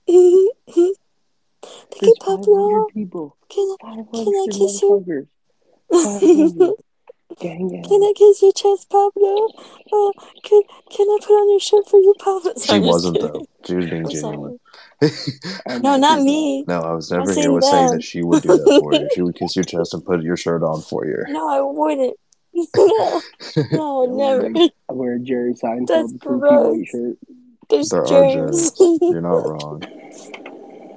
Thank you, Pablo. Can I, can I kiss you? Gang, gang. Can I kiss your chest, Pablo? Oh, can can I put on your shirt for you, Pablo? So she wasn't kidding. though. She was being I'm genuine. No, not me. No, I was never here with saying that she would do that for you. She would kiss your chest and put your shirt on for you. No, I wouldn't. No, no, never. I wear a Jerry Seinfeld That's gross. Shirt. There's there germs. Are germs. You're not wrong.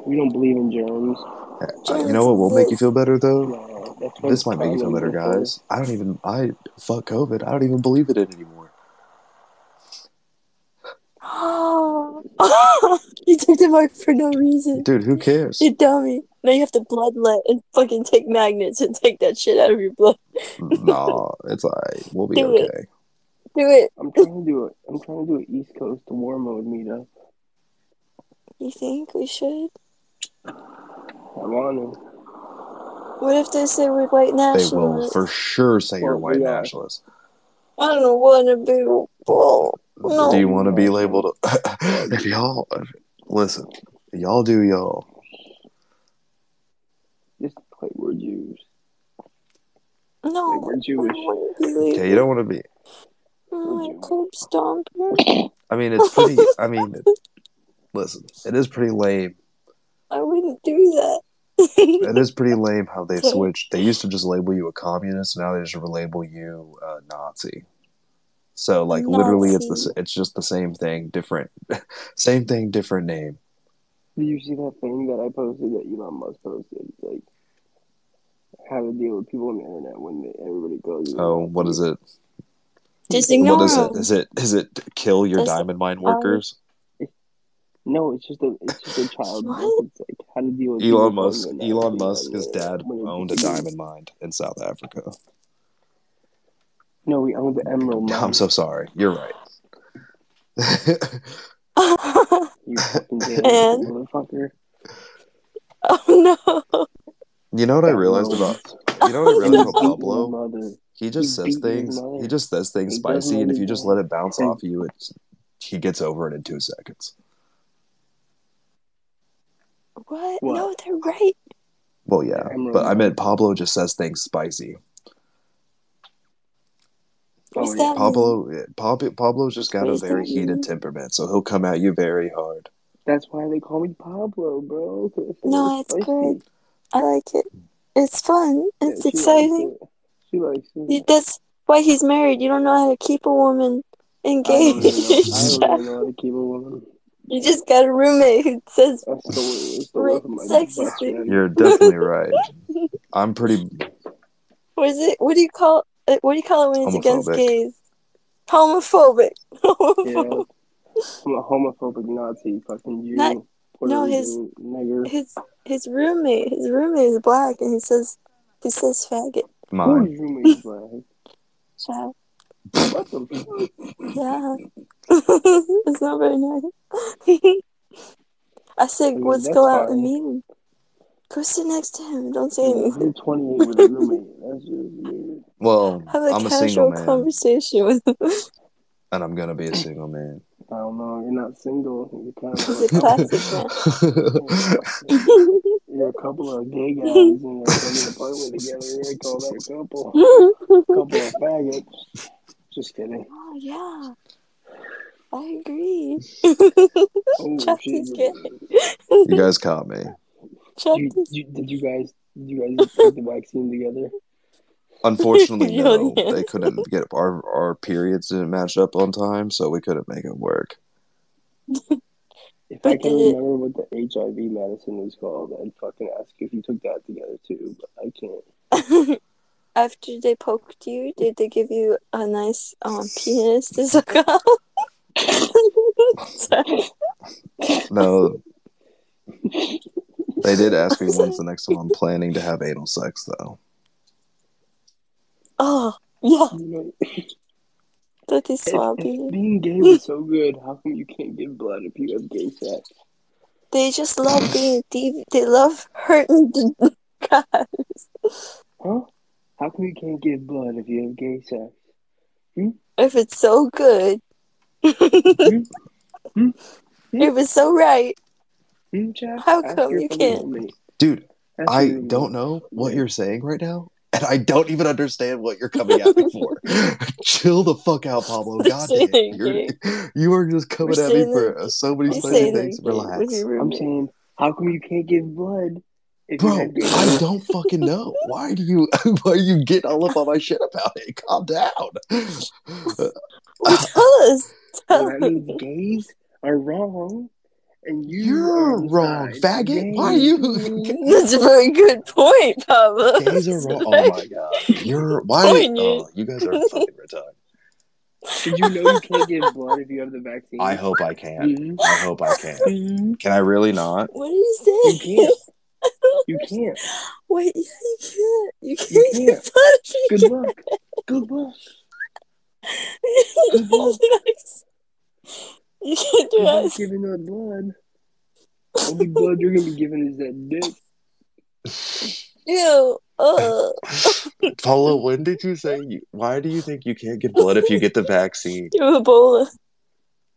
We don't believe in germs. You know what will make you feel better though? Yeah, this might make you feel better, guys. I don't even. I fuck COVID. I don't even believe in it anymore. Oh, you took the mark for no reason, dude. Who cares? You dummy. Now you have to bloodlet and fucking take magnets and take that shit out of your blood. Nah, it's alright. We'll be do okay. It. Do it. I'm trying to do it. I'm trying to do an East Coast war mode meetup. You think we should? I'm on it. What if they say we're white nationalists? They will for sure say well, you're white yeah. nationalists. I don't want to be bull. No. Do you want to be labeled? If y'all listen, y'all do y'all. Just play we're Jews. No, like we're Jewish. Okay, you don't want to be. Oh, I cold stomp. I mean, it's pretty. I mean, it, listen, it is pretty lame. I wouldn't do that. It is pretty lame how they switched. They used to just label you a communist, now they just label you a Nazi. So, like, Nazi. literally, it's the it's just the same thing, different, same thing, different name. Did you see that thing that I posted that Elon Musk posted? It's like, how to deal with people on the internet when they, everybody goes. Oh, what is it? Just ignore What is it? Is it is it kill your That's, diamond mine workers? Um, No, it's just a it's just a child. It's like how to deal with Elon Musk. Elon Musk, his dad owned a diamond mine in South Africa. No, we owned the emerald mine. I'm so sorry. You're right. You fucking damn motherfucker. Oh no. You know what I realized about you know what I realized about Pablo? He just says things. He just says things spicy, and if you just let it bounce off you, it's he gets over it in two seconds. What? what? No, they're right. Well, yeah, but I meant Pablo just says things spicy. Oh, yeah. Pablo, Pablo, Pablo's just got what a very heated mean? temperament, so he'll come at you very hard. That's why they call me Pablo, bro. No, it's good. I like it. It's fun. It's yeah, she exciting. Likes it. She likes it. That's why he's married. You don't know how to keep a woman engaged. I don't really know, I don't really know how to keep a woman. You just got a roommate who says sexist things. You're definitely right. I'm pretty. What is it? What do you call? It? What do you call it when it's homophobic. Against gays? Homophobic. Homophobic. Yeah. I'm a homophobic Nazi. Fucking you. Not, no, his nigger. his his roommate. His roommate is black, and he says he says faggot. Mine. His roommate is black. Child. What the fuck? Yeah. It's not very nice. I said, yeah, let's go out fine. and meet him. Go sit next to him. Don't say yeah, anything. I'm twenty-eight with a roommate. That's just weird. Well, have a I'm casual a conversation with him. And I'm going to be a single man. I don't know. You're not single. You're kind of a classic man. You're a couple of gay guys in the apartment together. You call that a couple. Couple of faggots. Just kidding. Oh, yeah. I agree. Oh, Chuck is gay. You guys caught me. Chuck you, is you, did you guys did you guys take the vaccine together? Unfortunately, no. They couldn't get our our periods didn't match up on time, so we couldn't make it work. If but I can remember it, what the H I V medicine was called, I'd fucking ask if you took that together too, but I can't. After they poked you, did they give you a nice um, penis to suck out? No. They did ask me once the next time I'm planning to have anal sex, though. Oh, yeah. That is sloppy. If, if being gay was so good, how come you can't get blood if you have gay sex? They just love being deep. They love hurting the guys. Huh? How come you can't get blood if you have gay sex? Hmm? If it's so good. Hmm? Hmm? Hmm? If it's so right. Hmm, Jeff, how come you can't? Dude, I don't know what you're saying right now. and I don't even understand what you're coming at me for. Chill the fuck out, Pablo. God damn, you. you are just coming We're at me for uh, so many funny things. Relax. I'm saying, how come you can't give blood? Bro, I don't fucking know. Why do you? Why are you getting all up on my shit about it? Calm down. Well, tell us. Tell well, I mean, gays are wrong, and you you're are wrong, faggot. Gays. Why are you? That's a very good point, Pablo. Gays are wrong. Oh my god, you're why? Did, oh, you guys are fucking retarded. Did you know you can't give blood if you have the vaccine? I hope I can. Mm-hmm. I hope I can. Mm-hmm. Can I really not? What are you saying? You can't. You can't. Wait, yeah, you can't. You can't. You can't. Get blood Good luck. Good luck. Good luck. You can't do it. Giving that blood. The only blood you're gonna be giving is that dick. Ew. Uh. Paula, when did you say? You, why do you think you can't get blood if you get the vaccine? You're Ebola.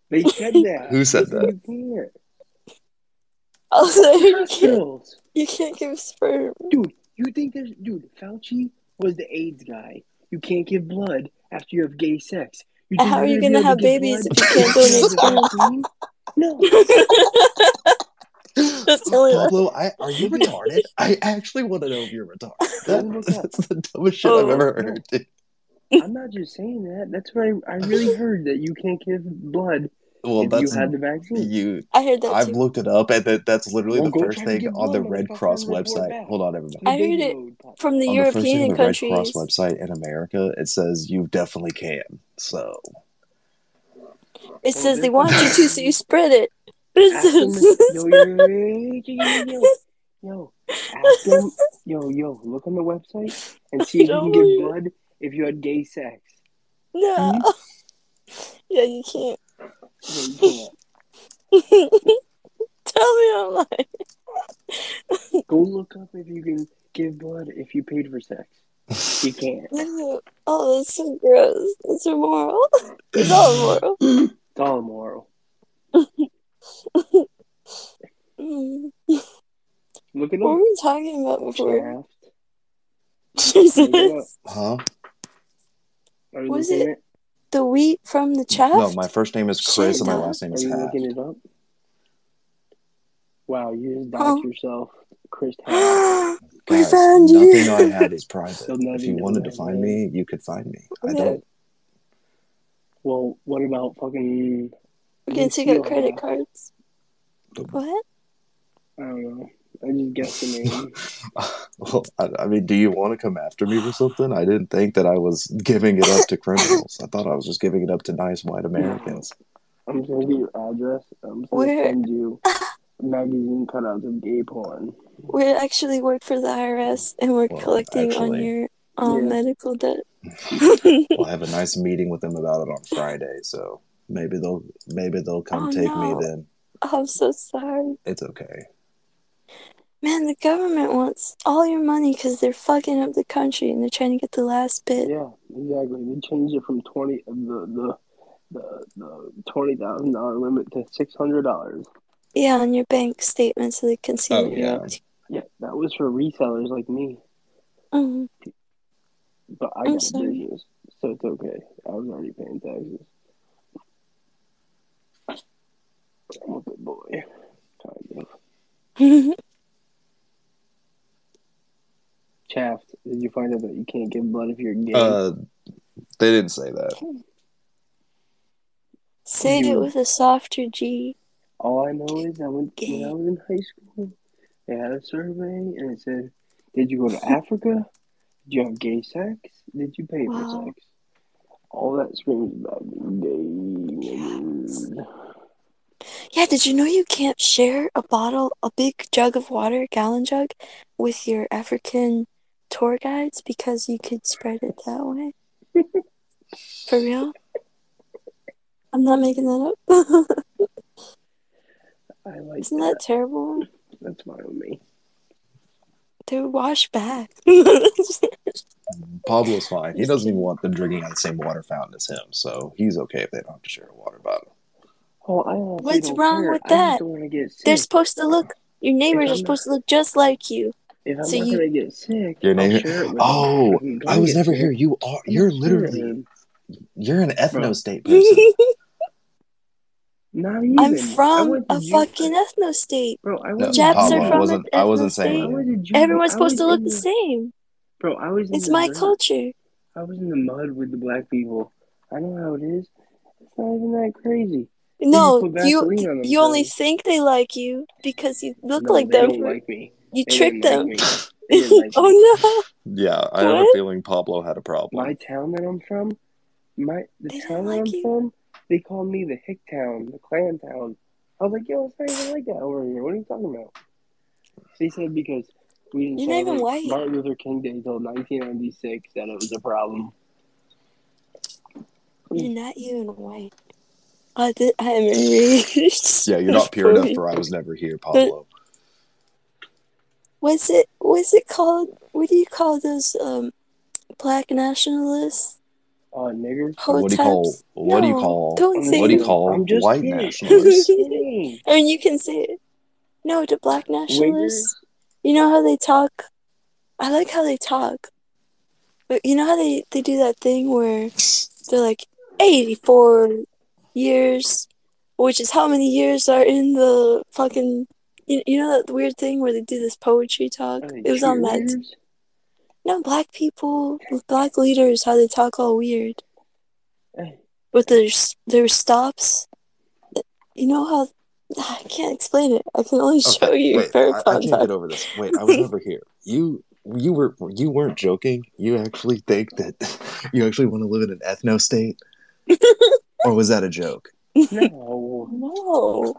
They said that. Who said that? You can't. Also, you can't, you can't give sperm. Dude, you think there's... Dude, Fauci was the AIDS guy. You can't give blood after you have gay sex. You How are you going to have babies if you can't donate sperm? No. Pablo, I, are you retarded? I actually want to know if you're retarded. That, that's the dumbest shit oh, I've ever heard. No. I'm not just saying that. That's what I, I really heard, that you can't give blood. Well, if that's you had the vaccine. You, I heard that I've too. looked it up, and that, that's literally well, the first thing on the Red Cross website. Hold on, everybody. I heard it from the on European the first thing on the countries. Red Cross website in America, it says you definitely can. So it says they want you to, so you spread it. Yo, ask them, yo, yo, look on the website and see if you can get blood if you had gay sex. No, hmm? yeah, you can't. Tell me online. Go look up if you can give blood if you paid for sex. You can't. Oh, that's so gross. That's immoral. It's all immoral. It's all immoral. Look at what were we talking about before? Jesus. Huh? Was it? it? The wheat from the chaff? No, my first name is Chris and my last name is Haft. Are you looking it up? Wow, you just docked oh. yourself. Chris Haft. We found you. Nothing I had is private. So if you wanted to find me, you could find me. Okay. I don't. Well, what about fucking... We're going to take out credit cards. What? I don't know. I just guessed the name. Well, I, I mean, do you want to come after me for something? I didn't think that I was giving it up to criminals. I thought I was just giving it up to nice white Americans. I'm just going to get your address. I'm just going to send you magazine cutouts of gay porn. We actually work for the I R S, and we're well, collecting actually, on your um, yeah. medical debt. We'll have a nice meeting with them about it on Friday, so maybe they'll maybe they'll come oh, take no. me then. Oh, I'm so sorry. It's okay. Man, the government wants all your money because they're fucking up the country and they're trying to get the last bit. Yeah, exactly. They changed it from twenty the the the, the twenty thousand dollar limit to six hundred dollars. Yeah, on your bank statement so they can see. Oh yeah, rate. yeah. That was for resellers like me. Um, but I I'm got sorry. business, so it's okay. I was already paying taxes. I'm a good boy, kind of. Chaffed, did you find out that you can't give blood if you're gay? Uh, they didn't say that. Say it with a softer G. All I know is I went, when I was in high school, they had a survey, and it said, did you go to Africa? Did you have gay sex? Did you pay wow. for sex? All that screams about being gay. Yes. Yeah, did you know you can't share a bottle, a big jug of water, a gallon jug, with your African tour guides because you could spread it that way? For real? I'm not making that up. I like Isn't that. that terrible? That's my own me. Dude, wash back. Pablo's fine. He doesn't even want them drinking out of the same water fountain as him, so he's okay if they don't have to share a water bottle. Oh, I don't What's wrong care. with that? They're supposed to look. Your neighbors are supposed to look just like you. If I'm so not you, gonna get sick, you're not sure. Oh, I was never sick. Here. You are. You're literally. You're an ethno-state person. Not even. I'm from a Utah. Fucking ethno-state. Bro, I was. No, Japs are from wasn't, an I wasn't saying. Was Everyone's I supposed to look the, the same. Bro, I was. In it's the my mud. Culture. I was in the mud with the black people. I know how it is. It's not even that crazy. No, you you, on you only think they like you because you look no, like they them. Don't like me. You they tricked them. Like like oh no! Yeah, I what? Have a feeling Pablo had a problem. My town that I'm from, my the they town like that I'm you. From, they call me the hick town, the clan town. I was like, yo, it's not even like that over here. What are you talking about? They said because we didn't You're celebrate not even Martin Luther King Day until nineteen ninety-six that it was a problem. You're not even white. I, did, I am enraged. Yeah, you're not pure enough for I was never here, Pablo. But what's it? What's it called? What do you call those um, black nationalists? Uh, niggers. What do you call? What no, do you call? Don't say what do you call I'm just white kidding. Nationalists? I mean, you can say it. No, to black nationalists. Niggers. You know how they talk. I like how they talk. But you know how they, they do that thing where they're like eighty-four. Years, which is how many years are in the fucking, you, you know that weird thing where they do this poetry talk? It was cheerleaders? On that. No, black people, black leaders, how they talk all weird. Hey. With their, their stops. You know how, I can't explain it. I can only okay, show you. Wait, I, I can't get over this. Wait, I was over here. You... You were you weren't joking. You actually think that you actually want to live in an ethno state? Or was that a joke? No. No.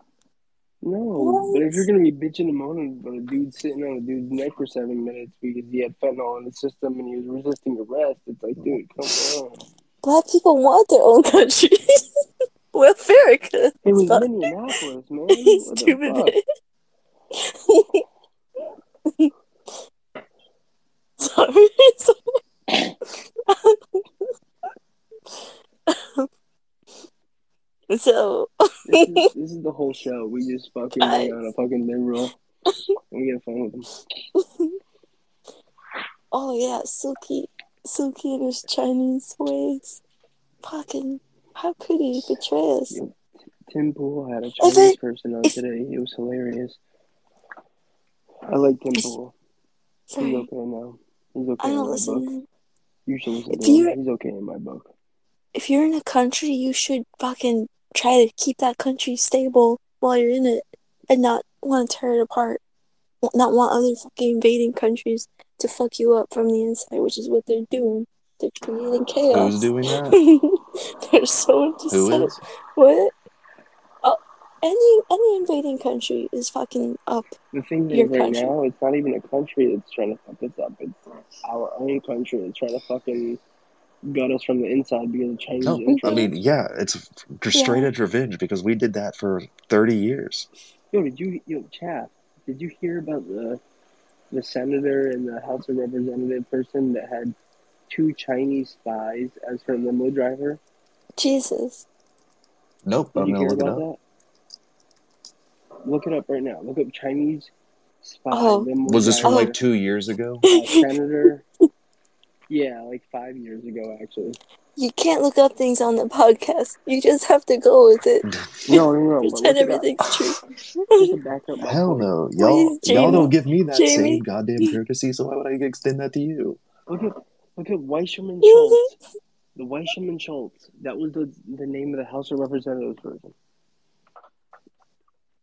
No. What? But if you're gonna be bitching and moaning about a dude sitting on a dude's neck for seven minutes because he had fentanyl in the system and he was resisting arrest, it's like, dude, come on. Black people want their own country. Well, America. It was but... Minneapolis, man. Stupid. Sorry. Sorry. So this, is, this is the whole show. We just fucking hang on a fucking liberal. We get fun with them. Oh yeah, Silky, Silky and his Chinese ways. Fucking, how could he betray us? Yeah. Tim Pool had a Chinese I, person on today. It was hilarious. I like Tim Pool. He's okay now. He's okay I don't in my listen book. You should listen if to him. He's okay in my book. If you're in a country, you should fucking try to keep that country stable while you're in it and not want to tear it apart. Not want other fucking invading countries to fuck you up from the inside, which is what they're doing. They're creating chaos. Who's doing that? They're so upset. What? Uh, any any invading country is fucking up. The thing is, right country. Now, it's not even a country that's trying to fuck us up. It's our own country that's trying to fucking... got us from the inside because of Chinese no, interest. I mean, yeah, it's straight edge yeah. revenge because we did that for thirty years. Yo, did you, yo, Chad, did you hear about the the senator and the House of Representative person that had two Chinese spies as her limo driver? Jesus. Nope, did I'm not looking up. That? Look it up right now. Look up Chinese spy. Oh. Limo was this driver, from like two years ago? Uh, senator. Yeah, like five years ago, actually. You can't look up things on the podcast. You just have to go with it. no, no, no. Pretend everything's true. Hell no. Y'all, y'all don't give me that Jamie? Same goddamn courtesy, so why would I extend that to you? Look at look at Weishaman Schultz. The Weishaman Schultz. That was the, the name of the House of Representatives version.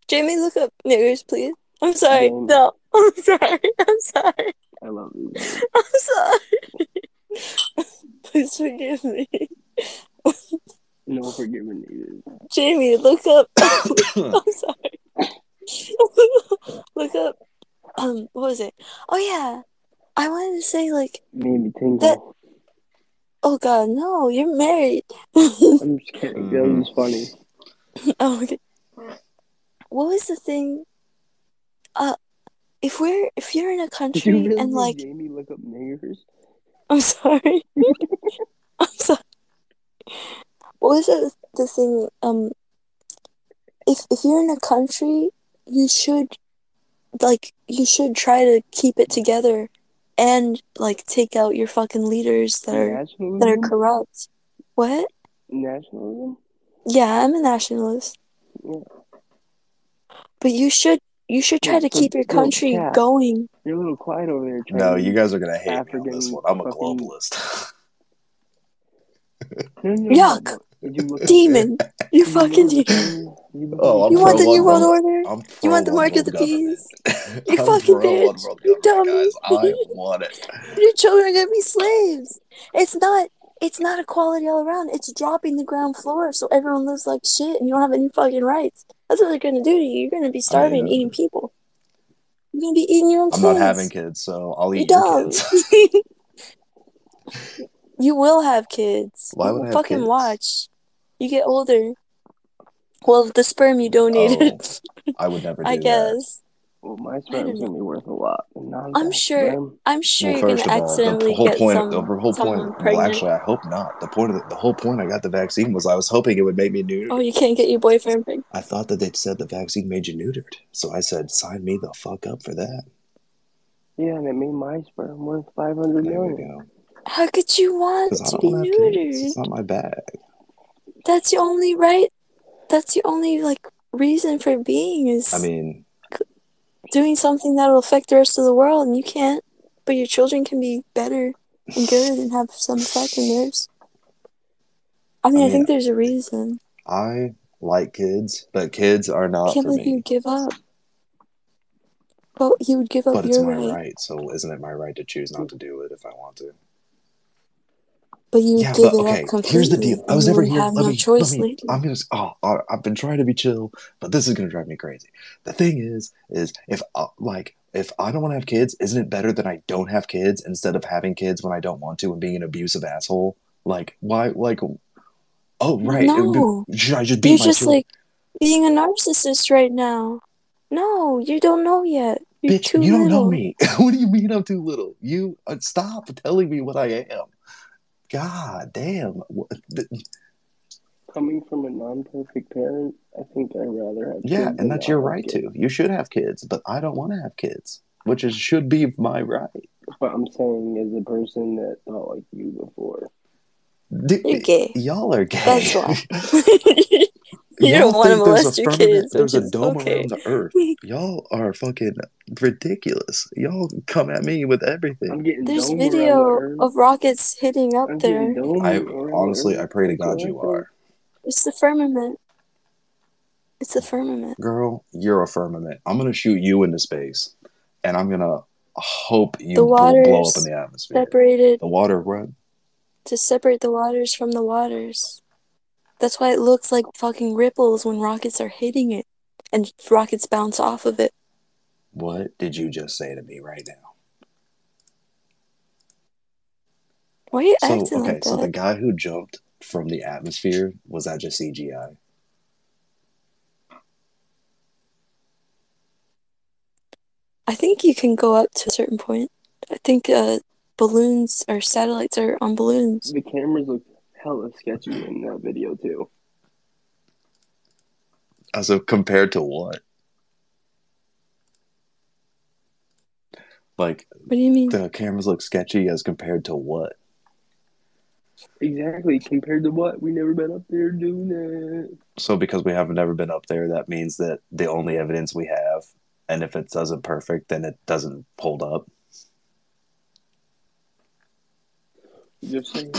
Jamie, look up niggers, please. I'm sorry. Jamie. No, I'm sorry. I'm sorry. I love you. I'm sorry. Please forgive me. No forgiveness needed. Jamie, look up. I'm sorry. Look up. Um, what was it? Oh yeah, I wanted to say like. Maybe tingle. That... Oh god, no! You're married. I'm just kidding. That was funny. Oh okay. What was the thing? Uh. If we're if you're in a country really and like Jamie look up niggers? I'm sorry. I'm sorry. What was it the thing? Um if if you're in a country, you should like, you should try to keep it together and, like, take out your fucking leaders that are nationalism? that are corrupt. What? Nationalism? Yeah, I'm a nationalist. Yeah. But you should you should try yeah, to keep your country yeah. going. You're a little quiet over there. No, you guys are going to hate African me on this one. I'm a fucking... globalist. Yuck. You demon. You fucking demon. Oh, you want the New World, World Order? I'm you want the Mark of the Beast? You fucking bitch. You dummy. Guys, I want it. Your children are going to be slaves. It's not... It's not equality all around. It's dropping the ground floor so everyone lives like shit and you don't have any fucking rights. That's what they're going to do to you. You're going to be starving and eating people. You're going to be eating your own I'm kids. I'm not having kids, so I'll eat you your kids. You will have kids. Why would I have fucking kids? Watch. You get older. Well, the sperm you donated. Oh, I would never do I guess. That. Well, my sperm's gonna be worth a lot. I'm sure. Sperm. I'm sure well, you're gonna all, accidentally the whole get point, some. The whole point. Well, actually, I hope not. The point of the, the whole point I got the vaccine was I was hoping it would make me neutered. Oh, you can't get your boyfriend pregnant. I thought that they said the vaccine made you neutered, so I said, "Sign me the fuck up for that." Yeah, and it made my sperm worth five hundred million. How could you want to be neutered? Kids. It's not my bag. That's the only right. That's the only like reason for being is. I mean. Doing something that will affect the rest of the world, and you can't, but your children can be better and good and have some effect in theirs. I mean, I, mean, I think there's a reason. I like kids, but kids are not. I can't for believe me. You give up. Well, you would give up. But your it's my right. right, so isn't it my right to choose not to do it if I want to? But you yeah, give but, it okay, up completely. Here's the deal. I was never here. Have let no me, choice let me, I'm gonna. Oh, I've been trying to be chill, but this is gonna drive me crazy. The thing is, is if I, like if I don't want to have kids, isn't it better that I don't have kids instead of having kids when I don't want to and being an abusive asshole? Like why? Like oh right. No. Be, should I just be? You're my just children? Like being a narcissist right now. No, you don't know yet. You're bitch, too you little. Don't know me. What do you mean I'm too little? You uh, stop telling me what I am. God damn. Coming from a non-perfect parent, I think I'd rather have kids. Yeah, and that's your right to. You should have kids, but I don't want to have kids, which is should be my right. What I'm saying is a person that thought like you before. D- You're gay. Y'all are gay. That's why. You y'all don't want to molest your kids. There's a dome okay. around the earth. Y'all are fucking ridiculous. Y'all come at me with everything. There's video the of rockets hitting up I'm there. I honestly, I pray to God you are. It's the firmament. It's the firmament. Girl, you're a firmament. I'm gonna shoot you into space, and I'm gonna hope you blow up in the atmosphere. Separated. The water run. To separate the waters from the waters. That's why it looks like fucking ripples when rockets are hitting it and rockets bounce off of it. What did you just say to me right now? Why are you so, acting okay, like that? So the guy who jumped from the atmosphere, was that just C G I? I think you can go up to a certain point. I think uh, balloons or satellites are on balloons. The cameras look hella sketchy in that video too. As of compared to what? Like, what do you mean? The cameras look sketchy as compared to what? Exactly, compared to what? We've never been up there doing that. So because we have never been up there, that means that the only evidence we have, and if it doesn't perfect, then it doesn't hold up. Just saying.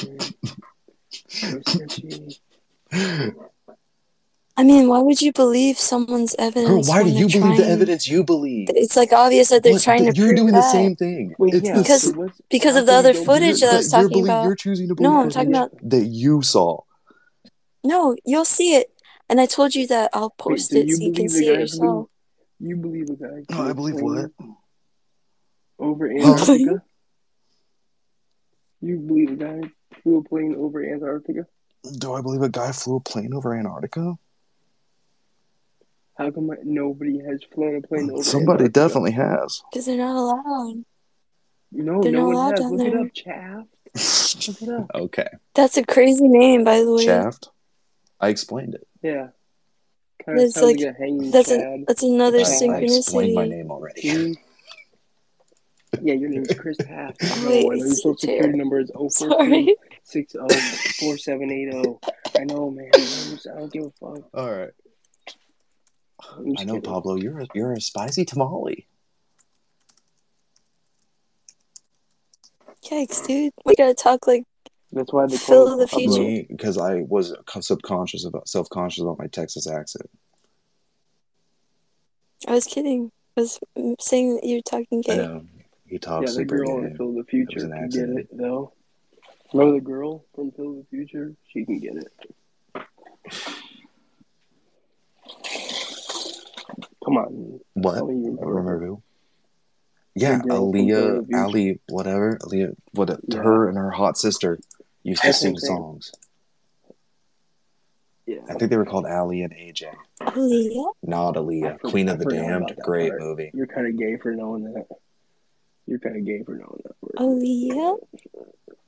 I mean, why would you believe someone's evidence? Girl, why do you believe trying... the evidence you believe? It's like obvious that they're what, trying the, to. You're prove doing that. The same thing. Wait, it's yeah, because so because of the other footage that I was talking believe, about. You're choosing to believe. No, I'm talking about that you saw. No, you'll see it, and I told you that I'll post Wait, it you so you can see it yourself. You believe a guy? No, I believe what? Over Antarctica. You believe a guy? Flew a plane over Antarctica? Do I believe a guy flew a plane over Antarctica? How come nobody has flown a plane over Somebody Antarctica? Definitely has. Because they're not allowed. No, they're no not allowed down there. Look it up, Chaft. Look it up. Okay. That's a crazy name, by the way. Chaft? I explained it. Yeah. Kind of that's like that's, a, that's another I, synchronicity. I explained my name already. Yeah, your name is Chris Half. Wait, and your social security number is zero four three six zero four seven eight zero. I know, man. I don't give a fuck. All right. I know, kidding. Pablo. You're a, you're a spicy tamale. Yikes, dude. We gotta talk like that's why the Phil of the future. Because I was subconscious about self conscious about my Texas accent. I was kidding. I was saying that you were talking gay. Yeah. He talks yeah, the super girl in Phil of the Future can get it, though. Remember the girl from Phil of the Future? She can get it. Come on. What? I remember who? Yeah, Aaliyah, Ali, whatever. Aaliyah, what, yeah. Her and her hot sister used to That's sing insane. songs. Yeah. I think they were called Ali and A J. Aaliyah? Not Aaliyah. I Queen I of the Damned. Great part. movie. You're kind of gay for knowing that. You're kind of gay for knowing that word. Aaliyah?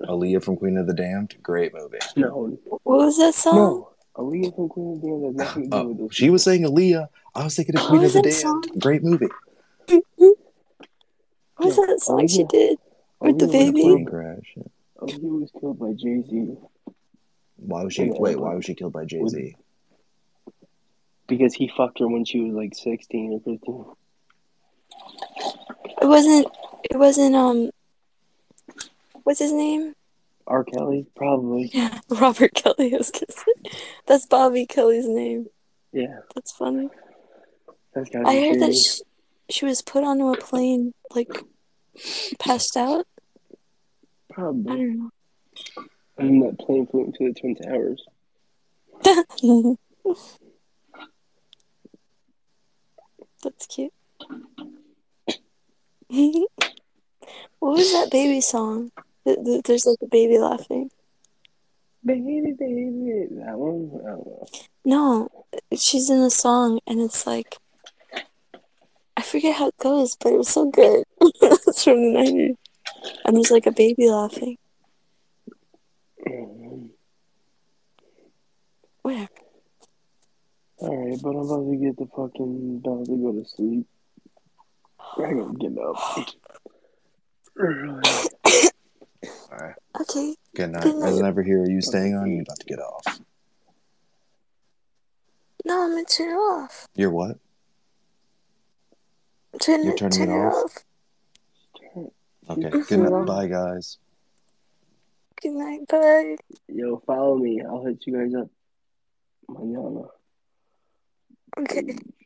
Aaliyah from Queen of the Damned? Great movie. No. What was that song? No. Aaliyah from Queen of the Damned has nothing to do with this. She was saying Aaliyah. I was thinking of Queen of the Damned. Song? Great movie. Mm-hmm. What was yeah. that song Aaliyah, she did? With Aaliyah the baby? Aaliyah was killed by Jay-Z. Why was she, yeah, wait, why was she killed by Jay-Z? Because he fucked her when she was like sixteen or fifteen. It wasn't... It wasn't, um, what's his name? R. Kelly, probably. Yeah, Robert Kelly, I was going to say. That's Bobby Kelly's name. Yeah. That's funny. That's gotta be I heard serious. that she, she was put onto a plane, like, passed out. Probably. I don't know. And that plane flew into the Twin Towers. That's cute. What was that baby song? There's like a baby laughing. Baby, baby, that one? I don't know. No, she's in a song and it's like, I forget how it goes, but it was so good. It's from the nineties. And there's like a baby laughing. Um, Whatever. Alright, but I'm about to get the fucking, about to go to sleep. I gotta get up. All right. Okay. Good night. Good night. I was never here. Are you staying on? You're about to get off. No, I'm gonna turn it off. You're what? Turn You're turning turn it, it off. off. Okay. Good night. Bye, guys. Good night. Bye. Yo, follow me. I'll hit you guys up mañana. Okay.